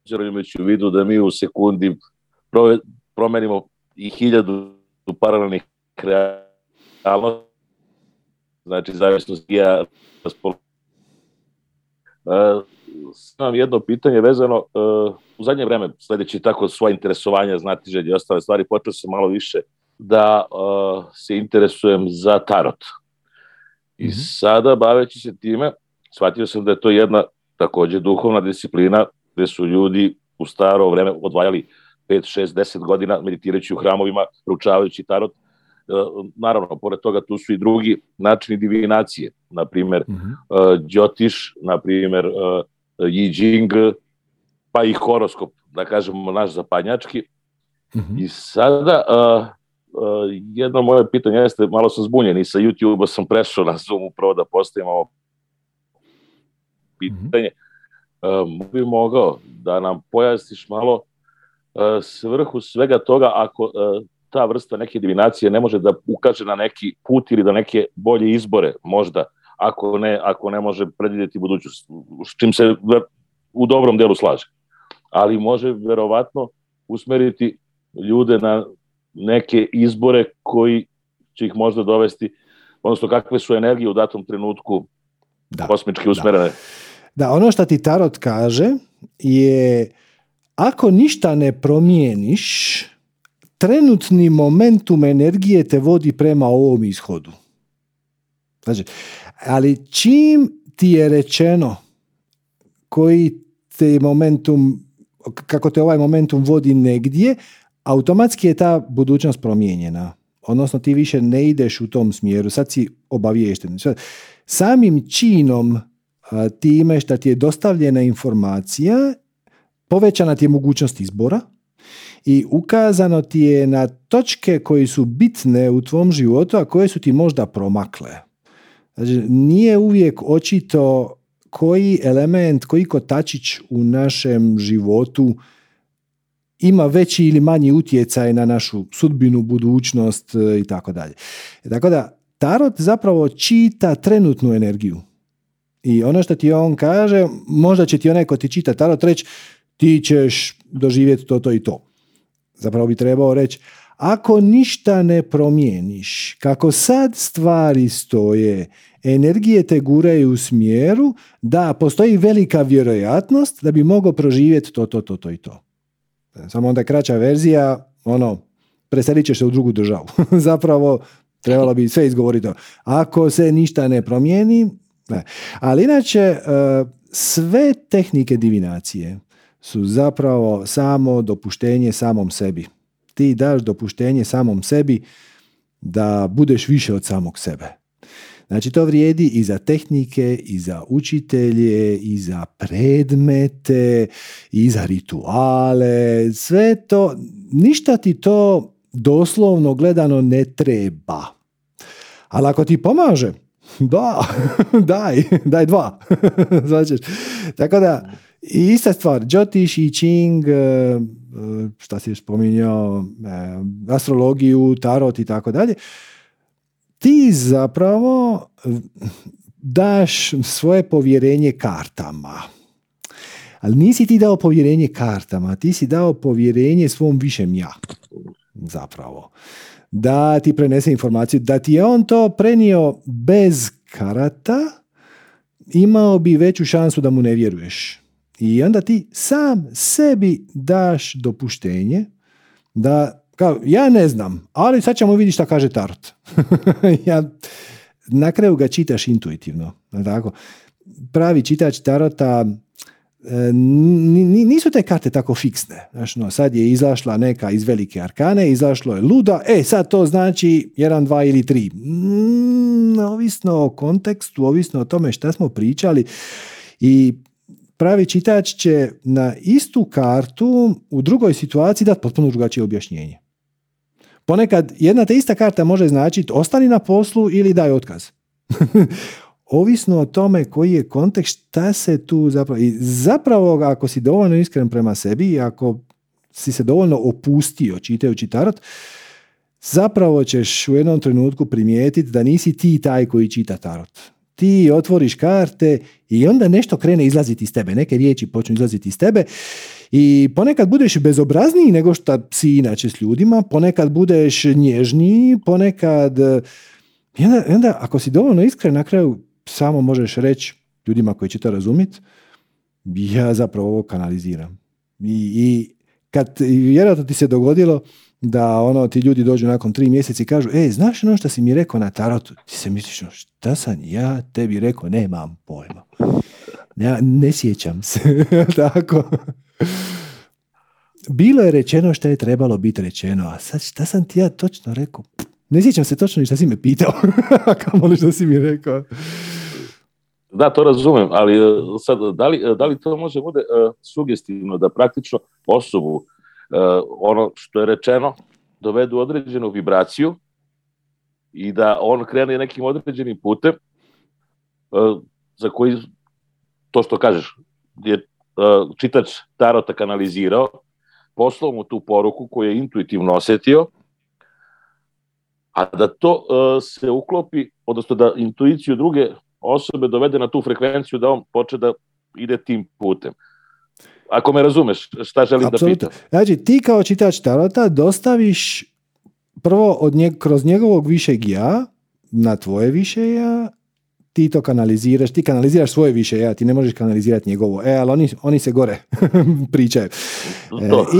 obzirom imajući u vidu da mi u sekundi promenimo i 1000 paralelnih realnosti, znači zavisnost ja sam jedno pitanje vezano u zadnje vreme, sledeći tako svoje interesovanja, znatiželje i ostale stvari, počeo sam malo više da se interesujem za tarot. I sada, baveći se time, shvatio sam da je to jedna takođe duhovna disciplina gde su ljudi u staro vreme odvajali 5, 6, 10 godina meditirajući u hramovima, proučavajući tarot. Naravno, pored toga tu su i drugi načini divinacije, na primer Đotiš, na primer Yi Jing, pa i horoskop, da kažemo naš zapadnjački. I sada jedno moje pitanje jeste, malo sam zbunjen i sa YouTube-a sam prešao na Zoom upravo da postavim ovo pitanje. Bi mogao da nam pojasniš malo svrhu svega toga ako ta vrsta neke divinacije ne može da ukaže na neki put ili da neke bolje izbore, možda, ako ne može predvidjeti budućnost, s čim se u dobrom delu slaže. Ali može verovatno usmeriti ljude na neke izbore koji će ih možda dovesti, odnosno kakve su energije u datom trenutku kosmički usmerene. Da, ono što ti tarot kaže je ako ništa ne promijeniš, trenutni momentum energije te vodi prema ovom ishodu. Znači, ali čim ti je rečeno koji te momentum, kako te ovaj momentum vodi negdje, automatski je ta budućnost promijenjena. Odnosno ti više ne ideš u tom smjeru, sad si obaviješten. Samim činom ti imaš da ti je dostavljena informacija, povećana ti je mogućnost izbora, i ukazano ti je na točke koje su bitne u tvom životu, a koje su ti možda promakle. Znači, nije uvijek očito koji element, koji kotačić u našem životu ima veći ili manji utjecaj na našu sudbinu, budućnost i tako dalje. Tako da, tarot zapravo čita trenutnu energiju. I ono što ti on kaže, možda će ti onaj ko ti čita tarot reći ti ćeš doživjeti to, to i to. Zapravo bi trebao reći, ako ništa ne promijeniš, kako sad stvari stoje, energije te guraju u smjeru, da postoji velika vjerojatnost da bi mogao proživjeti to, to, to, to i to. Samo onda kraća verzija, preselit ćeš se u drugu državu. Zapravo trebalo bi sve izgovoriti. Ako se ništa ne promijeni, ne. Ali inače, sve tehnike divinacije su zapravo samo dopuštenje samom sebi. Ti daš dopuštenje samom sebi da budeš više od samog sebe. Znači, to vrijedi i za tehnike, i za učitelje, i za predmete, i za rituale, sve to, ništa ti to doslovno gledano ne treba. Ali ako ti pomaže, da, daj 2. Znači, tako da, i ista stvar, Jyotiš, I Ching, šta si spominjao, astrologiju, tarot i tako dalje, ti zapravo daš svoje povjerenje kartama. Ali nisi ti dao povjerenje kartama, ti si dao povjerenje svom višem ja, zapravo. Da ti prenese informaciju, da ti je on to prenio bez karata, imao bi veću šansu da mu ne vjeruješ. I onda ti sam sebi daš dopuštenje da, kao, ja ne znam, ali sad ćemo vidjeti šta kaže Tart. Na kraju ga čitaš intuitivno. Tako? Pravi čitač Tarota, nisu te karte tako fiksne. Znači, no, sad je izašla neka iz velike arkane, izašlo je luda, sad to znači 1, 2 ili 3. Ovisno o kontekstu, ovisno o tome šta smo pričali. I pravi čitač će na istu kartu u drugoj situaciji dati potpuno drugačije objašnjenje. Ponekad jedna te ista karta može značiti ostani na poslu ili daj otkaz. Ovisno o tome koji je kontekst, šta se tu zapravo... I zapravo, ako si dovoljno iskren prema sebi i ako si se dovoljno opustio čitajući tarot, zapravo ćeš u jednom trenutku primijetiti da nisi ti taj koji čita tarot. Ti otvoriš karte i onda nešto krene izlaziti iz tebe. Neke riječi počnu izlaziti iz tebe i ponekad budeš bezobrazniji nego što si inače s ljudima, ponekad budeš nježniji, ponekad... I onda ako si dovoljno iskren, na kraju samo možeš reći ljudima koji će to razumjeti, ja zapravo ovo kanaliziram. I kad vjerojatno ti se dogodilo da ono ti ljudi dođu nakon 3 mjeseca i kažu, znaš ono što si mi rekao na tarotu? Ti se misliš, šta sam ja tebi rekao? Nemam pojma. Ja ne sjećam se. Tako. Bilo je rečeno što je trebalo biti rečeno, a sad šta sam ti ja točno rekao? Ne sjećam se točno ni šta si me pitao, kamo li šta si mi rekao. Da, to razumijem, ali sad, da li to može bude sugestivno da praktično osobu ono što je rečeno dovedu određenu vibraciju i da on krene nekim određenim putem za koji to što kažeš je čitač tarota kanalizirao, poslao mu tu poruku koju je intuitivno osjetio, a da to se uklopi, odnosno da intuiciju druge osobe dovede na tu frekvenciju da on počne da ide tim putem. Ako me razumeš, šta želim Absolutno. Da pitam? Znači, ti kao čitač tarota dostaviš prvo od kroz njegovog višeg ja na tvoje više ja, ti to kanaliziraš, ti kanaliziraš svoje više ja, ti ne možeš kanalizirati njegovo. Ali oni se gore pričaju.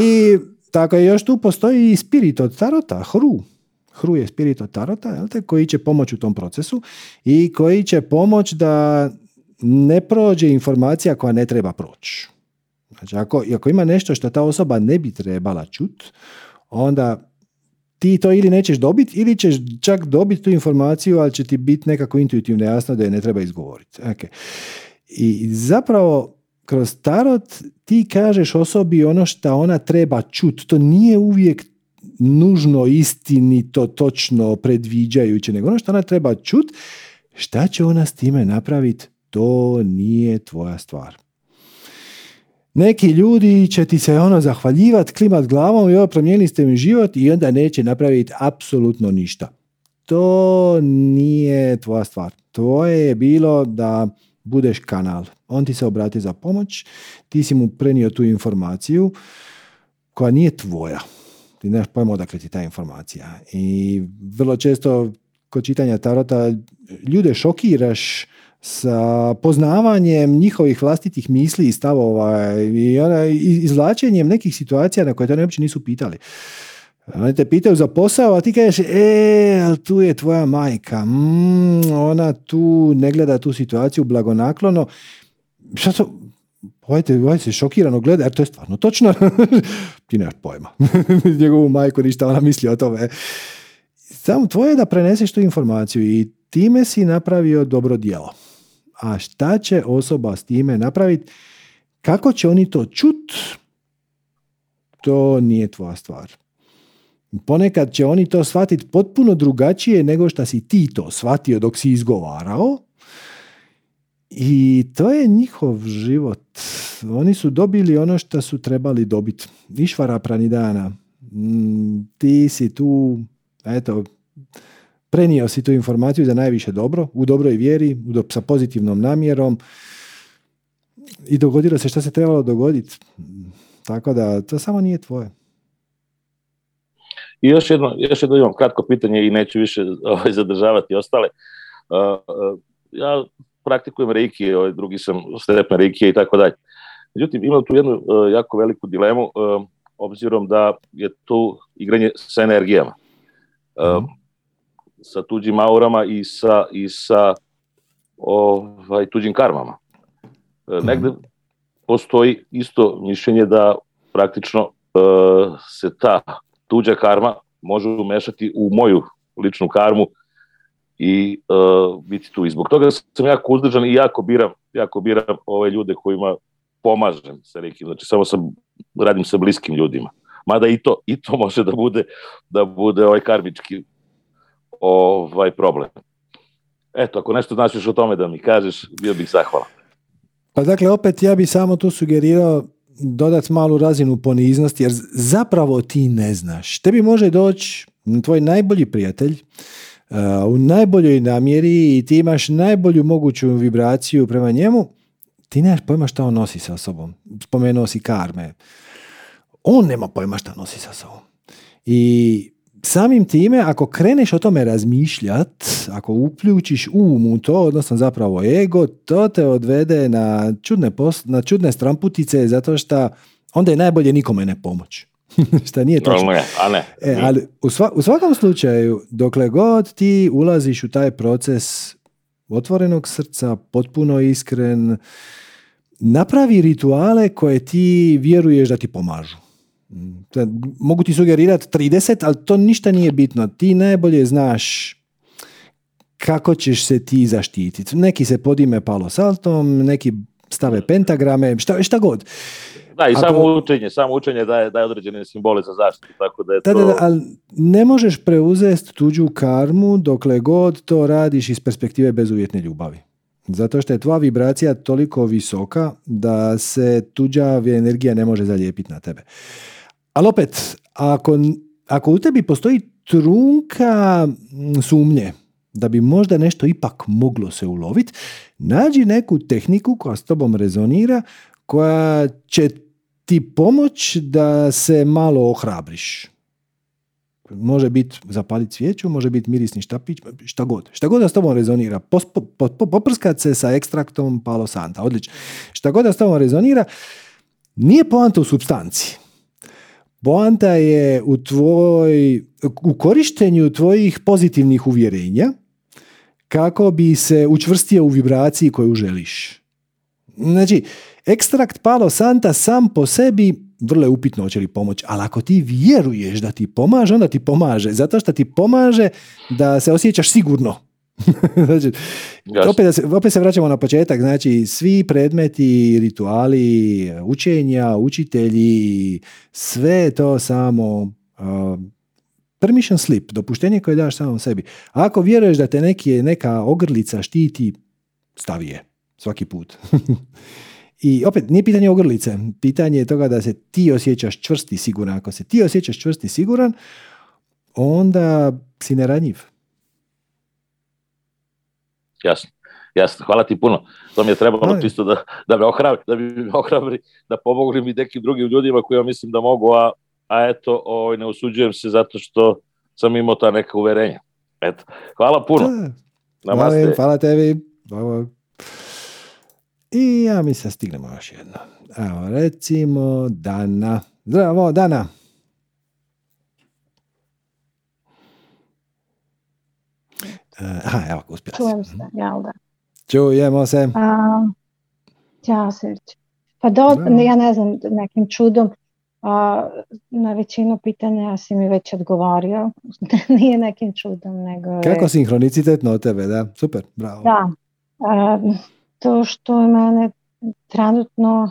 I tako je, još tu postoji spirit od tarota, Hru je spirit od tarota, koji će pomoći u tom procesu i koji će pomoći da ne prođe informacija koja ne treba proći. Znači, ako ima nešto što ta osoba ne bi trebala čuti, onda ti to ili nećeš dobiti, ili ćeš čak dobiti tu informaciju, ali će ti biti nekako intuitivno jasno da je ne treba izgovoriti. Okay. I zapravo, kroz tarot ti kažeš osobi ono što ona treba čuti. To nije uvijek nužno, istinito, točno, predviđajuće, nego ono što ona treba čuti, šta će ona s time napraviti, to nije tvoja stvar. Neki ljudi će ti se ono zahvaljivati, klimat glavom, joj, promijenili ste mi život, i onda neće napraviti apsolutno ništa. To nije tvoja stvar. Tvoje je bilo da budeš kanal. On ti se obrati za pomoć, ti si mu prenio tu informaciju koja nije tvoja. Ti nemaš pojma odakle ti ta informacija. I vrlo često kod čitanja tarota ljude šokiraš sa poznavanjem njihovih vlastitih misli i stavova i izvlačenjem nekih situacija na koje te uopće nisu pitali. Oni te pitaju za posao, a ti kažeš, ali tu je tvoja majka. Ona tu ne gleda tu situaciju blagonaklono. Šta to... Ovaj se šokirano gleda, jer to je stvarno točno. Ti nemaš pojma. Njegovu majku, ništa ona misli o tome. Samo tvoje je da preneseš tu informaciju i time si napravio dobro djelo. A šta će osoba s time napraviti? Kako će oni to čut? To nije tvoja stvar. Ponekad će oni to shvatiti potpuno drugačije nego što si ti to shvatio dok si izgovarao. I to je njihov život. Oni su dobili ono što su trebali dobiti. Išvara pranidana. Ti si tu, prenio si tu informaciju za najviše dobro, u dobroj vjeri, sa pozitivnom namjerom, i dogodilo se što se trebalo dogoditi. Tako da, to samo nije tvoje. I još jedno imam kratko pitanje i neću više zadržavati ostale. Ja praktikujem reiki, drugi sam stepen reiki i tako dalje. Međutim, imam tu jednu jako veliku dilemu, obzirom da je tu igranje sa energijama, sa tuđim aurama i sa tuđim karmama. Negde postoji isto mišljenje da praktično se ta tuđa karma može umešati u moju ličnu karmu i biti tu. I zbog toga sam jako uzdržan i jako biram ove ljude kojima pomažem sa nekim, znači samo radim sa bliskim ljudima. Mada i to može da bude karmički problem. Eto, ako nešto znaš još o tome da mi kažeš, bio bih zahvalan. Pa dakle, opet ja bih samo tu sugerirao dodati malu razinu poniznosti, jer zapravo ti ne znaš. Tebi može doći tvoj najbolji prijatelj u najboljoj namjeri i ti imaš najbolju moguću vibraciju prema njemu, ti nemaš pojma šta on nosi sa sobom. Spomenuo si karme. On nema pojma šta nosi sa sobom. I samim time, ako kreneš o tome razmišljati, ako uključiš um u to, odnosno zapravo ego, to te odvede na čudne stramputice, zato što onda je najbolje nikome ne pomoći. Šta nije točno. No, ali u svakom slučaju, dokle god ti ulaziš u taj proces otvorenog srca, potpuno iskren, napravi rituale koje ti vjeruješ da ti pomažu. Mogu ti sugerirati 30, ali to ništa nije bitno. Ti najbolje znaš kako ćeš se ti zaštititi. Neki se podime palosaltom, neki stave pentagrame, šta god. Da, i samo učenje daje određene simbole za zaštitu, tako da je to... Da, ali ne možeš preuzeti tuđu karmu dokle god to radiš iz perspektive bezuvjetne ljubavi. Zato što je tvoja vibracija toliko visoka da se tuđa energija ne može zalijepiti na tebe. Ali opet, ako u tebi postoji trunka sumnje da bi možda nešto ipak moglo se uloviti, nađi neku tehniku koja s tobom rezonira, koja će ti pomoći da se malo ohrabriš. Može biti zapaliti svijeću, može biti mirisni štapić, šta god. Šta god da s tobom rezonira. Poprskat se sa ekstraktom Palo Santa, odlično. Šta god da s tobom rezonira, nije poanta u supstanci. Poanta je u korištenju tvojih pozitivnih uvjerenja kako bi se učvrstio u vibraciji koju želiš. Znači, ekstrakt Palo Santa sam po sebi vrlo je upitno hoće li pomoći, ali ako ti vjeruješ da ti pomaže, onda ti pomaže, zato što ti pomaže da se osjećaš sigurno. Znači, opet se vraćamo na početak, znači svi predmeti, rituali, učenja, učitelji, sve to samo permission slip, dopuštenje koje daš samom sebi. A ako vjeruješ da te neka ogrlica štiti, stavi je svaki put. I opet, nije pitanje ogrlice, pitanje je toga da se ti osjećaš čvrst i siguran. Ako se ti osjećaš čvrst i siguran, onda si neranjiv. Jasno. Hvala ti puno. To mi je trebalo čisto da me ohrabri, da pomognem i nekim drugim ljudima koji ja mislim da mogu, a ne usuđujem se zato što sam imao ta neka uverenja. Eto, hvala puno. Namaste. Hvala tebi. Bye. I ja mi se stignemo još jedno. Evo, recimo Dana. Zdravo, Dana. Evo, uspjela si. Čujem se, jel da? Čujemo se. Ćao, Serđo. Pa ja ne znam, nekim čudom na većinu pitanja si mi već odgovorio. Nije nekim čudom, nego... Kako sinhronicitetno od tebe, da? Super, bravo. Da. To što je mene trenutno,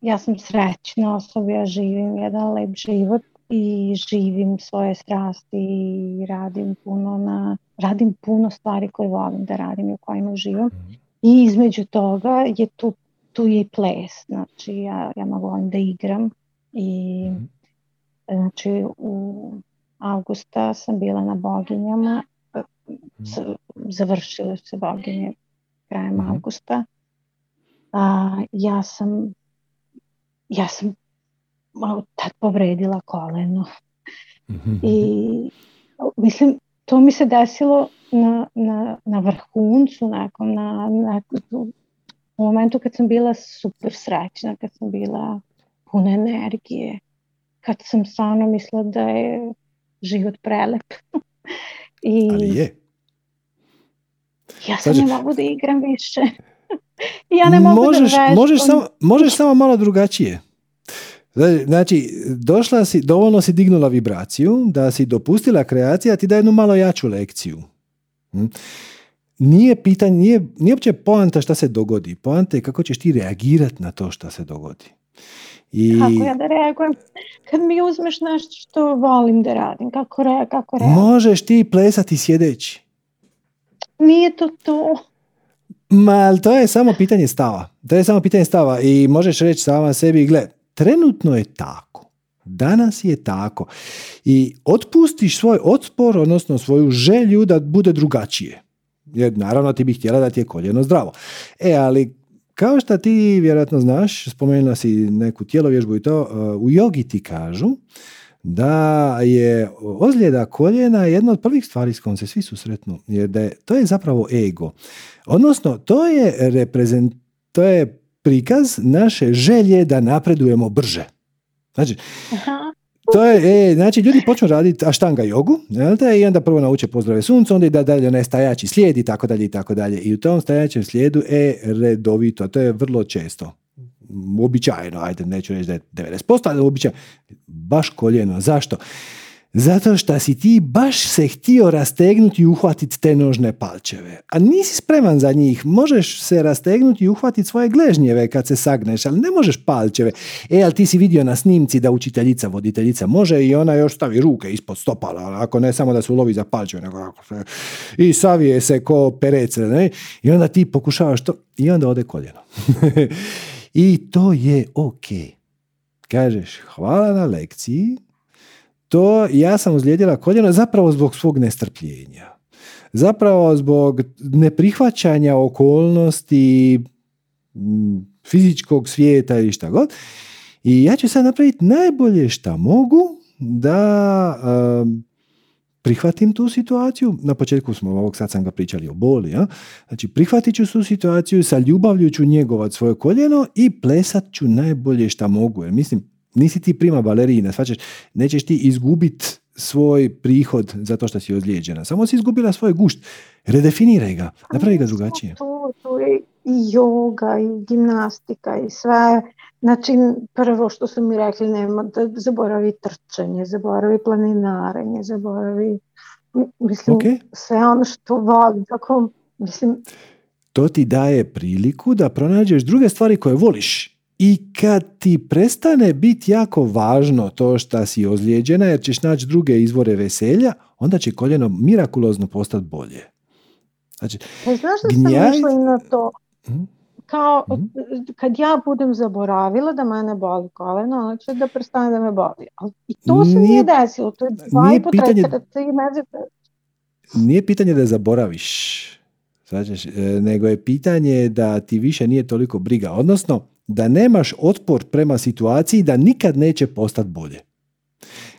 ja sam srećna osoba, ja živim jedan lep život i živim svoje strasti i radim puno stvari koje volim da radim i u kojima uživam. I između toga je tu je i ples, znači ja volim da igram i znači u avgusta sam bila na Boginjama. Završile se Boginje krajem avgusta. Ja sam tad povredila koleno. I mislim, to mi se desilo na vrhuncu nekom, u momentu kad sam bila super srećna, kad sam bila puna energije, kad sam stvarno mislila da je život prelep. I... Ali je. Ja sad ne mogu da igram više. Ja ne mogu da vežbam. Možeš samo malo drugačije. Znači, došla si, dovoljno si dignula vibraciju, da si dopustila kreacija, ti da jednu malo jaču lekciju. Nije pitanje, nije uopće poanta šta se dogodi. Poanta je kako ćeš ti reagirati na to šta se dogodi. I... Kako ja da reagujem? Kad mi uzmeš nešto što volim da radim, kako reagujem? Možeš ti plesati sjedeći. Nije to to. Ma, to je samo pitanje stava. To je samo pitanje stava i možeš reći sama sebi, gled, trenutno je tako. Danas je tako. I otpustiš svoj otpor, odnosno svoju želju da bude drugačije. Jer naravno ti bi htjela da ti je koljeno zdravo. Ali kao što ti vjerojatno znaš, spomenula si neku tjelovježbu i to, u jogi ti kažu da je ozljeda koljena jedna od prvih stvari s kojom se svi susretnu. Jer da je, to je zapravo ego. Odnosno, to je prikaz naše želje da napredujemo brže. Znači, to je, znači ljudi počnu raditi aštanga jogu, te, i onda prvo nauče pozdrave suncu, onda i da dalje onaj stajači slijed i tako dalje i tako dalje. I u tom stajačem slijedu redovito, to je vrlo često. Uobičajeno, ajde, neću reći da je 90%, ali uobičajeno. Baš koljeno. Zašto? Zato što si ti baš se htio rastegnuti i uhvatiti te nožne palčeve. A nisi spreman za njih. Možeš se rastegnuti i uhvatiti svoje gležnjeve kad se sagneš, ali ne možeš palčeve. Ali ti si vidio na snimci da učiteljica, voditeljica može i ona još stavi ruke ispod stopala. Ako ne samo da se ulovi za palčeve, nego i savije se ko perec. Ne? I onda ti pokušavaš to i onda ode koljeno. I to je ok. Kažeš, hvala na lekciji. To ja sam uzlijedila koljeno zapravo zbog svog nestrpljenja. Zapravo zbog neprihvaćanja okolnosti fizičkog svijeta ili šta god. I ja ću sad napraviti najbolje šta mogu da prihvatim tu situaciju. Na početku smo ovog, sad sam ga pričali o boli. Ja? Znači, prihvatit ću tu situaciju, sa ljubavlju ću njegovat svoje koljeno i plesat ću najbolje šta mogu. Jer mislim, nisi ti prima balerina, shvaćaš, nećeš ti izgubiti svoj prihod zato što si ozlijeđena. Samo si izgubila svoj gušt. Redefiniraj ga, napravi ga drugačije. To je i joga, i gimnastika, i sve. Znači, prvo što su mi rekli, nema da zaboravi trčanje, zaboravi planinarenje, zaboravi, mislim, okay, sve ono što volim. Tako, mislim... To ti daje priliku da pronađeš druge stvari koje voliš. I kad ti prestane biti jako važno to što si ozlijeđena, jer ćeš naći druge izvore veselja, onda će koljeno mirakulozno postati bolje. Znači, znaš da sam išla i na to? Kao, kad ja budem zaboravila da mene boli koleno, ona će da prestane da me boli. I to se nije desilo. To je 2,5 mjeseca. Nije pitanje da zaboraviš, značiš, nego je pitanje da ti više nije toliko briga. Odnosno, da nemaš otpor prema situaciji da nikad neće postati bolje.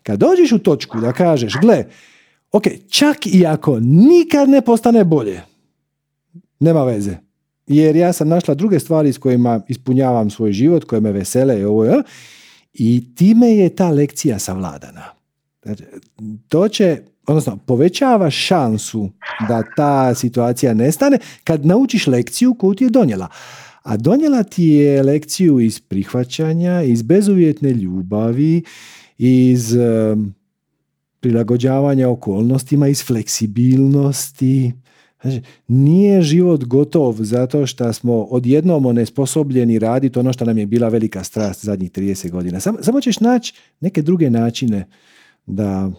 Kad dođeš u točku da kažeš, gle, ok, čak i ako nikad ne postane bolje, nema veze. Jer ja sam našla druge stvari s kojima ispunjavam svoj život, koje me vesele i ovo, i time je ta lekcija savladana. Znači, to će, odnosno, povećava šansu da ta situacija nestane kad naučiš lekciju koju ti je donijela. A donijela ti je lekciju iz prihvaćanja, iz bezuvjetne ljubavi, iz prilagođavanja okolnostima, iz fleksibilnosti. Znači, nije život gotov zato što smo odjednom onesposobljeni raditi ono što nam je bila velika strast zadnjih 30 godina. Samo ćeš naći neke druge načine da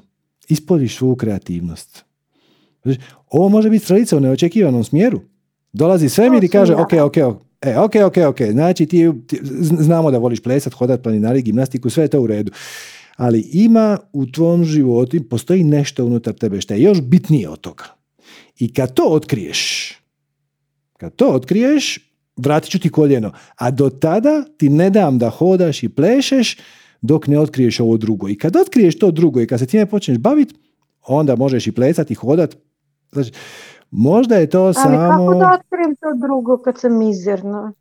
ispoljiš svoju kreativnost. Znači, ovo može biti strelica u neočekivanom smjeru. Dolazi svemir i kaže, ok. Ok. Znači, ti znamo da voliš plesat, hodat, planinari, gimnastiku, sve je to u redu. Ali ima u tvom životu, postoji nešto unutar tebe što je još bitnije od toga. I kad to otkriješ, vratit ću ti koljeno. A do tada ti ne dam da hodaš i plešeš dok ne otkriješ ovo drugo. I kad otkriješ to drugo i kad se time počneš baviti, onda možeš i plesat i hodat. Znači, možda je to samo... Ali kako da otkrijem to drugo kad sam mizerna?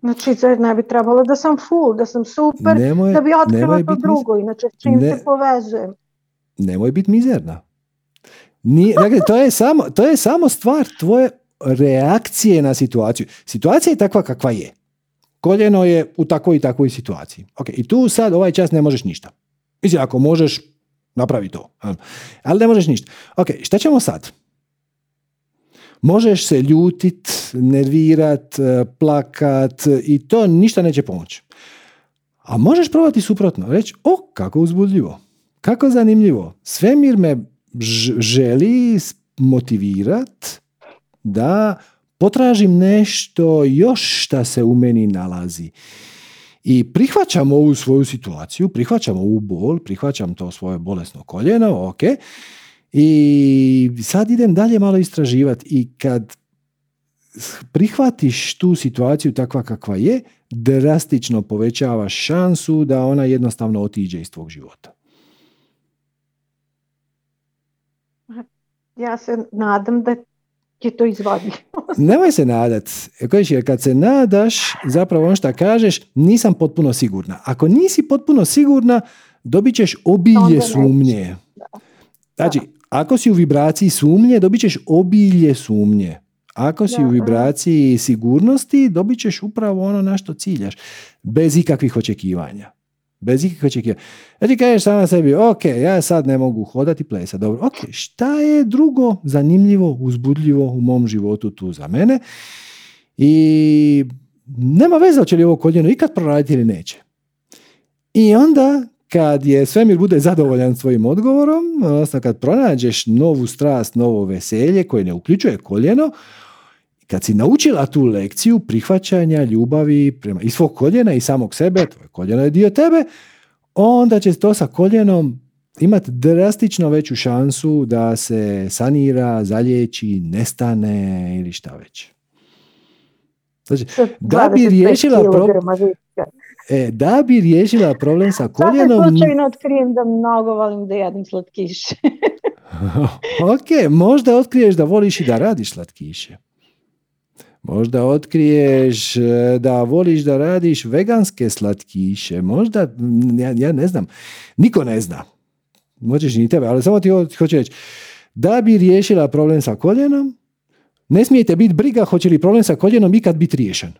Znači, ne bi trebalo da sam full, da sam super, da bi otkrila to drugo, inače s čim se povezujem. Nemoj biti mizerna. Dakle, to je samo stvar tvoje reakcije na situaciju. Situacija je takva kakva je. Koljeno je u takvoj i takvoj situaciji. Okay, i tu sad ovaj čas ne možeš ništa. Mislim, ako možeš, napravi to. Ali ne možeš ništa. Ok, šta ćemo sad? Možeš se ljutit, nervirat, plakat i to ništa neće pomoći. A možeš probati suprotno. Reći, kako uzbudljivo. Kako zanimljivo. Svemir me želi motivirat da potražim nešto još šta se u meni nalazi. I prihvaćam ovu svoju situaciju, prihvaćam ovu bol, prihvaćam to svoje bolesno koljeno, ok. I sad idem dalje malo istraživati. I kad prihvatiš tu situaciju takva kakva je, drastično povećavaš šansu da ona jednostavno otiđe iz tvog života. Ja se nadam da je to izvadljivo. Nemoj se nadat. Jer kad se nadaš, zapravo ono što kažeš, nisam potpuno sigurna. Ako nisi potpuno sigurna, dobit ćeš obilje sumnje. Znači, ako si u vibraciji sumnje, dobit ćeš obilje sumnje. Ako si u vibraciji sigurnosti, dobit ćeš upravo ono na što ciljaš. Bez ikakvih očekivanja. Bez ikakvih očekivanja. Znači, kažeš sama sebi, ok, ja sad ne mogu hodati i plesati. Dobro, ok, šta je drugo zanimljivo, uzbudljivo u mom životu tu za mene? I nema veze hoće li ovo koljeno ikad proraditi ili neće. I onda... Kad je svemir bude zadovoljan svojim odgovorom, odnosno kad pronađeš novu strast, novo veselje koje ne uključuje koljeno, kad si naučila tu lekciju prihvaćanja ljubavi prema i svog koljena i samog sebe, tvoje koljeno je dio tebe, onda će to sa koljenom imati drastično veću šansu da se sanira, zaliječi, nestane ili šta već. Znači, da bi riješila problem... da bi riješila problem sa koljenom... Sada slučajno otkrijem da mnogo volim da jedem slatkiše. Ok, možda otkriješ da voliš i da radiš slatkiše. Možda otkriješ da voliš da radiš veganske slatkiše. Možda, ja ne znam, niko ne zna. Možeš ni tebe, ali samo ti hoću reći. Da bi riješila problem sa koljenom, ne smijete biti briga hoće li problem sa koljenom ikad biti riješen.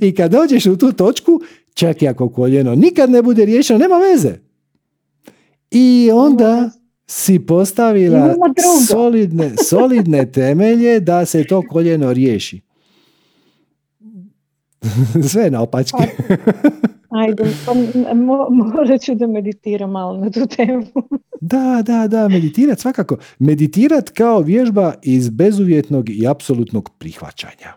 I kad dođeš u tu točku, čak i ako koljeno nikad ne bude riješeno, nema veze. I onda si postavila solidne temelje da se to koljeno riješi. Sve naopačke. Ajde, morat ću da meditiram malo na tu temu. Da, meditirat svakako. Meditirat kao vježba iz bezuvjetnog i apsolutnog prihvaćanja.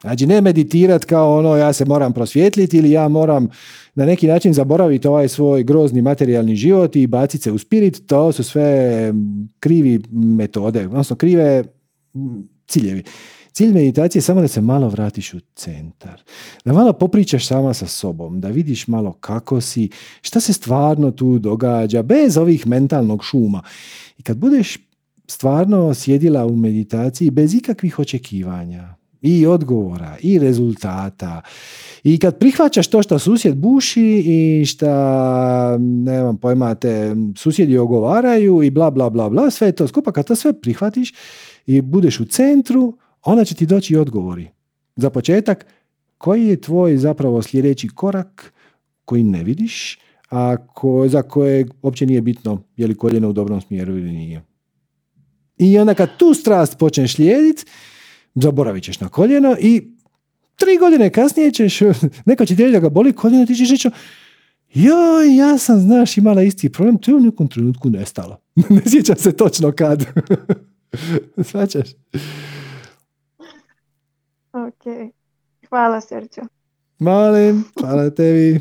Znači, ne meditirat kao ono ja se moram prosvjetljiti ili ja moram na neki način zaboraviti ovaj svoj grozni materijalni život i baciti se u spirit. To su sve krivi metode, odnosno krive ciljevi. Cilj meditacije je samo da se malo vratiš u centar. Da malo popričaš sama sa sobom, da vidiš malo kako si, šta se stvarno tu događa, bez ovih mentalnog šuma. I kad budeš stvarno sjedila u meditaciji bez ikakvih očekivanja, i odgovora, i rezultata. I kad prihvaćaš to što susjed buši i šta, ne znam, pojmate, susjedi ogovaraju i bla, bla, bla, bla, sve to skupa. Kad to sve prihvatiš i budeš u centru, onda će ti doći i odgovori. Za početak, koji je tvoj zapravo sljedeći korak koji ne vidiš, a za koje uopće nije bitno je li koljeno u dobrom smjeru ili nije. I onda kad tu strast počneš slijediti, zaboravit ćeš na koljeno i 3 godine kasnije ćeš, neko će ti reći da ga boli koljeno, ti ćeš reći joj, ja sam, znaš, imala isti problem, to je u nekom trenutku nestalo. Ne sjećam se točno kad. Svaćaš? Ok. Hvala, Serđo. Molim, hvala tebi.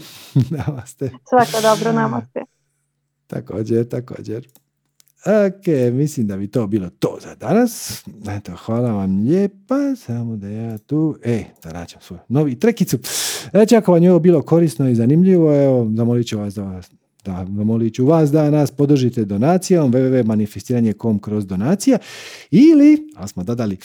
Namaste. Svako dobro, namaste. Također. Ok, mislim da bi to bilo to za danas. Eto, hvala vam lijepa. Samo da ja tu... da naćem svoju novi trekicu. Znači, ako vam je ovo bilo korisno i zanimljivo, evo, zamolit ću vas da Molit ću vas da nas podržite donacijom www.manifestiranje.com/donacija ili, ali smo dodali,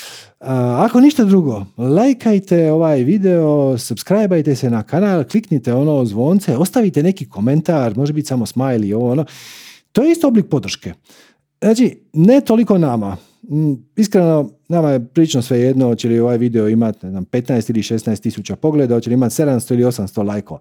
ako ništa drugo, lajkajte ovaj video, subscribeajte se na kanal, kliknite ono zvonce, ostavite neki komentar, može biti samo smajli i ovo ono. To je isto oblik podrške. Znači, ne toliko nama. Iskreno, nama je prilično svejedno hoće li ovaj video imati 15 ili 16 tisuća pogleda, hoće li imati 700 ili 800 lajkova.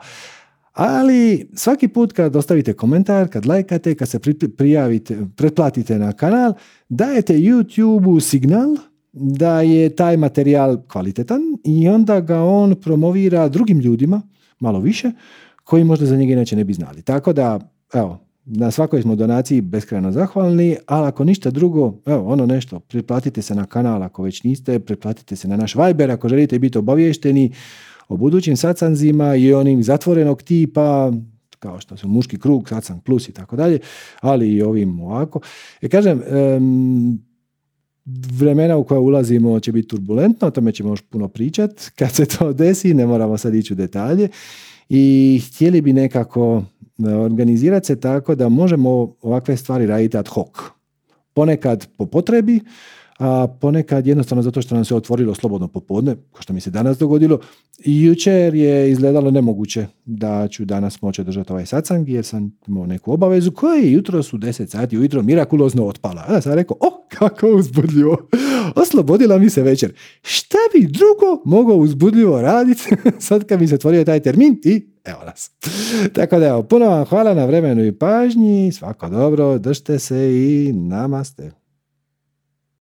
Ali svaki put kad ostavite komentar, kad lajkate, kad se prijavite, pretplatite na kanal, dajete YouTube-u signal da je taj materijal kvalitetan i onda ga on promovira drugim ljudima, malo više, koji možda za njega inače ne bi znali. Tako da, evo, na svakoj smo donaciji beskrajno zahvalni, ali ako ništa drugo, evo, ono nešto, pretplatite se na kanal ako već niste, pretplatite se na naš Viber ako želite biti obavješteni o budućim sacanzima i onim zatvorenog tipa, kao što su Muški krug, Sacan plus i tako dalje, ali i ovim ovako. Kažem, vremena u koja ulazimo će biti turbulentno, o tome ćemo još puno pričati. Kad se to desi, ne moramo sad ići u detalje. I htjeli bi nekako organizirati se tako da možemo ovakve stvari raditi ad hoc. Ponekad po potrebi, a ponekad jednostavno zato što nam se otvorilo slobodno popodne, kao što mi se danas dogodilo. Jučer je izgledalo nemoguće da ću danas moći držati ovaj satsang, jer sam imao neku obavezu koja je jutros u 10 sati ujutro mirakulozno otpala. A ja sam rekao, kako uzbudljivo, oslobodila mi se večer. Šta bi drugo mogao uzbudljivo raditi sad kad mi se otvorio taj termin i evo nas. Tako da, evo, puno vam hvala na vremenu i pažnji, svako dobro, držite se i namaste.